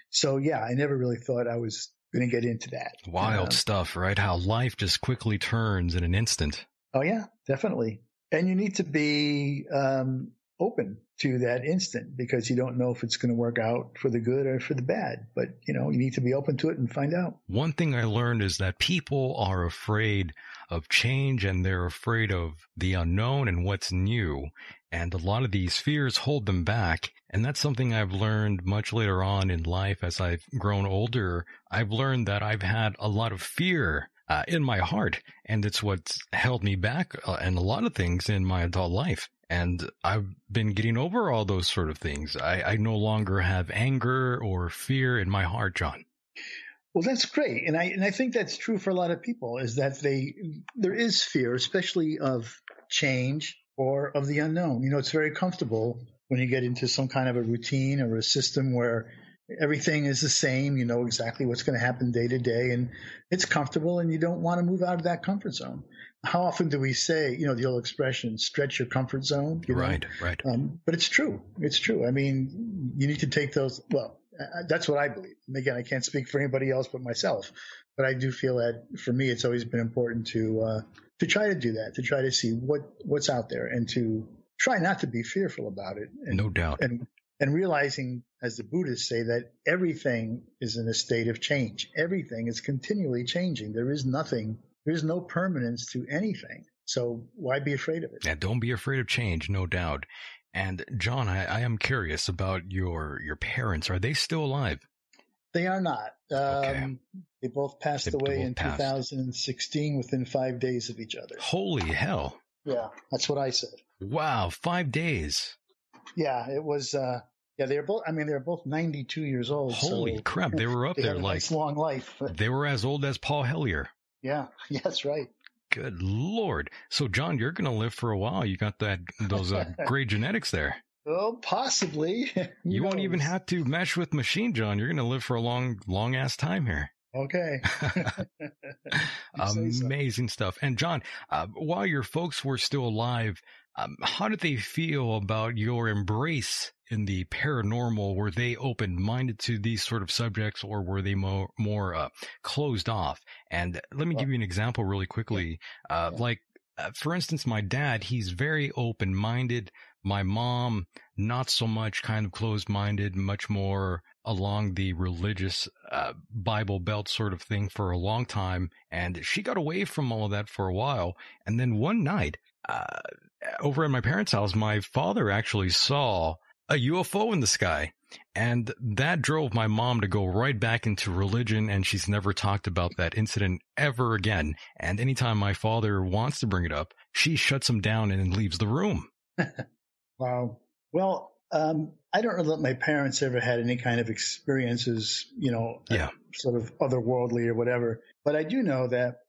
So I never really thought I was going to get into that. Wild stuff, right? How life just quickly turns in an instant. Oh yeah, definitely. And you need to be open to that instant, because you don't know if it's going to work out for the good or for the bad, but you need to be open to it and find out. One thing I learned is that people are afraid of change, and they're afraid of the unknown and what's new. And a lot of these fears hold them back. And that's something I've learned much later on in life as I've grown older. I've learned that I've had a lot of fear in my heart, and it's what's held me back and a lot of things in my adult life. And I've been getting over all those sort of things. I no longer have anger or fear in my heart, John. Well, that's great. And I think that's true for a lot of people, is that there is fear, especially of change or of the unknown. It's very comfortable when you get into some kind of a routine or a system where everything is the same, you know exactly what's going to happen day to day, and it's comfortable, and you don't want to move out of that comfort zone. How often do we say, the old expression, stretch your comfort zone? Right. But it's true. It's true. I mean, you need to take those – well, that's what I believe. And again, I can't speak for anybody else but myself, but I do feel that for me it's always been important to try to do that, to try to see what's out there, and to try not to be fearful about it. And, no doubt. And realizing, as the Buddhists say, that everything is in a state of change. Everything is continually changing. There is no permanence to anything. So why be afraid of it? Yeah, don't be afraid of change, no doubt. And John, I am curious about your parents. Are they still alive? They are not. Okay. They both passed away in 2016 within 5 days of each other. Holy hell. Yeah, that's what I said. Wow, 5 days. Yeah, it was they're both 92 years old. Holy crap, they were up there like a nice long life. They were as old as Paul Hellyer. Yeah, that's right. Good Lord. So John, you're going to live for a while. You got those great genetics there. Oh, possibly. You won't even have to mesh with machine, John. You're going to live for a long, long ass time here. Okay. Amazing stuff. And John, while your folks were still alive, how did they feel about your embrace in the paranormal? Were they open-minded to these sort of subjects, or were they more closed off? And let me give you an example really quickly. For instance, my dad, he's very open-minded. My mom, not so much, kind of closed-minded, much more along the religious Bible Belt sort of thing for a long time. And she got away from all of that for a while. And then one night, over at my parents' house, my father actually saw a UFO in the sky, and that drove my mom to go right back into religion, and she's never talked about that incident ever again. And anytime my father wants to bring it up, she shuts him down and leaves the room. Wow. Well, I don't know that my parents ever had any kind of experiences, sort of otherworldly or whatever, but I do know that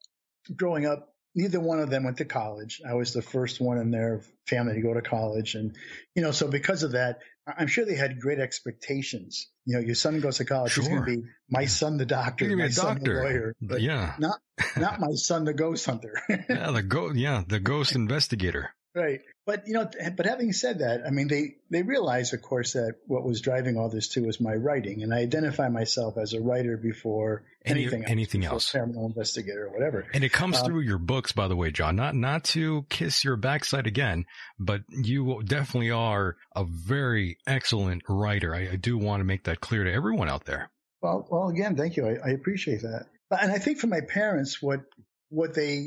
growing up, neither one of them went to college. I was the first one in their family to go to college. And, you know, so because of that, I'm sure they had great expectations. You know, your son goes to college. Sure. He's going to be my son, the doctor, my son, the lawyer. But yeah. Not my son, the ghost hunter. Yeah, the ghost investigator. Right. But, you know, but having said that, I mean, they realized, of course, that what was driving all this too was my writing. And I identify myself as a writer before anything else, paranormal investigator or whatever. And it comes through your books, by the way, John, not to kiss your backside again, but you definitely are a very excellent writer. I do want to make that clear to everyone out there. Well, again, thank you. I appreciate that. And I think for my parents, how they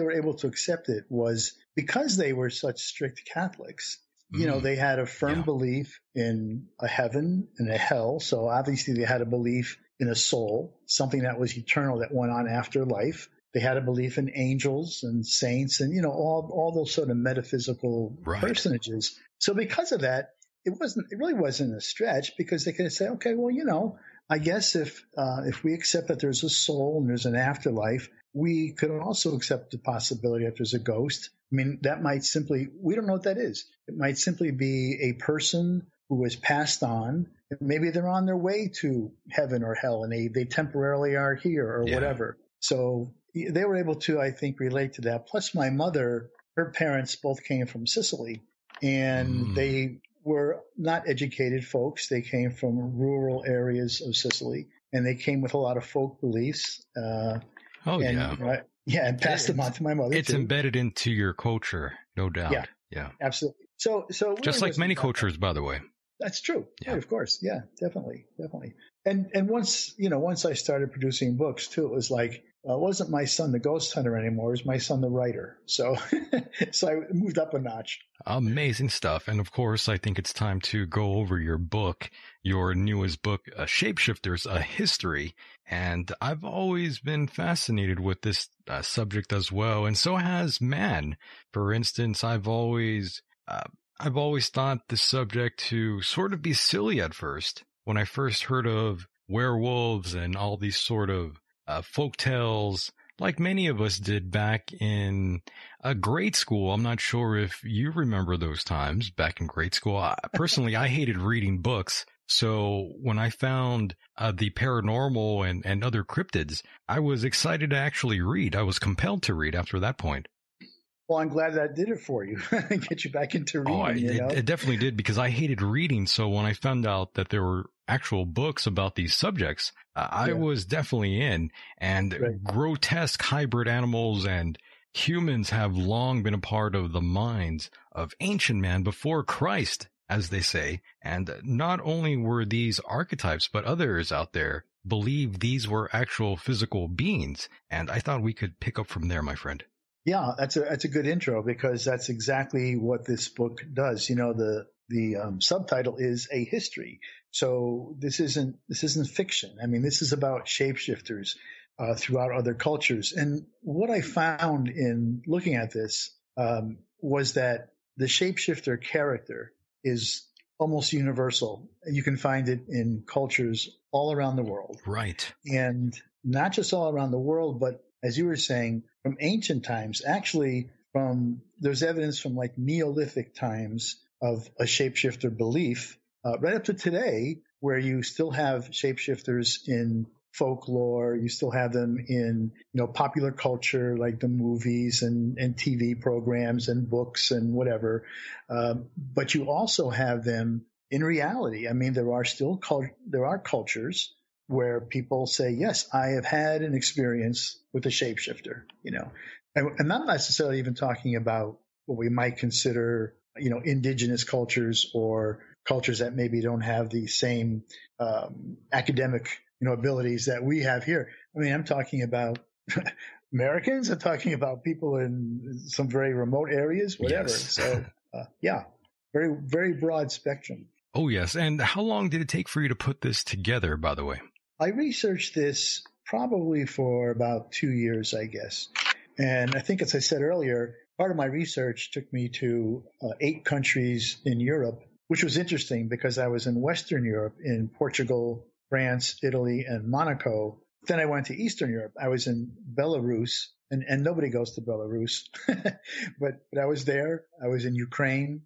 were able to accept it was because they were such strict Catholics. You know, they had a firm belief in a heaven and a hell. So obviously they had a belief in a soul, something that was eternal that went on after life. They had a belief in angels and saints and, you know, all those sort of metaphysical personages. So because of that, it really wasn't a stretch because they could say, okay, well, you know, I guess if we accept that there's a soul and there's an afterlife, we could also accept the possibility that there's a ghost. I mean, we don't know what that is. It might simply be a person who was passed on. Maybe they're on their way to heaven or hell, and they temporarily are here or whatever. So they were able to, I think, relate to that. Plus my mother, her parents both came from Sicily, and they were not educated folks. They came from rural areas of Sicily, and they came with a lot of folk beliefs. And passed them on to my mother. It's embedded into your culture, no doubt. Yeah, absolutely. So just like many cultures, by the way. That's true. Yeah, right, of course. Yeah, definitely. And once I started producing books too, it was like it wasn't my son the ghost hunter anymore. It was my son the writer. So, so I moved up a notch. Amazing stuff. And of course, I think it's time to go over your book, your newest book, Shapeshifters: A History. And I've always been fascinated with this subject as well, and so has man. For instance, I've always thought the subject to sort of be silly at first. When I first heard of werewolves and all these sort of folk tales, like many of us did back in grade school. I'm not sure if you remember those times back in grade school. I hated reading books. So when I found the paranormal and other cryptids, I was excited to actually read. I was compelled to read after that point. Well, I'm glad that I did it for you and get you back into reading. It definitely did, because I hated reading. So when I found out that there were actual books about these subjects, I was definitely in. And grotesque hybrid animals and humans have long been a part of the minds of ancient man before Christ, as they say. And not only were these archetypes, but others out there believe these were actual physical beings. And I thought we could pick up from there, my friend. Yeah, that's a good intro, because that's exactly what this book does. You know, the subtitle is A History. So this isn't fiction. I mean, this is about shapeshifters throughout other cultures. And what I found in looking at this was that the shapeshifter character is almost universal. You can find it in cultures all around the world. Right. And not just all around the world, but as you were saying, from ancient times, actually there's evidence from like Neolithic times of a shapeshifter belief right up to today, where you still have shapeshifters in folklore. You still have them in, you know, popular culture, like the movies and TV programs and books and whatever. But you also have them in reality. I mean, there are cultures where people say, yes, I have had an experience with a shapeshifter, you know, and I'm not necessarily even talking about what we might consider, you know, indigenous cultures or cultures that maybe don't have the same academic, you know, abilities that we have here. I mean, I'm talking about Americans. I'm talking about people in some very remote areas, whatever. Yes. So, very, very broad spectrum. Oh, yes. And how long did it take for you to put this together, by the way? I researched this probably for about 2 years, I guess. And I think, as I said earlier, part of my research took me to 8 countries in Europe, which was interesting because I was in Western Europe, in Portugal, France, Italy, and Monaco Then I went to Eastern Europe. I was in Belarus, and nobody goes to Belarus, but I was there. I was in Ukraine,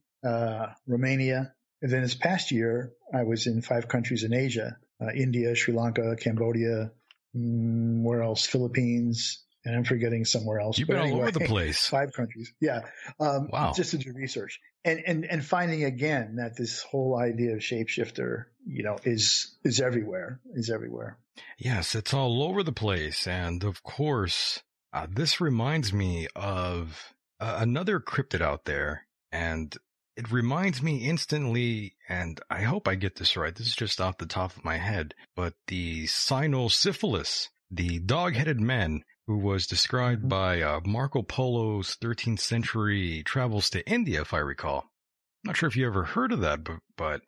Romania. And then this past year, I was in 5 countries in Asia, India, Sri Lanka, Cambodia, where else? Philippines. And I'm forgetting somewhere else. You've been all over the place. 5 countries. Yeah. Wow. Just to do research. And finding again that this whole idea of shapeshifter, you know, is everywhere. Is everywhere. Yes, it's all over the place. And of course, this reminds me of another cryptid out there. And it reminds me instantly, and I hope I get this right. This is just off the top of my head, but the cynosyphilis, the dog-headed man, who was described by Marco Polo's 13th century travels to India, if I recall. I'm not sure if you ever heard of that, but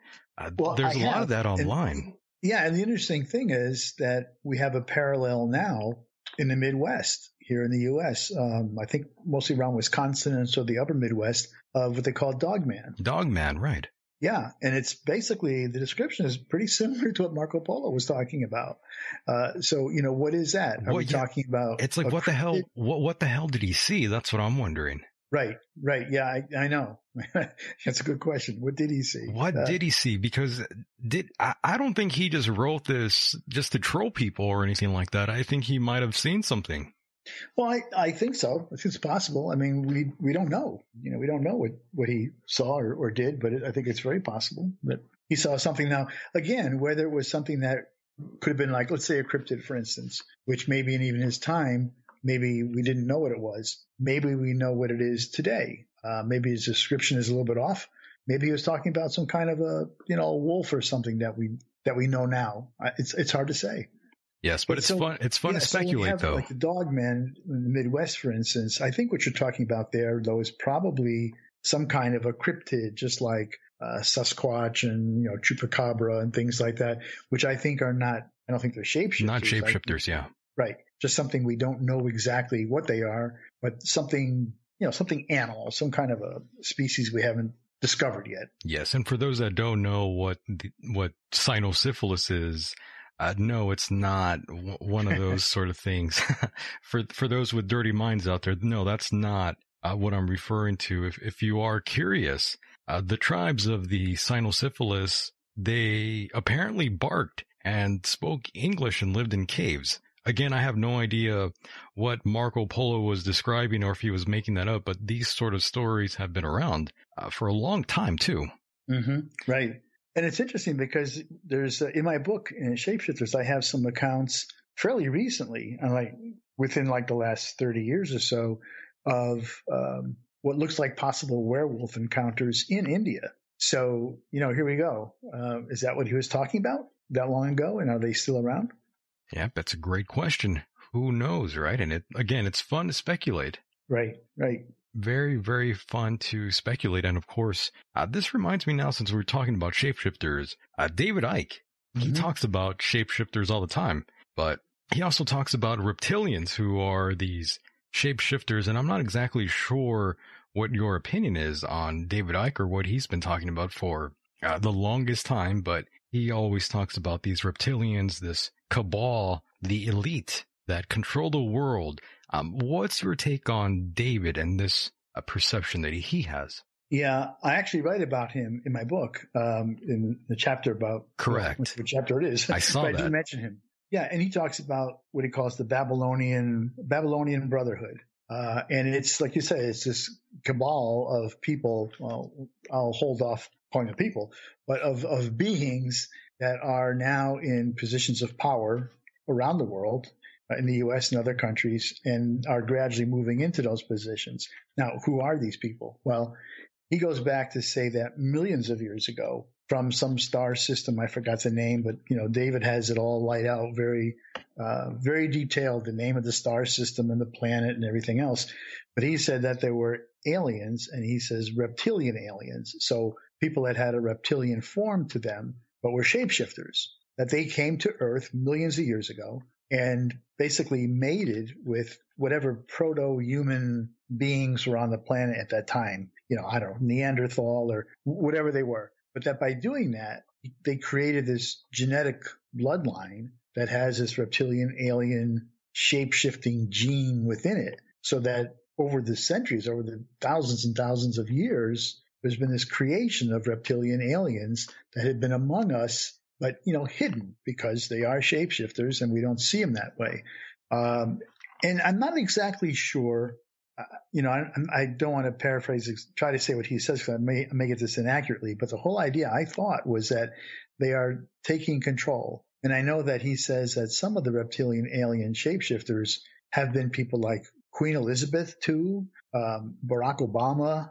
there's a lot of that online. And the interesting thing is that we have a parallel now in the Midwest here in the U.S., I think mostly around Wisconsin and so the upper Midwest, of what they call Dogman. Dogman, right. Yeah, and it's basically, the description is pretty similar to what Marco Polo was talking about. So, you know, what is that? Are we talking about? It's like, what the hell did he see? That's what I'm wondering. Right. Yeah, I know. That's a good question. What did he see? What did he see? Because I don't think he just wrote this just to troll people or anything like that. I think he might have seen something. Well, I think so. I think it's possible. I mean, we don't know. You know, we don't know what he saw or did, but I think it's very possible that he saw something. Now, again, whether it was something that could have been like, let's say a cryptid, for instance, which maybe in even his time, maybe we didn't know what it was. Maybe we know what it is today. Maybe his description is a little bit off. Maybe he was talking about some kind of a wolf or something that we know now. It's hard to say. Yes, but it's fun. It's fun to speculate, though. Like the Dogman in the Midwest, for instance, I think what you're talking about there, though, is probably some kind of a cryptid, just like Sasquatch and Chupacabra and things like that, which I think are not. I don't think they're shapeshifters. Not shapeshifters, yeah. Right, just something we don't know exactly what they are, but something something animal, some kind of a species we haven't discovered yet. Yes, and for those that don't know what cynosyphilis is. No, it's not one of those sort of things. for those with dirty minds out there, no, that's not what I'm referring to. If you are curious, the tribes of the cynosyphilis, they apparently barked and spoke English and lived in caves. Again, I have no idea what Marco Polo was describing or if he was making that up, but these sort of stories have been around for a long time, too. Mm-hmm. Right. And it's interesting because there's in my book, in Shapeshifters, I have some accounts fairly recently, within the last 30 years or so, of what looks like possible werewolf encounters in India. So, here we go. Is that what he was talking about that long ago? And are they still around? Yeah, that's a great question. Who knows, right? And it's fun to speculate. Right. Very, very fun to speculate. And of course, this reminds me now, since we're talking about shapeshifters, David Icke, he talks about shapeshifters all the time, but he also talks about reptilians who are these shapeshifters. And I'm not exactly sure what your opinion is on David Icke or what he's been talking about for the longest time, but he always talks about these reptilians, this cabal, the elite that control the world. What's your take on David and this perception that he has? Yeah, I actually write about him in my book, in the chapter about which chapter it is. I saw that. I do mention him. Yeah, and he talks about what he calls the Babylonian Brotherhood, and it's like you say, it's this cabal of people. Well, I'll hold off calling them people, but of beings that are now in positions of power around the world, in the U.S. and other countries, and are gradually moving into those positions. Now, who are these people? Well, he goes back to say that millions of years ago, from some star system, I forgot the name, but David has it all laid out very, very detailed, the name of the star system and the planet and everything else. But he said that there were aliens, and he says reptilian aliens, so people that had a reptilian form to them, but were shapeshifters, that they came to Earth millions of years ago, and basically mated with whatever proto-human beings were on the planet at that time. I don't know, Neanderthal or whatever they were. But that by doing that, they created this genetic bloodline that has this reptilian alien shape-shifting gene within it, so that over the centuries, over the thousands and thousands of years, there's been this creation of reptilian aliens that had been among us, but, you know, hidden because they are shapeshifters and we don't see them that way. And I'm not exactly sure, you know, I don't want to paraphrase, try to say what he says, because I may get this inaccurately, but the whole idea, I thought, was that they are taking control. And I know that he says that some of the reptilian alien shapeshifters have been people like Queen Elizabeth II, Barack Obama.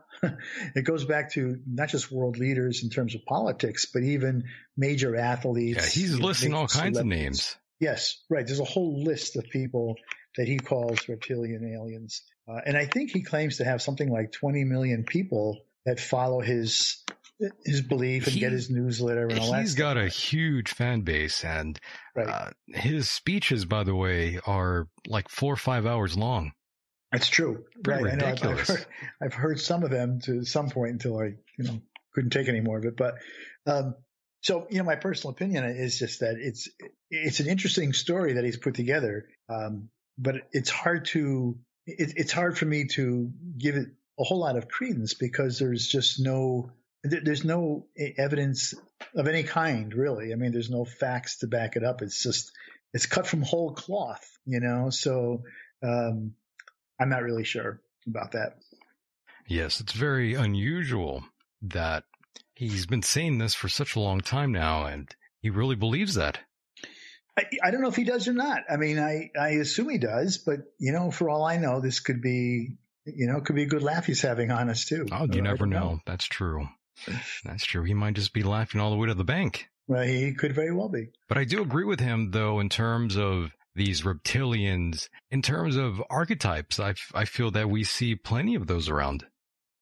It goes back to not just world leaders in terms of politics, but even major athletes. Yeah, he's listing all kinds of names. Yes, right. There's a whole list of people that he calls reptilian aliens. And I think he claims to have something like 20 million people that follow his belief and get his newsletter and all that. He's got a huge fan base, and right. His speeches, by the way, are like 4 or 5 hours long. That's true. Pretty right. Ridiculous. I know. I've heard some of them to some point until I, you know, couldn't take any more of it. But so, you know, my personal opinion is just that it's an interesting story that he's put together. But it's hard for me to give it a whole lot of credence, because there's no evidence of any kind, really. I mean, there's no facts to back it up. It's just, it's cut from whole cloth, you know? So, I'm not really sure about that. Yes, it's very unusual that he's been saying this for such a long time now, and he really believes that. I don't know if he does or not. I mean, I assume he does, but, you know, for all I know, this could be, you know, it could be a good laugh he's having on us, too. Oh, you never know. That's true. That's true. He might just be laughing all the way to the bank. Well, he could very well be. But I do agree with him, though, in terms of these reptilians, in terms of archetypes. I feel that we see plenty of those around.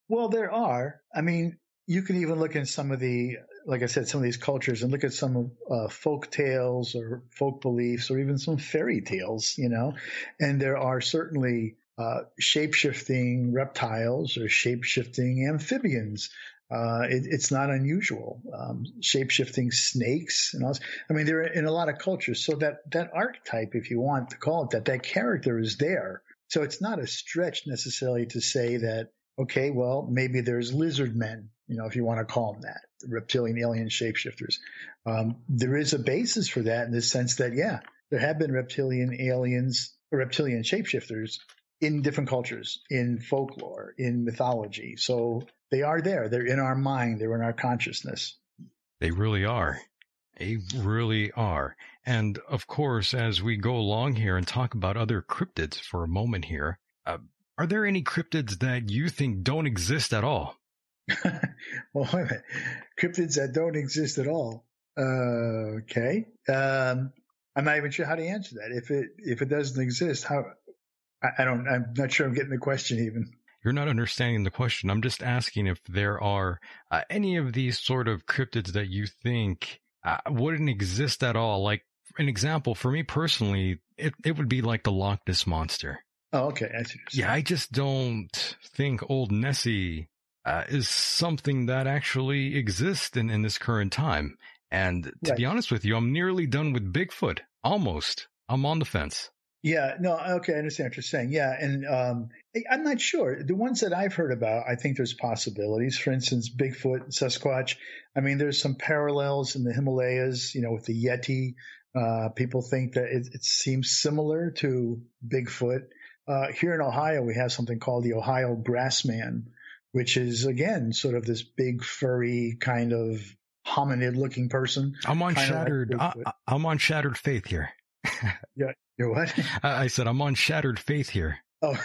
Well, there are. I mean, you can even look in some of the, like I said, some of these cultures, and look at some folk tales or folk beliefs, or even some fairy tales, you know, and there are certainly shape-shifting reptiles or shape-shifting amphibians. It's not unusual. Shape-shifting snakes and all. I mean, they're in a lot of cultures. So that archetype, if you want to call it that character is there. So it's not a stretch necessarily to say that, okay, well, maybe there's lizard men, you know, if you want to call them that, reptilian alien shapeshifters. There is a basis for that in the sense that, yeah, there have been reptilian aliens or reptilian shapeshifters in different cultures, in folklore, in mythology. So they are there. They're in our mind. They're in our consciousness. They really are. They really are. And, of course, as we go along here and talk about other cryptids for a moment here, are there any cryptids that you think don't exist at all? Well, wait a minute. Cryptids that don't exist at all. Okay. I'm not even sure how to answer that. If it doesn't exist, how? I'm not sure I'm getting the question even. You're not understanding the question. I'm just asking if there are any of these sort of cryptids that you think wouldn't exist at all. Like, an example, for me personally, it would be like the Loch Ness Monster. Oh, okay. I see. Yeah, I just don't think Old Nessie is something that actually exists in this current time. And to be honest with you, I'm nearly done with Bigfoot. Almost. I'm on the fence. Yeah, no, okay, I understand what you're saying. Yeah, and I'm not sure. The ones that I've heard about, I think there's possibilities. For instance, Bigfoot, Sasquatch. I mean, there's some parallels in the Himalayas, you know, with the Yeti. People think that it seems similar to Bigfoot. Here in Ohio, we have something called the Ohio Grassman, which is, again, sort of this big, furry kind of hominid-looking person. I'm on shattered faith here. Yeah. You're what? I said I'm on shattered faith here. Oh,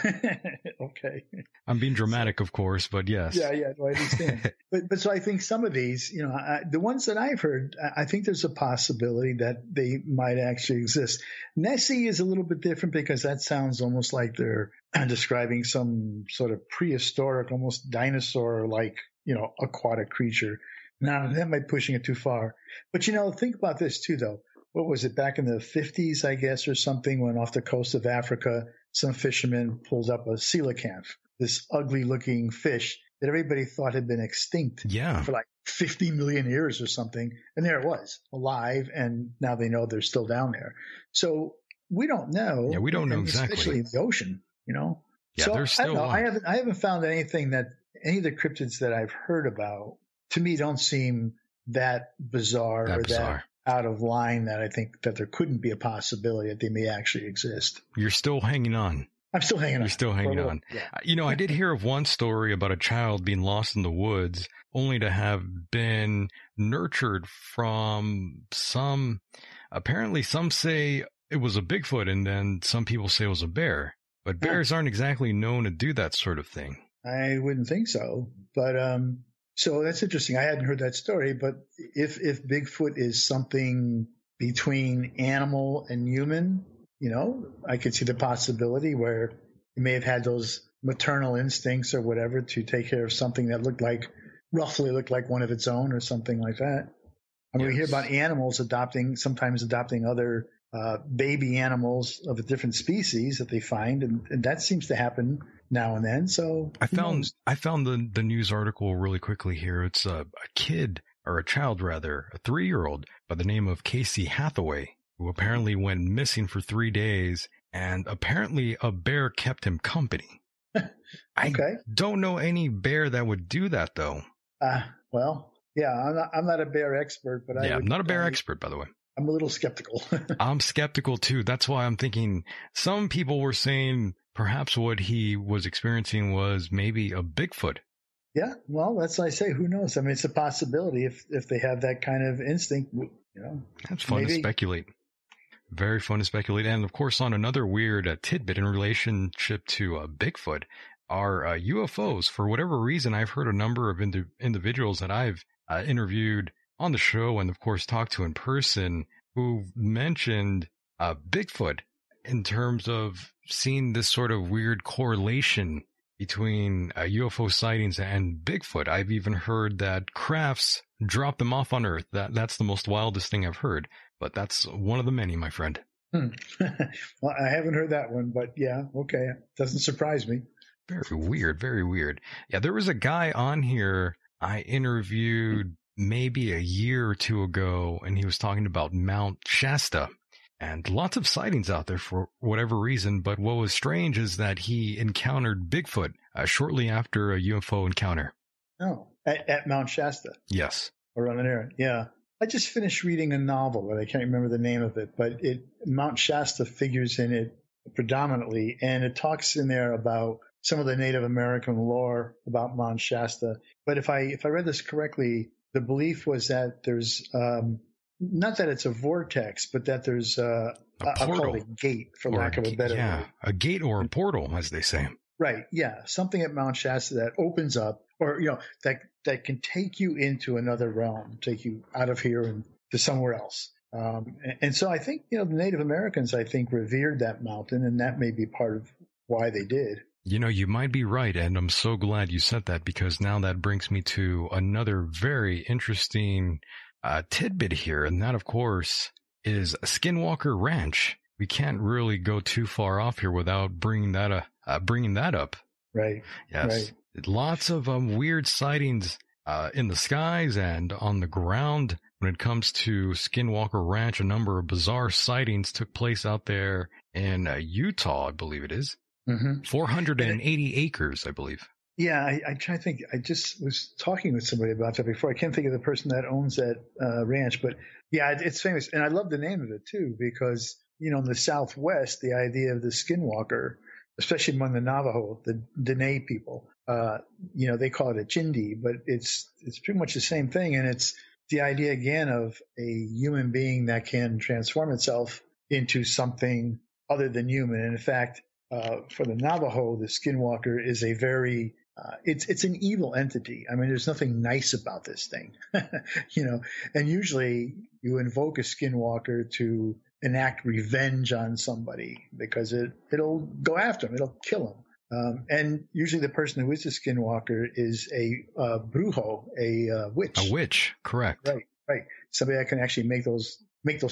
okay. I'm being dramatic, of course, but yes. Yeah, no, I understand. but so I think some of these, you know, the ones that I've heard, I think there's a possibility that they might actually exist. Nessie is a little bit different, because that sounds almost like they're describing some sort of prehistoric, almost dinosaur-like, you know, aquatic creature. Now, that might be pushing it too far. But, you know, think about this too, though. What was it, back in the 50s, I guess, or something, when off the coast of Africa, some fishermen pulled up a coelacanth, this ugly-looking fish that everybody thought had been extinct for like 50 million years or something. And there it was, alive. And now they know they're still down there. So we don't know. Yeah, we don't know exactly. Especially in the ocean, you know. Yeah, so there's still I haven't found anything that any of the cryptids that I've heard about, to me, don't seem that bizarre or that out of line that I think that there couldn't be a possibility that they may actually exist. You're still hanging on. I'm still hanging on. You're still hanging on. Yeah. You know, I did hear of one story about a child being lost in the woods only to have been nurtured from some say it was a Bigfoot, and then some people say it was a bear. But bears aren't exactly known to do that sort of thing. I wouldn't think so. But so that's interesting. I hadn't heard that story. But if Bigfoot is something between animal and human, you know, I could see the possibility where it may have had those maternal instincts or whatever to take care of something that roughly looked like one of its own or something like that. I mean, we hear about animals sometimes adopting other baby animals of a different species that they find, and that seems to happen now and then. So I found the news article really quickly here. It's a 3-year-old by the name of Casey Hathaway, who apparently went missing for 3 days, and apparently a bear kept him company. Okay. I don't know any bear that would do that, though. Well, yeah, I'm not a bear expert, but I'm not a bear expert, by the way. I'm a little skeptical. I'm skeptical, too. That's why I'm thinking some people were saying perhaps what he was experiencing was maybe a Bigfoot. Yeah, well, that's what I say. Who knows? I mean, it's a possibility if they have that kind of instinct. You know, that's fun to speculate. Very fun to speculate. And, of course, on another weird tidbit in relationship to Bigfoot are UFOs. For whatever reason, I've heard a number of individuals that I've interviewed on the show and, of course, talked to in person who mentioned Bigfoot in terms of seeing this sort of weird correlation between UFO sightings and Bigfoot. I've even heard that crafts drop them off on Earth. That's the most wildest thing I've heard. But that's one of the many, my friend. Well, I haven't heard that one, but yeah, okay. Doesn't surprise me. Very weird, very weird. Yeah, there was a guy on here I interviewed maybe a year or two ago, and he was talking about Mount Shasta. And lots of sightings out there for whatever reason, but what was strange is that he encountered Bigfoot shortly after a UFO encounter. Oh, at Mount Shasta? Yes. Around an area, yeah. I just finished reading a novel, but I can't remember the name of it, but Mount Shasta figures in it predominantly, and it talks in there about some of the Native American lore about Mount Shasta. But if I read this correctly, the belief was that there's not that it's a vortex, but that there's I'll call it a gate, for lack of a better word. A gate or a portal, as they say. Right, yeah. Something at Mount Shasta that opens up, or, you know, that can take you into another realm, take you out of here and to somewhere else. And so I think, you know, the Native Americans, I think, revered that mountain, and that may be part of why they did. You know, you might be right, and I'm so glad you said that, because now that brings me to another very interesting tidbit here, and that, of course, is Skinwalker Ranch. We can't really go too far off here without bringing that up. Right. Yes. Right. Lots of weird sightings in the skies and on the ground when it comes to Skinwalker Ranch. A number of bizarre sightings took place out there in Utah, I believe it is. Mm-hmm. 480 acres, I believe. Yeah, I try to think. I just was talking with somebody about that before. I can't think of the person that owns that ranch, but yeah, it's famous. And I love the name of it too, because, you know, in the Southwest, the idea of the skinwalker, especially among the Navajo, the Diné people, you know, they call it a chindi, but it's pretty much the same thing. And it's the idea again of a human being that can transform itself into something other than human. And in fact, for the Navajo, the skinwalker is a very it's an evil entity. I mean, there's nothing nice about this thing, you know, and usually you invoke a skinwalker to enact revenge on somebody because it'll go after them. It'll kill them. And usually the person who is a skinwalker is a brujo, a witch. A witch. Correct. Right. Somebody that can actually make those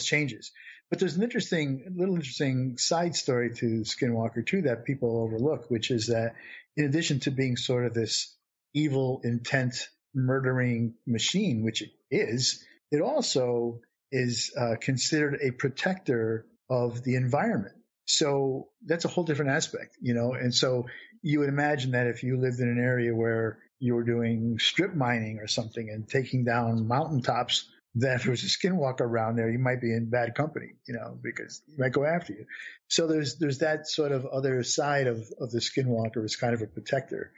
changes. But there's an interesting side story to Skinwalker too that people overlook, which is that in addition to being sort of this evil, intent murdering machine, which it is, it also is considered a protector of the environment. So that's a whole different aspect, you know. And so you would imagine that if you lived in an area where you were doing strip mining or something and taking down mountaintops, that if there was a skinwalker around there, you might be in bad company, you know, because he might go after you. So there's that sort of other side of the skinwalker as kind of a protector.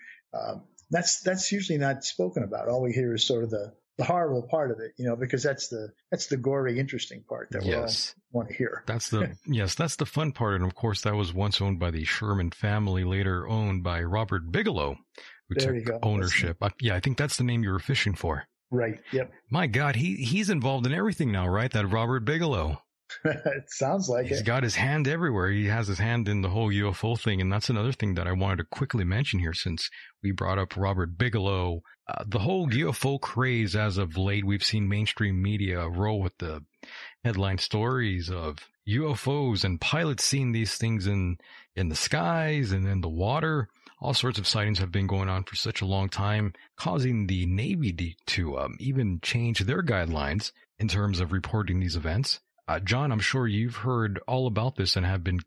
That's usually not spoken about. All we hear is sort of the horrible part of it, you know, because that's the gory, interesting part that we all want to hear. That's the fun part. And of course, that was once owned by the Sherman family, later owned by Robert Bigelow, who took ownership. I think that's the name you were fishing for. Right. Yep. My God, he's involved in everything now, right? That Robert Bigelow. It sounds like he's got his hand everywhere. He has his hand in the whole UFO thing. And that's another thing that I wanted to quickly mention here, since we brought up Robert Bigelow. The whole UFO craze as of late, we've seen mainstream media roll with the headline stories of UFOs and pilots seeing these things in the skies and in the water. All sorts of sightings have been going on for such a long time, causing the Navy to even change their guidelines in terms of reporting these events. John, I'm sure you've heard all about this and have been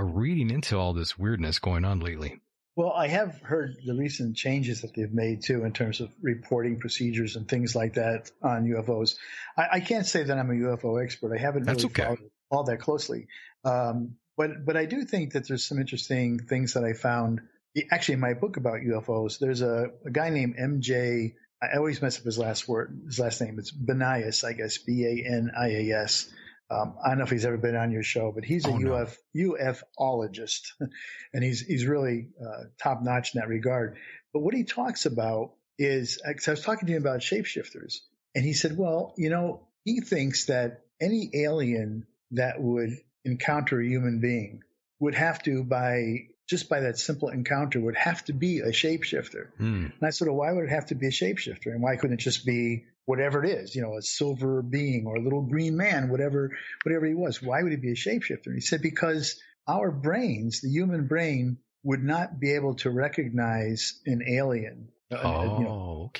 reading into all this weirdness going on lately. Well, I have heard the recent changes that they've made, too, in terms of reporting procedures and things like that on UFOs. I can't say that I'm a UFO expert. I haven't followed it all that closely. But I do think that there's some interesting things that I found. Actually, in my book about UFOs, there's a guy named MJ. I always mess up his last name. It's Banias, I guess, B-A-N-I-A-S. I don't know if he's ever been on your show, but he's UFOlogist, and he's really top-notch in that regard. But what he talks about is – because I was talking to him about shapeshifters, and he said, well, you know, he thinks that any alien that would encounter a human being would have to, just by that simple encounter, would have to be a shapeshifter. Mm. And I said, well, why would it have to be a shapeshifter? And why couldn't it just be whatever it is, you know, a silver being or a little green man, whatever he was? Why would he be a shapeshifter? And he said, because our brains, the human brain, would not be able to recognize an alien. In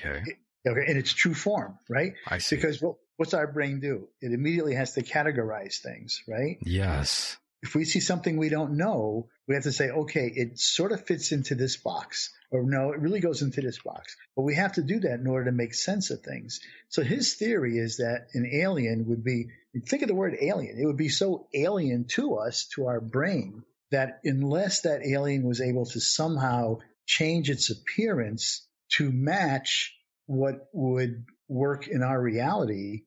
its true form, right? I see. Because what's our brain do? It immediately has to categorize things, right? Yes. If we see something we don't know, we have to say, okay, it sort of fits into this box, or no, it really goes into this box. But we have to do that in order to make sense of things. So his theory is that an alien would be – think of the word alien. It would be so alien to us, to our brain, that unless that alien was able to somehow change its appearance to match what would work in our reality,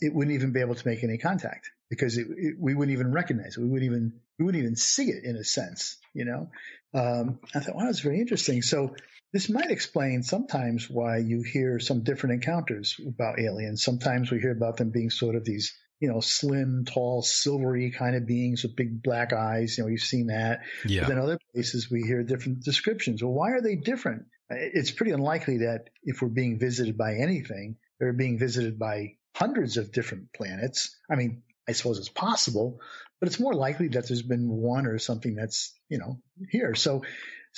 it wouldn't even be able to make any contact. Because we wouldn't even recognize it. We wouldn't even see it in a sense, you know. I thought, wow, that's very interesting. So this might explain sometimes why you hear some different encounters about aliens. Sometimes we hear about them being sort of these, you know, slim, tall, silvery kind of beings with big black eyes. You know, you've seen that. Yeah. But then other places we hear different descriptions. Well, why are they different? It's pretty unlikely that if we're being visited by anything, they're being visited by hundreds of different planets. I mean, I suppose it's possible, but it's more likely that there's been one or something that's, you know, here. So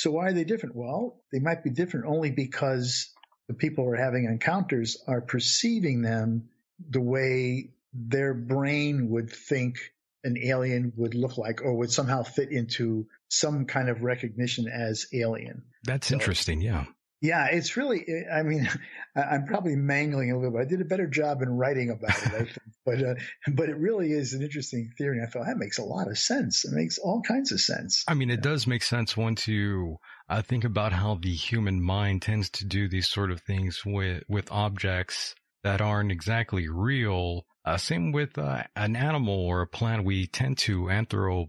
why are they different? Well, they might be different only because the people who are having encounters are perceiving them the way their brain would think an alien would look like, or would somehow fit into some kind of recognition as alien. That's interesting. Yeah. Yeah, it's really, I mean, I'm probably mangling a little bit. I did a better job in writing about it, I think. But it really is an interesting theory. And I thought that makes a lot of sense. It makes all kinds of sense. I mean, it does make sense once you think about how the human mind tends to do these sort of things with objects that aren't exactly real. Same with an animal or a plant. We tend to anthropomorphize,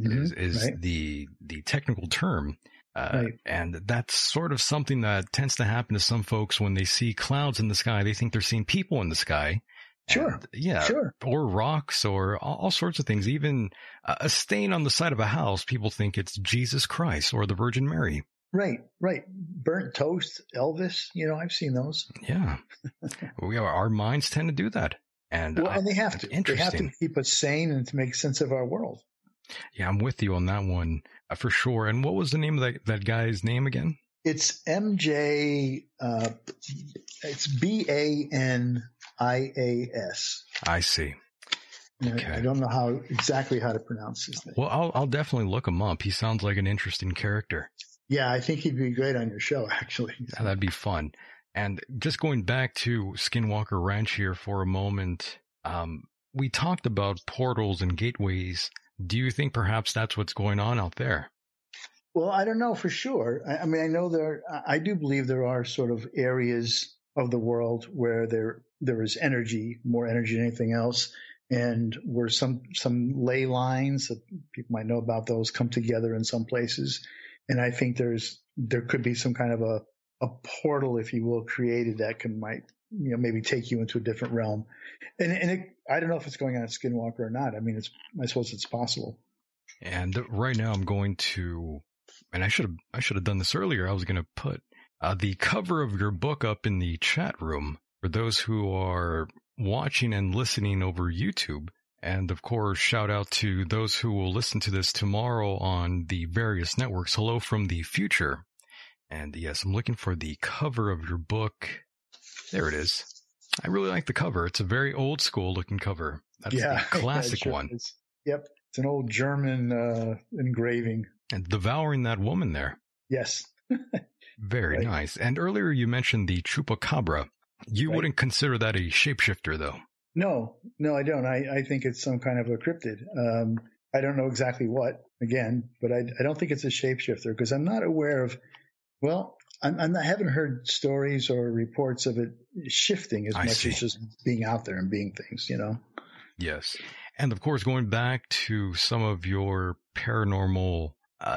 mm-hmm, is right, the technical term. Right. And that's sort of something that tends to happen to some folks when they see clouds in the sky. They think they're seeing people in the sky. Sure. And, yeah. Sure. Or rocks or all sorts of things. Even a stain on the side of a house, people think it's Jesus Christ or the Virgin Mary. Right. Right. Burnt toast, Elvis. You know, I've seen those. Yeah. Our minds tend to do that. And, well, and they have to. They have to keep us sane and to make sense of our world. Yeah, I'm with you on that one for sure. And what was the name of that guy's name again? It's MJ. It's Banias. I see. Okay. I don't know exactly how to pronounce his name. Well, I'll definitely look him up. He sounds like an interesting character. Yeah, I think he'd be great on your show, actually. Yeah, that'd be fun. And just going back to Skinwalker Ranch here for a moment, we talked about portals and gateways. Do you think perhaps that's what's going on out there? Well, I don't know for sure. I mean, I know I do believe there are sort of areas of the world where there is energy, more energy than anything else. And where some ley lines that people might know about, those come together in some places. And I think there could be some kind of a portal, if you will, created that might maybe take you into a different realm. And I don't know if it's going on at Skinwalker or not. I mean, I suppose it's possible. And right now I'm going to, and I should have done this earlier. I was going to put the cover of your book up in the chat room for those who are watching and listening over YouTube. And of course, shout out to those who will listen to this tomorrow on the various networks. Hello from the future. And yes, I'm looking for the cover of your book. There it is. I really like the cover. It's a very old school looking cover. That's the classic one. Is. Yep. It's an old German engraving. And devouring that woman there. Yes. Very nice. And earlier you mentioned the Chupacabra. You wouldn't consider that a shapeshifter, though. No, I don't. I think it's some kind of a cryptid. I don't know exactly what, again, but I don't think it's a shapeshifter because I'm not aware of – well, I haven't heard stories or reports of it shifting as much as just being out there and being things, you know? Yes. And, of course, going back to some of your paranormal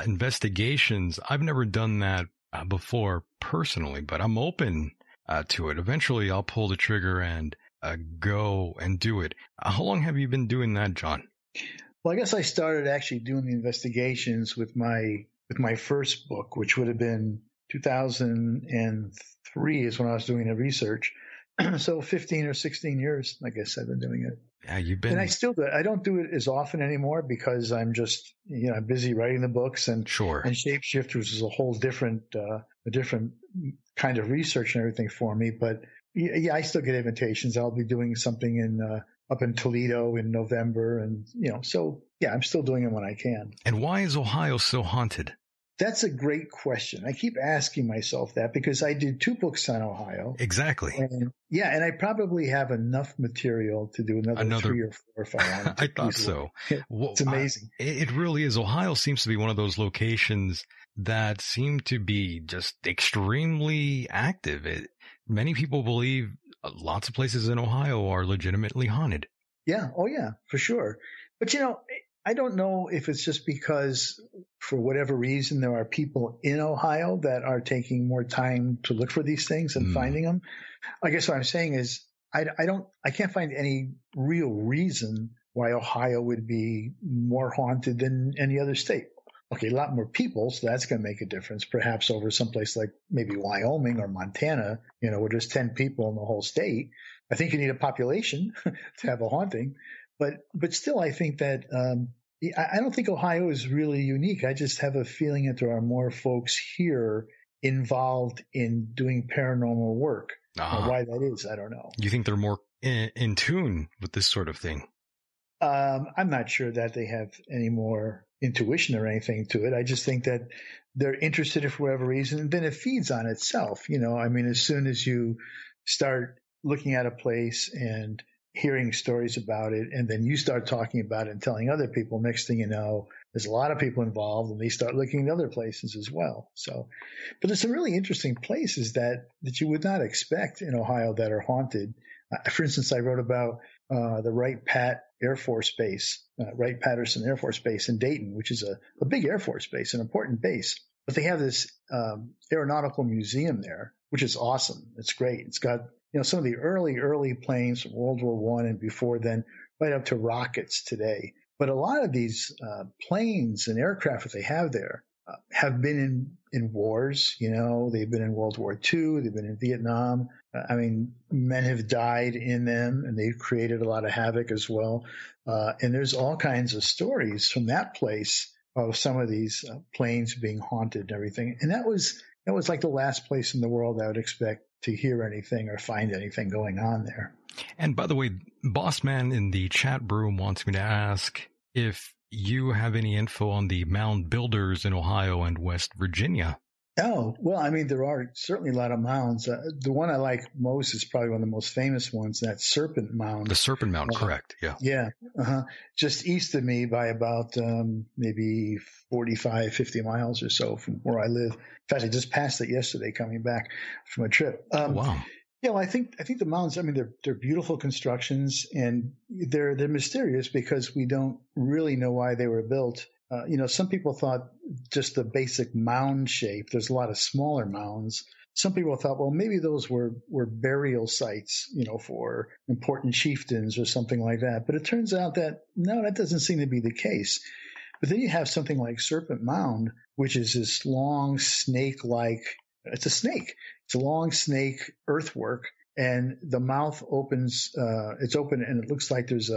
investigations, I've never done that before personally, but I'm open to it. Eventually, I'll pull the trigger and go and do it. How long have you been doing that, John? Well, I guess I started actually doing the investigations with my first book, which would have been 2003 is when I was doing the research. So 15 or 16 years, I guess I've been doing it. Yeah, you've been. And I still do it. I don't do it as often anymore because I'm just, I'm busy writing the books and and shapeshifters is a whole different a different kind of research and everything for me. But yeah, I still get invitations. I'll be doing something up in Toledo in November, and so yeah, I'm still doing it when I can. And why is Ohio so haunted? That's a great question. I keep asking myself that because I did two books on Ohio. Exactly. And, yeah, and I probably have enough material to do another 3 or 4 if I wanted to. I thought so. It's amazing. It really is. Ohio seems to be one of those locations that seem to be just extremely active. Many people believe lots of places in Ohio are legitimately haunted. Yeah. Oh, yeah, for sure. But, I don't know if it's just because for whatever reason there are people in Ohio that are taking more time to look for these things and finding them. I guess what I'm saying is I can't find any real reason why Ohio would be more haunted than any other state. Okay, a lot more people, so that's going to make a difference perhaps over someplace like maybe Wyoming or Montana, where there's 10 people in the whole state. I think you need a population to have a haunting. But still, I think that I don't think Ohio is really unique. I just have a feeling that there are more folks here involved in doing paranormal work. Uh-huh. Why that is, I don't know. You think they're more in tune with this sort of thing? I'm not sure that they have any more intuition or anything to it. I just think that they're interested for whatever reason, and then it feeds on itself. I mean, as soon as you start looking at a place and hearing stories about it, and then you start talking about it and telling other people, next thing you know, there's a lot of people involved and they start looking at other places as well. So, but there's some really interesting places that you would not expect in Ohio that are haunted. For instance, I wrote about the Wright-Patterson Air Force Base in Dayton, which is a big Air Force base, an important base. But they have this aeronautical museum there, which is awesome. It's great. It's got some of the early planes from World War I and before then, right up to rockets today. But a lot of these planes and aircraft that they have there have been in wars. They've been in World War II. They've been in Vietnam. I mean, men have died in them, and they've created a lot of havoc as well. And there's all kinds of stories from that place of some of these planes being haunted and everything. And that was That was like the last place in the world I would expect to hear anything or find anything going on there. And by the way, Bossman in the chat room wants me to ask if you have any info on the mound builders in Ohio and West Virginia. Oh, well, I mean, there are certainly a lot of mounds. The one I like most is probably one of the most famous ones, that Serpent Mound. The Serpent Mound, correct. Yeah. Yeah. Just east of me by about maybe 45, 50 miles or so from where I live. In fact, I just passed it yesterday coming back from a trip. Wow. Yeah, well, I think the mounds, I mean, they're beautiful constructions, and they're mysterious because we don't really know why they were built. You know, some people thought just the basic mound shape. There's a lot of smaller mounds. Some people thought, well, maybe those were burial sites, you know, for important chieftains or something like that. But it turns out that, no, that doesn't seem to be the case. But then you have something like Serpent Mound, which is this long snake-like – it's a snake. It's a long snake earthwork, and the mouth opens it's open, and it looks like there's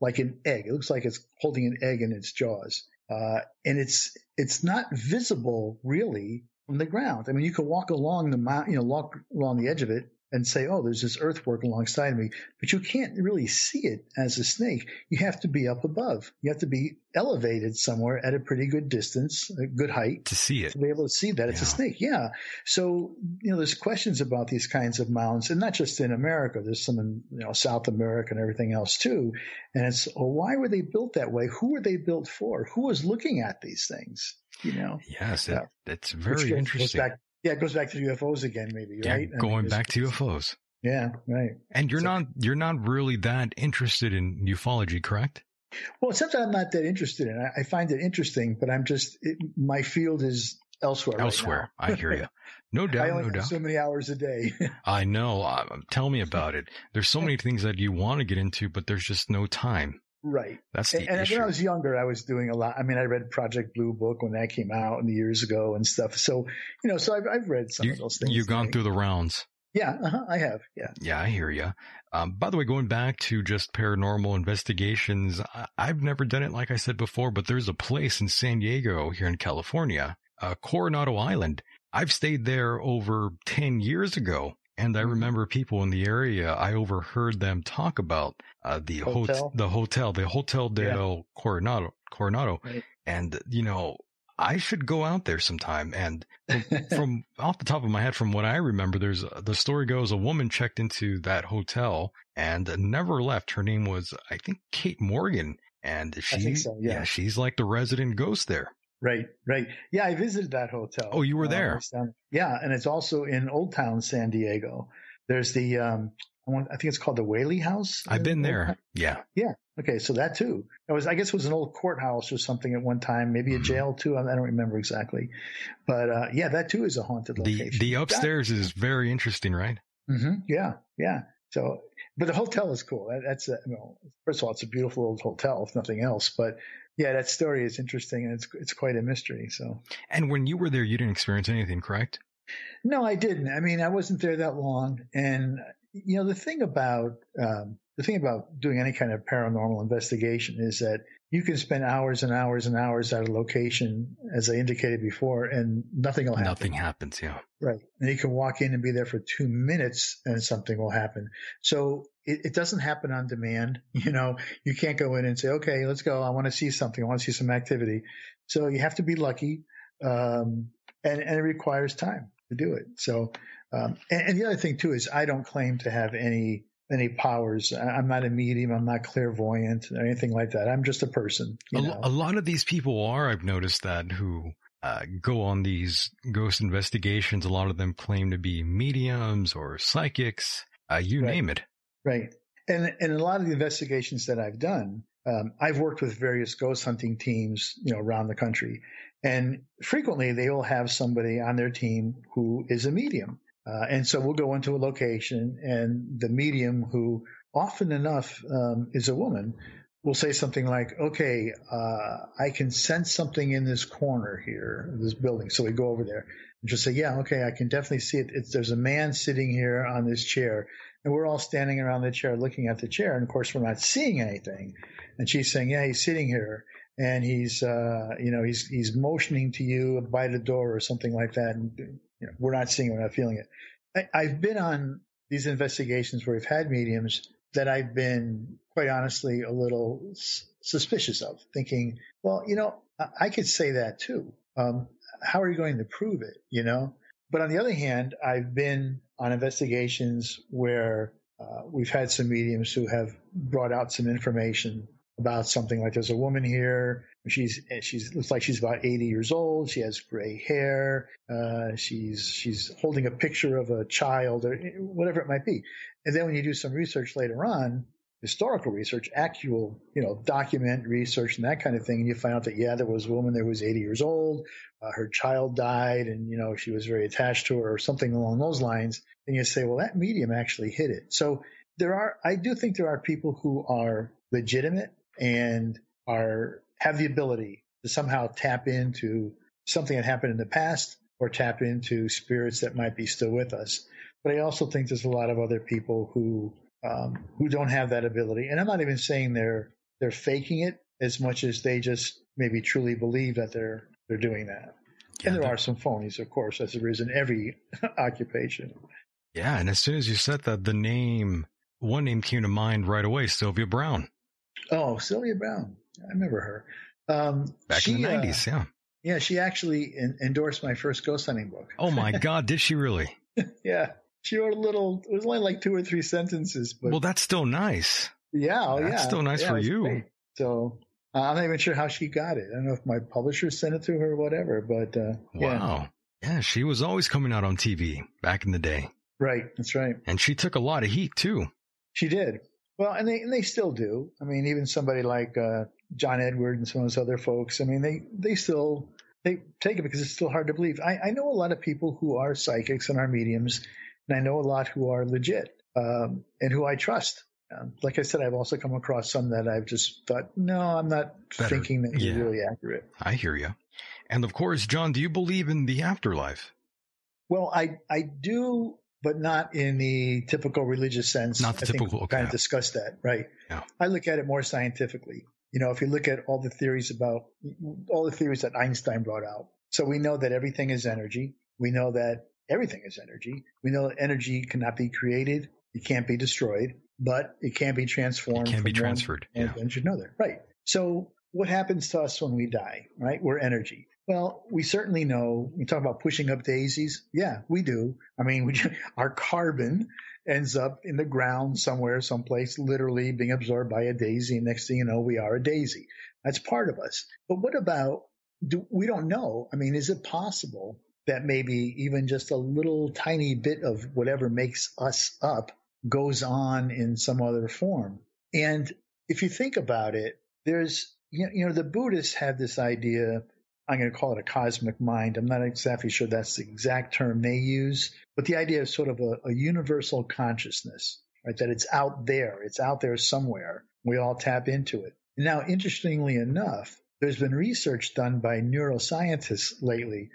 like an egg. It looks like it's holding an egg in its jaws. And it's not visible really from the ground. I mean, you could walk along the mountain, you know, walk along the edge of it and say, oh, there's this earthwork alongside me, but you can't really see it as a snake. You have to be up above. You have to be elevated somewhere at a pretty good distance, a good height to see it, to be able to see that it's a snake. Yeah. So, you know, there's questions about these kinds of mounds, and not just in America. There's some in, you know, South America and everything else too. And it's, oh, why were they built that way? Who were they built for? Who was looking at these things? You know? Yes. That's very interesting. Yeah, it goes back to UFOs again, maybe, right? Yeah, going back to UFOs. Yeah, right. And you're not really that interested in ufology, correct? Well, something I'm not that interested in. I find it interesting, but I'm just my field is elsewhere. Elsewhere, right now. I hear you. No doubt. I only have so many hours a day. I know. Tell me about it. There's so many things that you want to get into, but there's just no time. Right. That's the issue. When I was younger, I was doing a lot. I mean, I read Project Blue Book when that came out and years ago and stuff. So, you know, so I've read some of those things. You've gone through the rounds. Yeah, I have. Yeah. Yeah, I hear you. By the way, going back to just paranormal investigations, I've never done it, like I said before, but there's a place in San Diego here in California, Coronado Island. I've stayed there over 10 years ago. And I remember people in the area, I overheard them talk about the hotel, the Hotel del Coronado. Right. And, you know, I should go out there sometime. And from off the top of my head, from what I remember, there's the story goes a woman checked into that hotel and never left. Her name was, I think, Kate Morgan. And she, I think so, yeah, she's like the resident ghost there. Right, right. Yeah, I visited that hotel. Oh, you were there. Yeah, and it's also in Old Town San Diego. There's the, I think it's called the Whaley House. I've been there. Yeah. Yeah. Okay, so that too. I guess it was an old courthouse or something at one time, maybe a jail too. I don't remember exactly. But yeah, that too is a haunted location. The upstairs is very interesting, right? Mm-hmm. Yeah, yeah. So, but the hotel is cool. That's you know, first of all, it's a beautiful old hotel, if nothing else. But yeah, that story is interesting, and it's quite a mystery. So, and when you were there, you didn't experience anything, correct? No, I didn't. I mean, I wasn't there that long, and you know, the thing about doing any kind of paranormal investigation is that you can spend hours and hours and hours at a location, as I indicated before, and nothing will happen. Nothing happens, yeah. Right. And you can walk in and be there for 2 minutes and something will happen. So it doesn't happen on demand. You know, you can't go in and say, okay, let's go. I want to see something. I want to see some activity. So you have to be lucky. And it requires time to do it. So, and the other thing too, is I don't claim to have any powers. I'm not a medium. I'm not clairvoyant or anything like that. I'm just a person. A lot of these people are, I've noticed that, who go on these ghost investigations. A lot of them claim to be mediums or psychics, you name it. Right. And a lot of the investigations that I've done, I've worked with various ghost hunting teams, you know, around the country. And frequently they will have somebody on their team who is a medium. And so we'll go into a location, and the medium, who often enough is a woman, will say something like, okay, I can sense something in this corner here, this building. So we go over there and just say, yeah, okay, I can definitely see it. There's a man sitting here on this chair, and we're all standing around the chair looking at the chair. And, of course, we're not seeing anything. And she's saying, yeah, he's sitting here. and he's motioning to you by the door or something like that, and we're not seeing it, we're not feeling it. I've been on these investigations where we've had mediums that I've been quite honestly a little suspicious of, thinking, well, I could say that too. How are you going to prove it? But on the other hand, I've been on investigations where we've had some mediums who have brought out some information about something. Like there's a woman here. She's looks like she's about 80 years old. She has gray hair. She's holding a picture of a child or whatever it might be. And then when you do some research later on, historical research, actual, document research and that kind of thing, and you find out that, yeah, there was a woman that was 80 years old. Her child died and, she was very attached to her or something along those lines. And you say, well, that medium actually hit it. So I do think there are people who are legitimate and have the ability to somehow tap into something that happened in the past or tap into spirits that might be still with us. But I also think there's a lot of other people who don't have that ability. And I'm not even saying they're faking it as much as they just maybe truly believe that they're doing that. Yeah, and there are some phonies, of course, as there is in every occupation. Yeah, and as soon as you said that, one name came to mind right away, Sylvia Browne. Oh, Sylvia Browne. I remember her. Back in the 90s, yeah. Yeah, she actually endorsed my first ghost hunting book. Oh, my God, did she really? Yeah. She wrote it was only like 2 or 3 sentences. But well, that's still nice. Yeah. Oh, that's still nice for you. Great. So I'm not even sure how she got it. I don't know if my publisher sent it to her or whatever, but wow. Yeah, she was always coming out on TV back in the day. Right. That's right. And she took a lot of heat, too. She did. Well, and they still do. I mean, even somebody like John Edward and some of those other folks, I mean, they take it because it's still hard to believe. I know a lot of people who are psychics and are mediums, and I know a lot who are legit and who I trust. Like I said, I've also come across some that I've just thought, no, I'm not thinking that you're really accurate. I hear you. And of course, John, do you believe in the afterlife? Well, I do, but not in the typical religious sense. Not the typical. We kind of discussed that, right? Yeah. I look at it more scientifically. If you look at all the theories that Einstein brought out, so we know that everything is energy. We know that everything is energy. We know that energy cannot be created. It can't be destroyed, but it can be transformed. It can be transferred. One to another. Right. So what happens to us when we die, right? We're energy. Well, we certainly know. We talk about pushing up daisies. Yeah, we do. I mean, our carbon ends up in the ground somewhere, someplace, literally being absorbed by a daisy. And next thing you know, we are a daisy. That's part of us. But what about we don't know. I mean, is it possible that maybe even just a little tiny bit of whatever makes us up goes on in some other form? And if you think about it, there's the Buddhists had this idea. I'm going to call it a cosmic mind. I'm not exactly sure that's the exact term they use, but the idea is sort of a universal consciousness, right? That it's out there. It's out there somewhere. We all tap into it. Now, interestingly enough, there's been research done by neuroscientists lately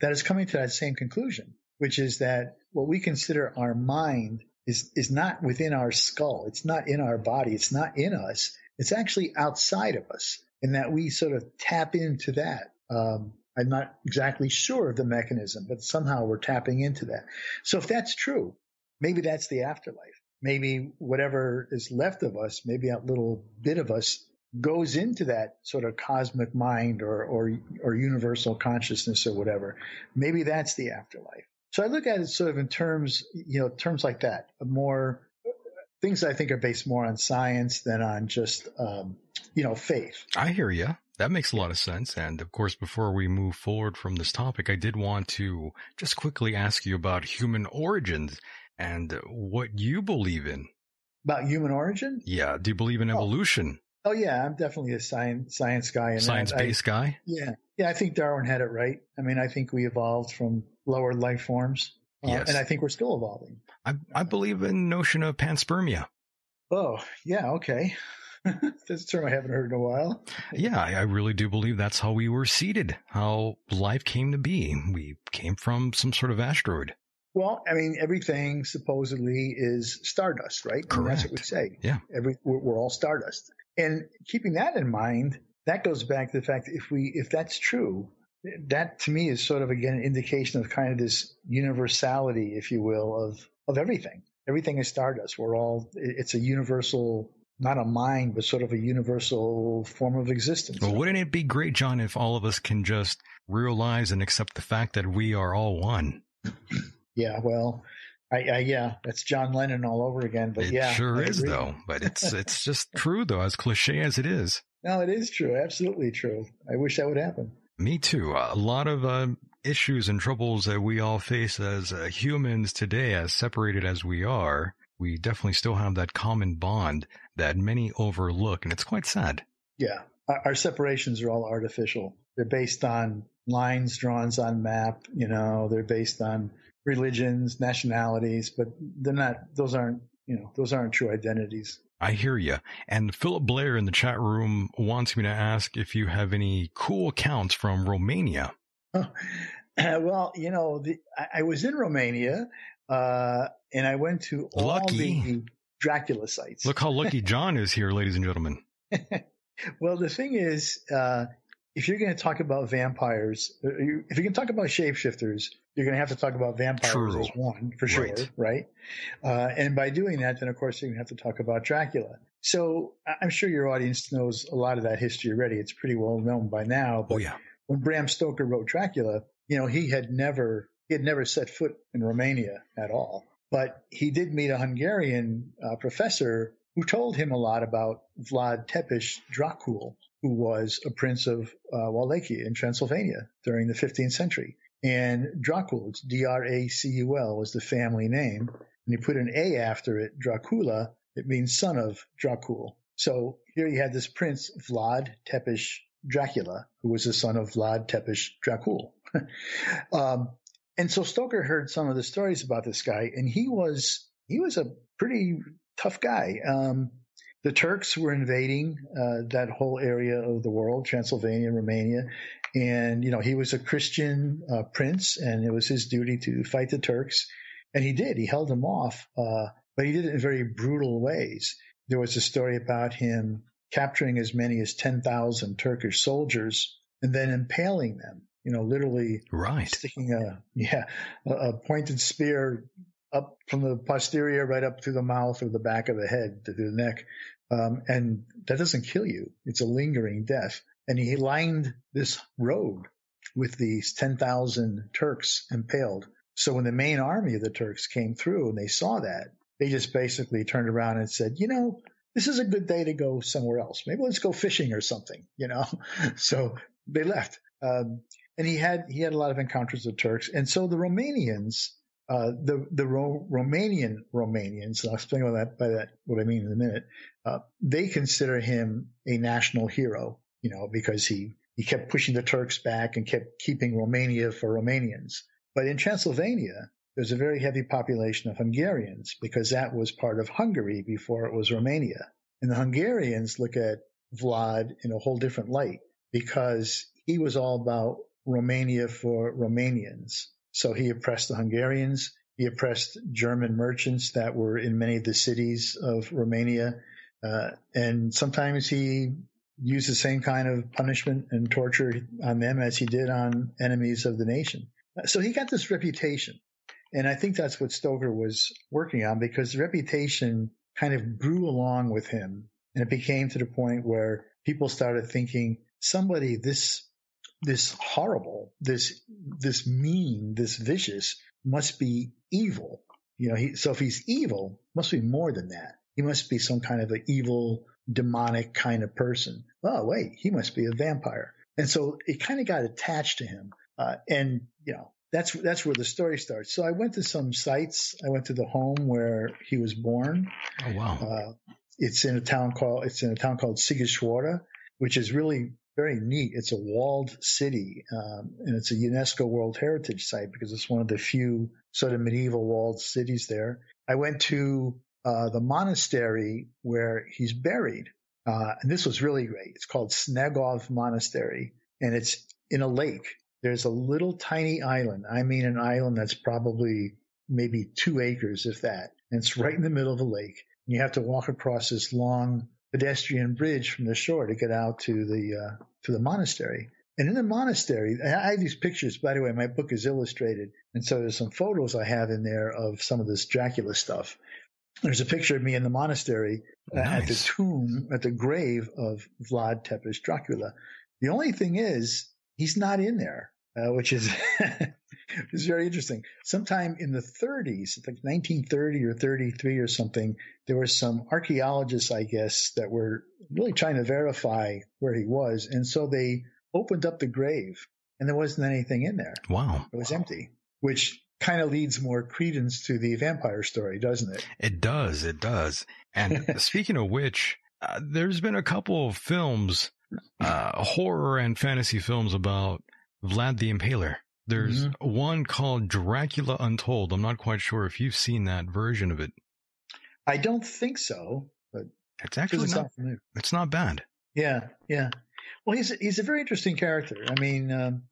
that is coming to that same conclusion, which is that what we consider our mind is not within our skull. It's not in our body. It's not in us. It's actually outside of us, and that we sort of tap into that. I'm not exactly sure of the mechanism, but somehow we're tapping into that. So if that's true, maybe that's the afterlife. Maybe whatever is left of us, maybe that little bit of us goes into that sort of cosmic mind or universal consciousness or whatever. Maybe that's the afterlife. So I look at it sort of in terms like that, more things I think are based more on science than on just, faith. I hear you. That makes a lot of sense. And of course, before we move forward from this topic, I did want to just quickly ask you about human origins and what you believe in. About human origin? Yeah. Do you believe in evolution? Oh yeah. I'm definitely a science guy. Science-based guy? Yeah. Yeah. I think Darwin had it right. I mean, I think we evolved from lower life forms. Yes. And I think we're still evolving. I believe in the notion of panspermia. Oh, yeah. Okay. That's a term I haven't heard in a while. Yeah, I really do believe that's how we were seeded, how life came to be. We came from some sort of asteroid. Well, I mean, everything supposedly is stardust, right? Correct. I mean, that's what we say. Yeah. We're all stardust. And keeping that in mind, that goes back to the fact that if that's true, that to me is sort of, again, an indication of kind of this universality, if you will, of everything. Everything is stardust. It's a universal, not a mind, but sort of a universal form of existence. Well, wouldn't it be great, John, if all of us can just realize and accept the fact that we are all one? Yeah, well, yeah, that's John Lennon all over again. But yeah, it sure is, though. But it's just true, though, as cliche as it is. No, it is true. Absolutely true. I wish that would happen. Me too. A lot of issues and troubles that we all face as humans today, as separated as we are, we definitely still have that common bond that many overlook, and it's quite sad. Yeah. Our separations are all artificial. They're based on lines drawn on map, they're based on religions, nationalities, but those aren't true identities. I hear you. And Philip Blair in the chat room wants me to ask if you have any cool accounts from Romania. Well, I was in Romania, and I went to all the Dracula sites. Look how lucky John is here, ladies and gentlemen. Well, the thing is, if you're going to talk about vampires, if you can talk about shapeshifters, you're going to have to talk about vampires as one, for sure, right? And by doing that, then, of course, you're going to have to talk about Dracula. So I'm sure your audience knows a lot of that history already. It's pretty well known by now. But when Bram Stoker wrote Dracula, he had never set foot in Romania at all. But he did meet a Hungarian professor who told him a lot about Vlad Tepes Dracul, who was a prince of Wallachia in Transylvania during the 15th century. And Dracul, D-R-A-C-U-L, was the family name. And you put an A after it, Dracula, it means son of Dracul. So here you had this prince, Vlad Tepes Dracula, who was the son of Vlad Tepes Dracul. And so Stoker heard some of the stories about this guy, and he was a pretty tough guy. The Turks were invading that whole area of the world, Transylvania, Romania. And, he was a Christian prince, and it was his duty to fight the Turks. And he did. He held them off, but he did it in very brutal ways. There was a story about him capturing as many as 10,000 Turkish soldiers and then impaling them, literally sticking a pointed spear up from the posterior right up through the mouth or the back of the head to the neck. And that doesn't kill you. It's a lingering death. And he lined this road with these 10,000 Turks impaled. So when the main army of the Turks came through and they saw that, they just basically turned around and said, this is a good day to go somewhere else. Maybe let's go fishing or something, So they left. And he had a lot of encounters with Turks. And so the Romanians, Romanians, and I'll explain what I mean in a minute, they consider him a national hero, because he kept pushing the Turks back and kept keeping Romania for Romanians. But in Transylvania, there's a very heavy population of Hungarians because that was part of Hungary before it was Romania. And the Hungarians look at Vlad in a whole different light because he was all about Romania for Romanians. So he oppressed the Hungarians. He oppressed German merchants that were in many of the cities of Romania. And sometimes he used the same kind of punishment and torture on them as he did on enemies of the nation. So he got this reputation. And I think that's what Stoker was working on because the reputation kind of grew along with him. And it became to the point where people started thinking, somebody this horrible, this mean, this vicious must be evil. So if he's evil, must be more than that. He must be some kind of an evil, demonic kind of person. Oh, wait, he must be a vampire. And so it kind of got attached to him. And, that's where the story starts. So I went to some sites. I went to the home where he was born. Oh, wow. It's in a town called Sigiswara, which is really very neat. It's a walled city, and it's a UNESCO World Heritage Site because it's one of the few sort of medieval walled cities there. I went to the monastery where he's buried, and this was really great. It's called Snegov Monastery, and it's in a lake. There's a little tiny island. I mean an island that's probably maybe 2 acres, if that, and it's right in the middle of a lake. And you have to walk across this long pedestrian bridge from the shore to get out to the monastery. And in the monastery, I have these pictures. By the way, my book is illustrated, and so there's some photos I have in there of some of this Dracula stuff. There's a picture of me in the monastery at the tomb, at the grave of Vlad Tepes Dracula. The only thing is, he's not in there, which is is very interesting. Sometime in the 30s, like 1930 or 33 or something, there were some archaeologists, I guess, that were really trying to verify where he was. And so they opened up the grave, and there wasn't anything in there. Wow. It was empty, which kind of leads more credence to the vampire story, doesn't it? It does. It does. And speaking of which, there's been a couple of films, horror and fantasy films about Vlad the Impaler. There's one called Dracula Untold. I'm not quite sure if you've seen that version of it. I don't think so, but it's actually it's not bad. Yeah. Yeah. Well, he's a very interesting character. I mean,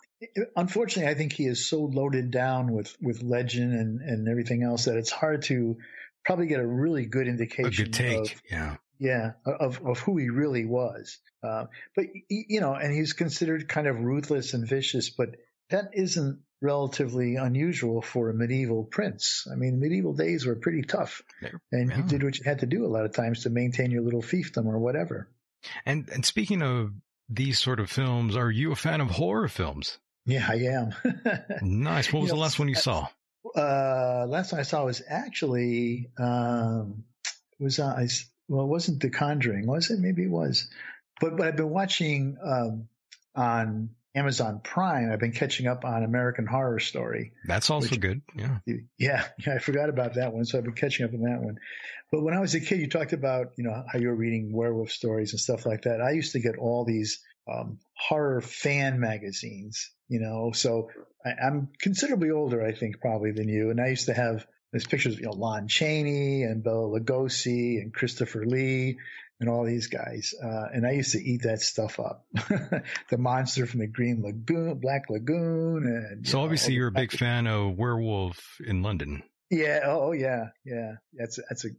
unfortunately, I think he is so loaded down with legend and everything else that it's hard to probably get a really good indication of who he really was. But, you know, and he's considered kind of ruthless and vicious, but that isn't relatively unusual for a medieval prince. I mean, medieval days were pretty tough, and you did what you had to do a lot of times to maintain your little fiefdom or whatever. And speaking of these sort of films, are you a fan of horror films? Yeah, I am. Nice. What was the last one you saw? Last one I saw was actually it wasn't The Conjuring, was it? Maybe it was. But I've been watching on Amazon Prime. I've been catching up on American Horror Story. That's also good. Yeah. Yeah, I forgot about that one, so I've been catching up on that one. But when I was a kid, you talked about, you know, how you were reading werewolf stories and stuff like that. I used to get all these horror fan magazines, you know, so I'm considerably older, I think, probably than you. And I used to have these pictures of, you know, Lon Chaney and Bela Lugosi and Christopher Lee and all these guys. And I used to eat that stuff up. The monster from the Green Lagoon, Black Lagoon. And, so obviously you're a big fan of Werewolf in London. Yeah. Oh, yeah. Yeah. That's a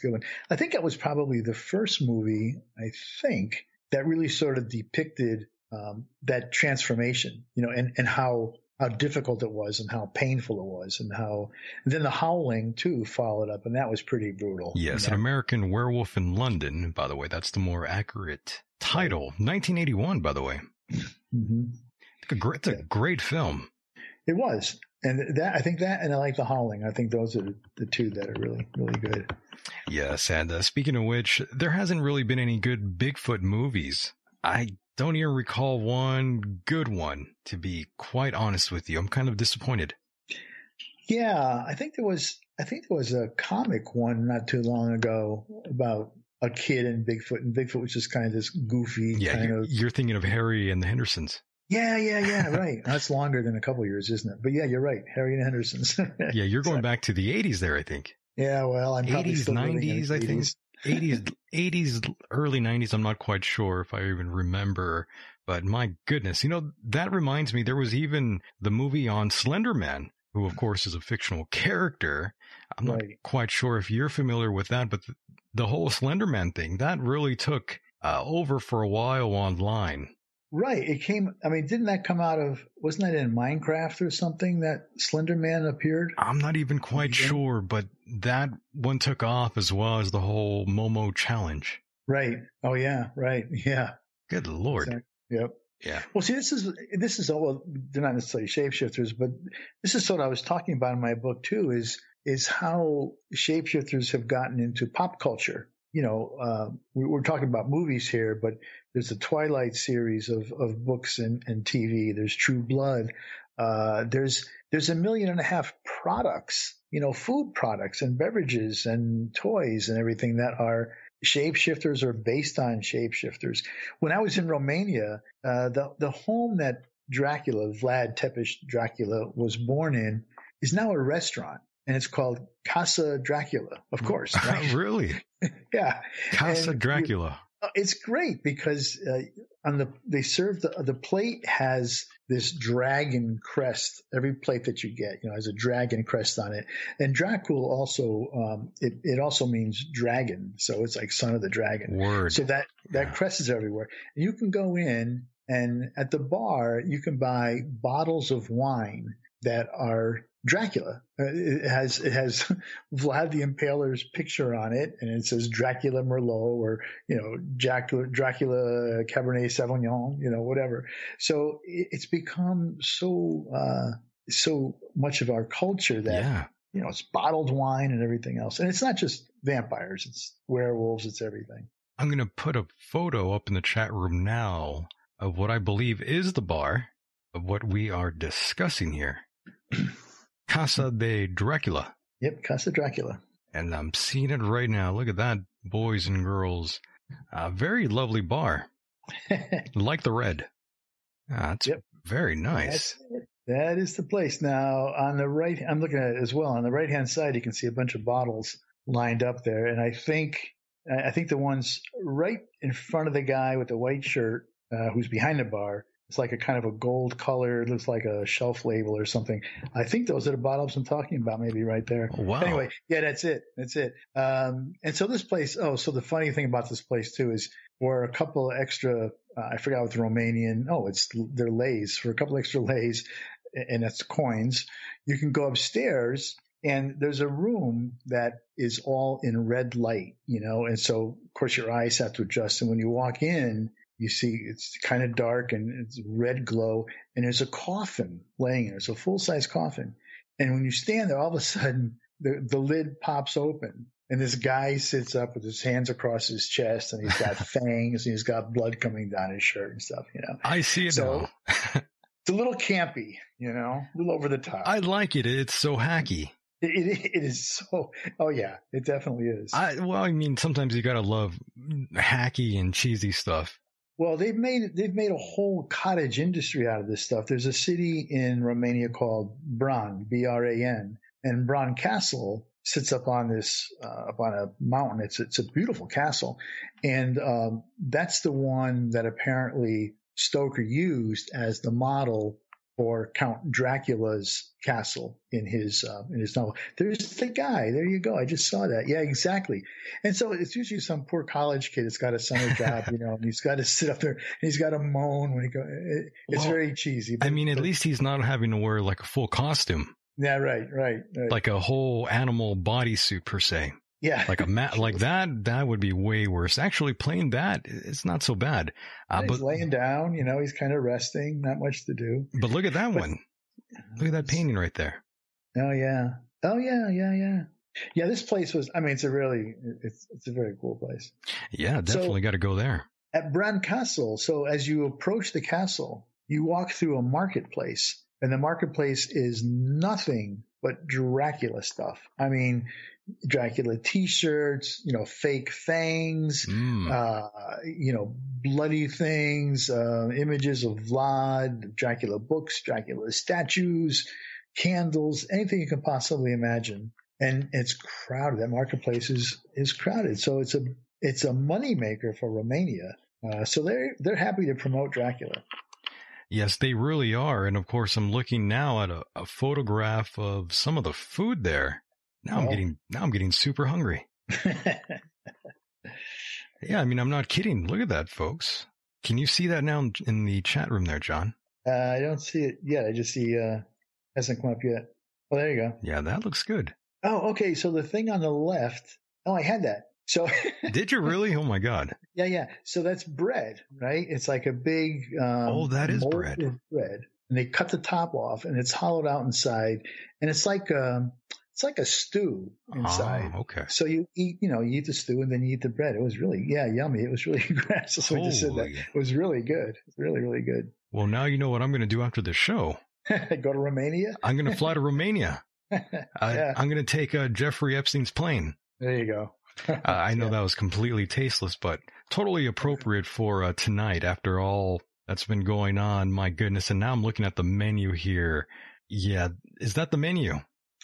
good one. I think that was probably the first movie, I think, that really sort of depicted that transformation, you know, and how difficult it was and how painful it was and then The Howling too followed up, and that was pretty brutal. Yes, An American Werewolf in London, by the way. That's the more accurate title. 1981, by the way. Mm-hmm. It's a great film. It was. And I think and I like The Howling. I think those are the two that are really, really good. Yes, and speaking of which, there hasn't really been any good Bigfoot movies. I don't even recall one good one, to be quite honest with you. I'm kind of disappointed. Yeah, I think there was a comic one not too long ago about a kid and Bigfoot, and Bigfoot was just kind of this goofy kind of. You're thinking of Harry and the Hendersons. Yeah, right. That's longer than a couple of years, isn't it? But yeah, you're right, Harry and the Hendersons. Yeah, you're going back to the 80s there, I think. Yeah, well, I'm probably 80s, still 90s, I think. 80s, early 90s. I'm not quite sure if I even remember, but my goodness, you know, that reminds me, there was even the movie on Slender Man, who of course is a fictional character. I'm not quite sure if you're familiar with that, but the whole Slender Man thing that really took over for a while online. Right. It came, I mean, didn't that come out of, wasn't that in Minecraft or something that Slender Man appeared? I'm not even quite sure, but that one took off as well as the whole Momo challenge. Right. Oh, yeah. Right. Yeah. Good Lord. Exactly. Yep. Yeah. Well, see, this is they're not necessarily shapeshifters, but this is what I was talking about in my book too, is how shapeshifters have gotten into pop culture. You know, we're talking about movies here, but there's the Twilight series of books and TV. There's True Blood. There's 1.5 million products, you know, food products and beverages and toys and everything that are shapeshifters or based on shapeshifters. When I was in Romania, the home that Dracula, Vlad Tepes Dracula, was born in is now a restaurant. And it's called Casa Dracula, of course. Right? Really? Yeah. Casa Dracula. It's great because on they serve the plate has this dragon crest. Every plate that you get, has a dragon crest on it. And Dracul also, it also means dragon. So it's like son of the dragon. Word. So that crest is everywhere. You can go in and at the bar, you can buy bottles of wine that are Dracula. It has Vlad the Impaler's picture on it, and it says Dracula Merlot or Dracula Cabernet Sauvignon, whatever. So it's become so much of our culture that it's bottled wine and everything else. And it's not just vampires; it's werewolves, it's everything. I'm going to put a photo up in the chat room now of what I believe is the bar of what we are discussing here. Casa de Dracula. Yep, Casa Dracula. And I'm seeing it right now. Look at that, boys and girls. Very lovely bar. Like the red. That's very nice. That is the place. Now, on the right, I'm looking at it as well. On the right-hand side, you can see a bunch of bottles lined up there. And I think the ones right in front of the guy with the white shirt who's behind the bar, it's like a kind of a gold color. It looks like a shelf label or something. I think those are the bottles I'm talking about, maybe right there. Oh, wow. Anyway, that's it. And so this place, so the funny thing about this place too is for a couple extra, I forgot what the Romanian, they're leis. For a couple extra leis, and that's coins, you can go upstairs and there's a room that is all in red light, and so of course your eyes have to adjust. And when you walk in, you see it's kind of dark and it's red glow, and there's a coffin laying there. It's a full-size coffin. And when you stand there, all of a sudden, the lid pops open, and this guy sits up with his hands across his chest, and he's got fangs, and he's got blood coming down his shirt and stuff, I see it all. It's a little campy, a little over the top. I like it. It's so hacky. It is so – it definitely is. Sometimes you got to love hacky and cheesy stuff. Well, they've made a whole cottage industry out of this stuff. There's a city in Romania called Bran, B-R-A-N, and Bran Castle sits up on this up on a mountain. It's a beautiful castle, and that's the one that apparently Stoker used as the model for Count Dracula's castle in his novel. There's the guy. There you go. I just saw that. Yeah, exactly. And so it's usually some poor college kid that's got a summer job, and he's got to sit up there and he's got to moan when he goes. It's very cheesy. But, at least he's not having to wear like a full costume. Yeah, right. Like a whole animal bodysuit per se. Yeah. Like a mat, like that would be way worse. Actually, playing that, it's not so bad. He's laying down, he's kind of resting, not much to do. But look at that one. Look at that painting right there. Oh, yeah. Oh, yeah. Yeah, this place was, it's a very cool place. Yeah, definitely got to go there. At Bran Castle, so as you approach the castle, you walk through a marketplace, and the marketplace is nothing but Dracula stuff. Dracula T-shirts, fake fangs, bloody things, images of Vlad, Dracula books, Dracula statues, candles, anything you can possibly imagine. And it's crowded. That marketplace is crowded. So it's a moneymaker for Romania. So they're happy to promote Dracula. Yes, they really are. And of course, I'm looking now at a photograph of some of the food there. Now I'm getting super hungry. Yeah, I'm not kidding. Look at that, folks. Can you see that now in the chat room there, John? I don't see it yet. I just see hasn't come up yet. Oh, there you go. Yeah, that looks good. Oh, okay. So the thing on the left. Oh, I had that. So did you really? Oh my God. Yeah. So that's bread, right? It's like a big that is bread. Of bread, and they cut the top off, and it's hollowed out inside, and it's like it's like a stew inside. Oh, okay. So you eat the stew and then you eat the bread. It was really, yummy. It was really grass. So I just said that. It was really good. Really, really good. Well, now you know what I'm going to do after this show. Go to Romania? I'm going to fly to Romania. I'm going to take Jeffrey Epstein's plane. There you go. I know that was completely tasteless, but totally appropriate for tonight after all that's been going on. My goodness. And now I'm looking at the menu here. Yeah. Is that the menu?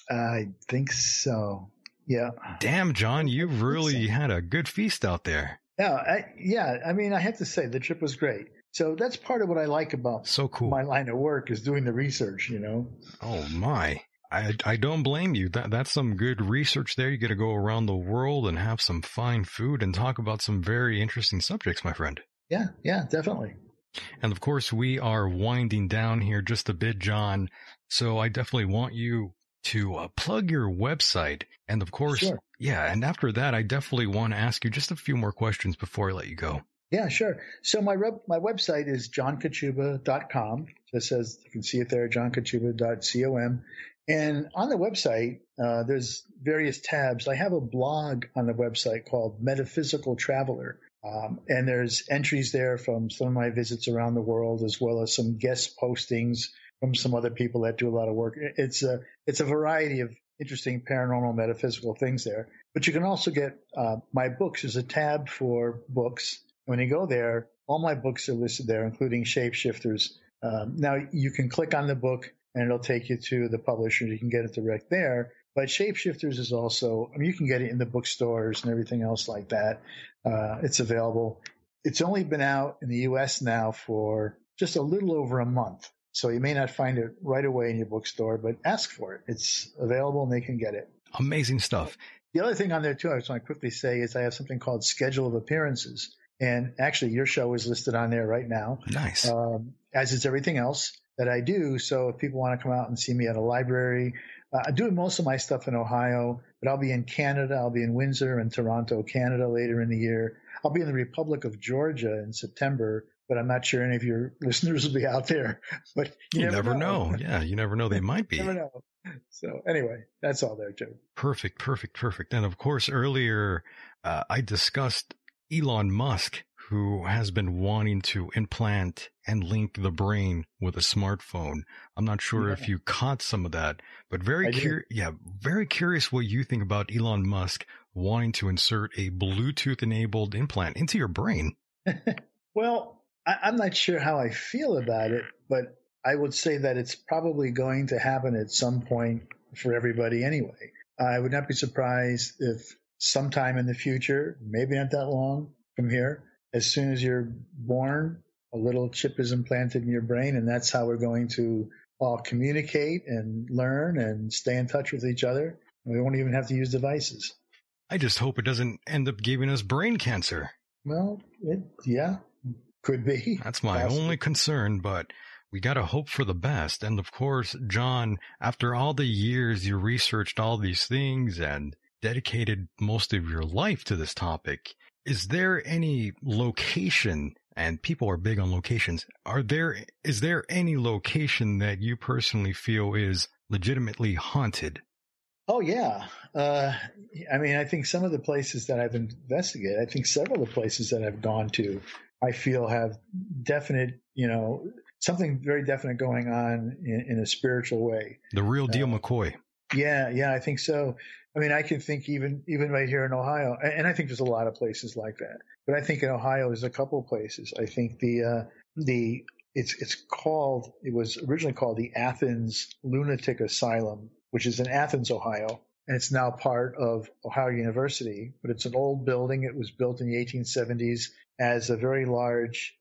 I think so. Yeah. Damn, John, you've really had a good feast out there. Yeah. I have to say the trip was great. So that's part of what I like about my line of work is doing the research, you know. Oh, my. I don't blame you. That's some good research there. You get to go around the world and have some fine food and talk about some very interesting subjects, my friend. Yeah, yeah, definitely. And, of course, we are winding down here just a bit, John. So I definitely want you to plug your website. And, of course, sure. Yeah, and after that, I definitely want to ask you just a few more questions before I let you go. Yeah, sure. So my website is johnkachuba.com. It says you can see it there, johnkachuba.com. And on the website, there's various tabs. I have a blog on the website called Metaphysical Traveler. And there's entries there from some of my visits around the world, as well as some guest postings from some other people that do a lot of work. It's a variety of interesting paranormal metaphysical things there. But you can also get my books. There's a tab for books. When you go there, all my books are listed there, including Shapeshifters. Now, you can click on the book, and it'll take you to the publisher. You can get it direct there. But Shapeshifters is also you can get it in the bookstores and everything else like that. It's available. It's only been out in the U.S. now for just a little over a month. So you may not find it right away in your bookstore, but ask for it. It's available, and they can get it. Amazing stuff. The other thing on there, too, I just want to quickly say is I have something called Schedule of Appearances. And actually, your show is listed on there right now. Nice. As is everything else that I do. So if people want to come out and see me at a library, I do most of my stuff in Ohio, but I'll be in Canada. I'll be in Windsor and Toronto, Canada later in the year. I'll be in the Republic of Georgia in September, but I'm not sure any of your listeners will be out there. But you never know. Yeah, you never know. They might be. You never know. So anyway, that's all there, too. Perfect, perfect, perfect. And, of course, earlier I discussed Elon Musk, who has been wanting to implant and link the brain with a smartphone. I'm not sure if you caught some of that, but very curious what you think about Elon Musk wanting to insert a Bluetooth-enabled implant into your brain. Well, I'm not sure how I feel about it, but I would say that it's probably going to happen at some point for everybody anyway. I would not be surprised if sometime in the future, maybe not that long from here, as soon as you're born, a little chip is implanted in your brain, and that's how we're going to all communicate and learn and stay in touch with each other. We won't even have to use devices. I just hope it doesn't end up giving us brain cancer. Well, could be. That's my only concern, but we got to hope for the best. And of course, John, after all the years you researched all these things and dedicated most of your life to this topic, is there any location, and people are big on locations, is there any location that you personally feel is legitimately haunted? Oh, yeah. I think some of the places that I've investigated, I think several of the places that I've gone to, I feel have definite, something very definite going on in a spiritual way. The real deal, McCoy. Yeah, I think so. I mean, I can think even right here in Ohio, and I think there's a lot of places like that. But I think in Ohio there's a couple of places. I think it was originally called the Athens Lunatic Asylum, which is in Athens, Ohio, and it's now part of Ohio University. But it's an old building. It was built in the 1870s as a very large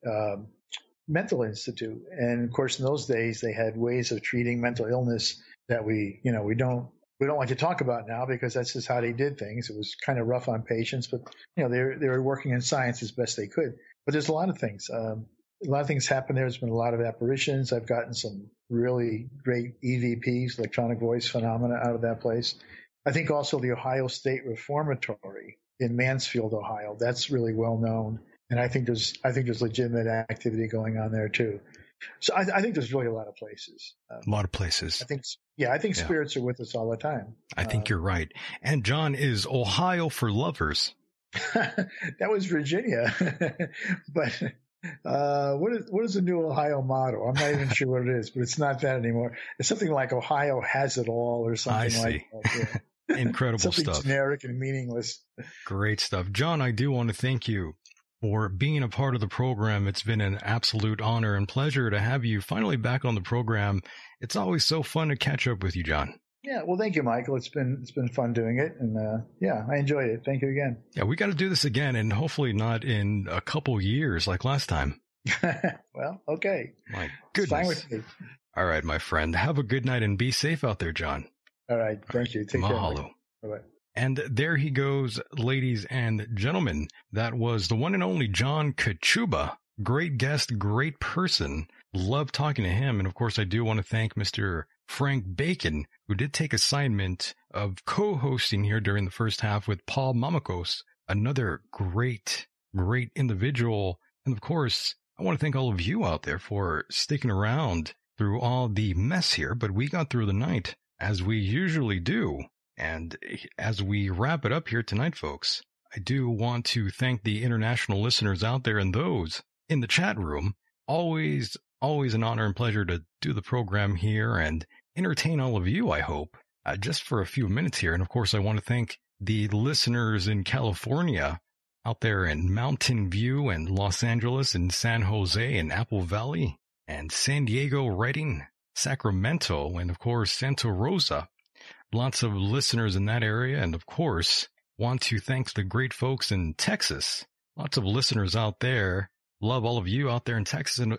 mental institute, and of course, in those days they had ways of treating mental illness that we don't like to talk about now because that's just how they did things. It was kind of rough on patients, but they were working in science as best they could. But there's a lot of things. A lot of things happen there. There's been a lot of apparitions. I've gotten some really great EVPs, electronic voice phenomena, out of that place. I think also the Ohio State Reformatory in Mansfield, Ohio. That's really well known, and I think there's legitimate activity going on there too. So I think there's really a lot of places. I think spirits are with us all the time. I think you're right. And John, is Ohio for lovers? That was Virginia. But what is the new Ohio motto? I'm not even sure what it is, but it's not that anymore. It's something like Ohio has it all or something like that. Yeah. Incredible something stuff. Generic and meaningless. Great stuff. John, I do want to thank you for being a part of the program. It's been an absolute honor and pleasure to have you finally back on the program. It's always so fun to catch up with you, John. Yeah, well, thank you, Michael. It's been fun doing it, and I enjoyed it. Thank you again. Yeah, we got to do this again, and hopefully not in a couple years like last time. Well, okay. My goodness. Fine with me. All right, my friend. Have a good night and be safe out there, John. All right. Thank you. Take Mahalo. Care. Bye-bye. And there he goes, ladies and gentlemen. That was the one and only John Kachuba. Great guest, great person. Love talking to him. And of course, I do want to thank Mr. Frank Bacon, who did take assignment of co-hosting here during the first half with Paul Mamakos, another great, great individual. And of course, I want to thank all of you out there for sticking around through all the mess here, but we got through the night as we usually do. And as we wrap it up here tonight, folks, I do want to thank the international listeners out there and those in the chat room. Always an honor and pleasure to do the program here and entertain all of you, I hope, just for a few minutes here. And of course, I want to thank the listeners in California out there in Mountain View and Los Angeles and San Jose and Apple Valley and San Diego, Redding, Sacramento, and of course, Santa Rosa. Lots of listeners in that area. And of course, want to thank the great folks in Texas. Lots of listeners out there. Love all of you out there in Texas, and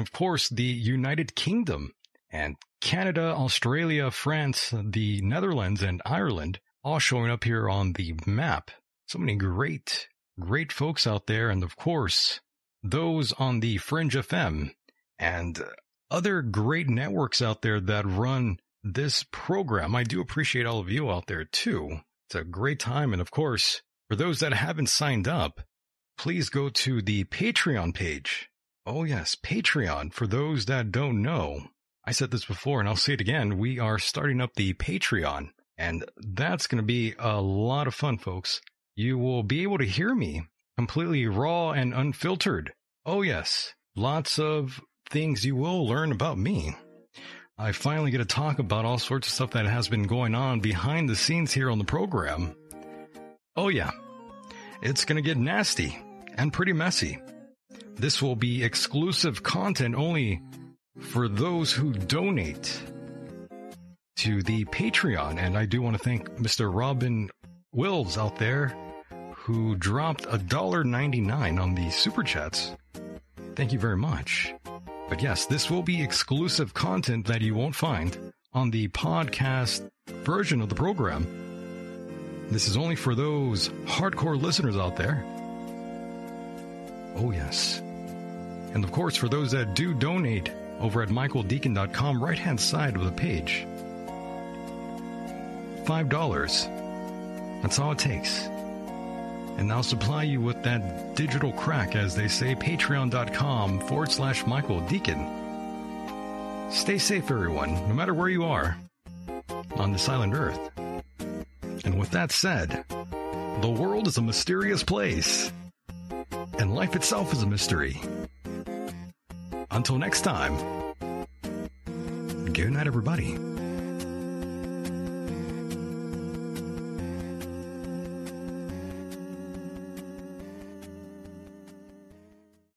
of course, the United Kingdom and Canada, Australia, France, the Netherlands, and Ireland, all showing up here on the map. So many great, great folks out there. And of course, those on the Fringe FM and other great networks out there that run this program. I do appreciate all of you out there too. It's a great time. And of course, for those that haven't signed up, please go to the Patreon page. Oh yes, Patreon. For those that don't know, I said this before and I'll say it again. We are starting up the Patreon, and that's going to be a lot of fun, folks. You will be able to hear me completely raw and unfiltered. Oh yes, lots of things you will learn about me. I finally get to talk about all sorts of stuff that has been going on behind the scenes here on the program. Oh yeah, it's going to get nasty and pretty messy. This will be exclusive content only for those who donate to the Patreon. And I do want to thank Mr. Robin Wills out there who dropped $1.99 on the Super Chats. Thank you very much. But yes, this will be exclusive content that you won't find on the podcast version of the program. This is only for those hardcore listeners out there. Oh, yes. And of course, for those that do donate over at michaeldeacon.com, right-hand side of the page. $5. That's all it takes. And I'll supply you with that digital crack, as they say, patreon.com/Michael Deacon. Stay safe, everyone, no matter where you are on this island earth. And with that said, the world is a mysterious place, and life itself is a mystery. Until next time, good night, everybody.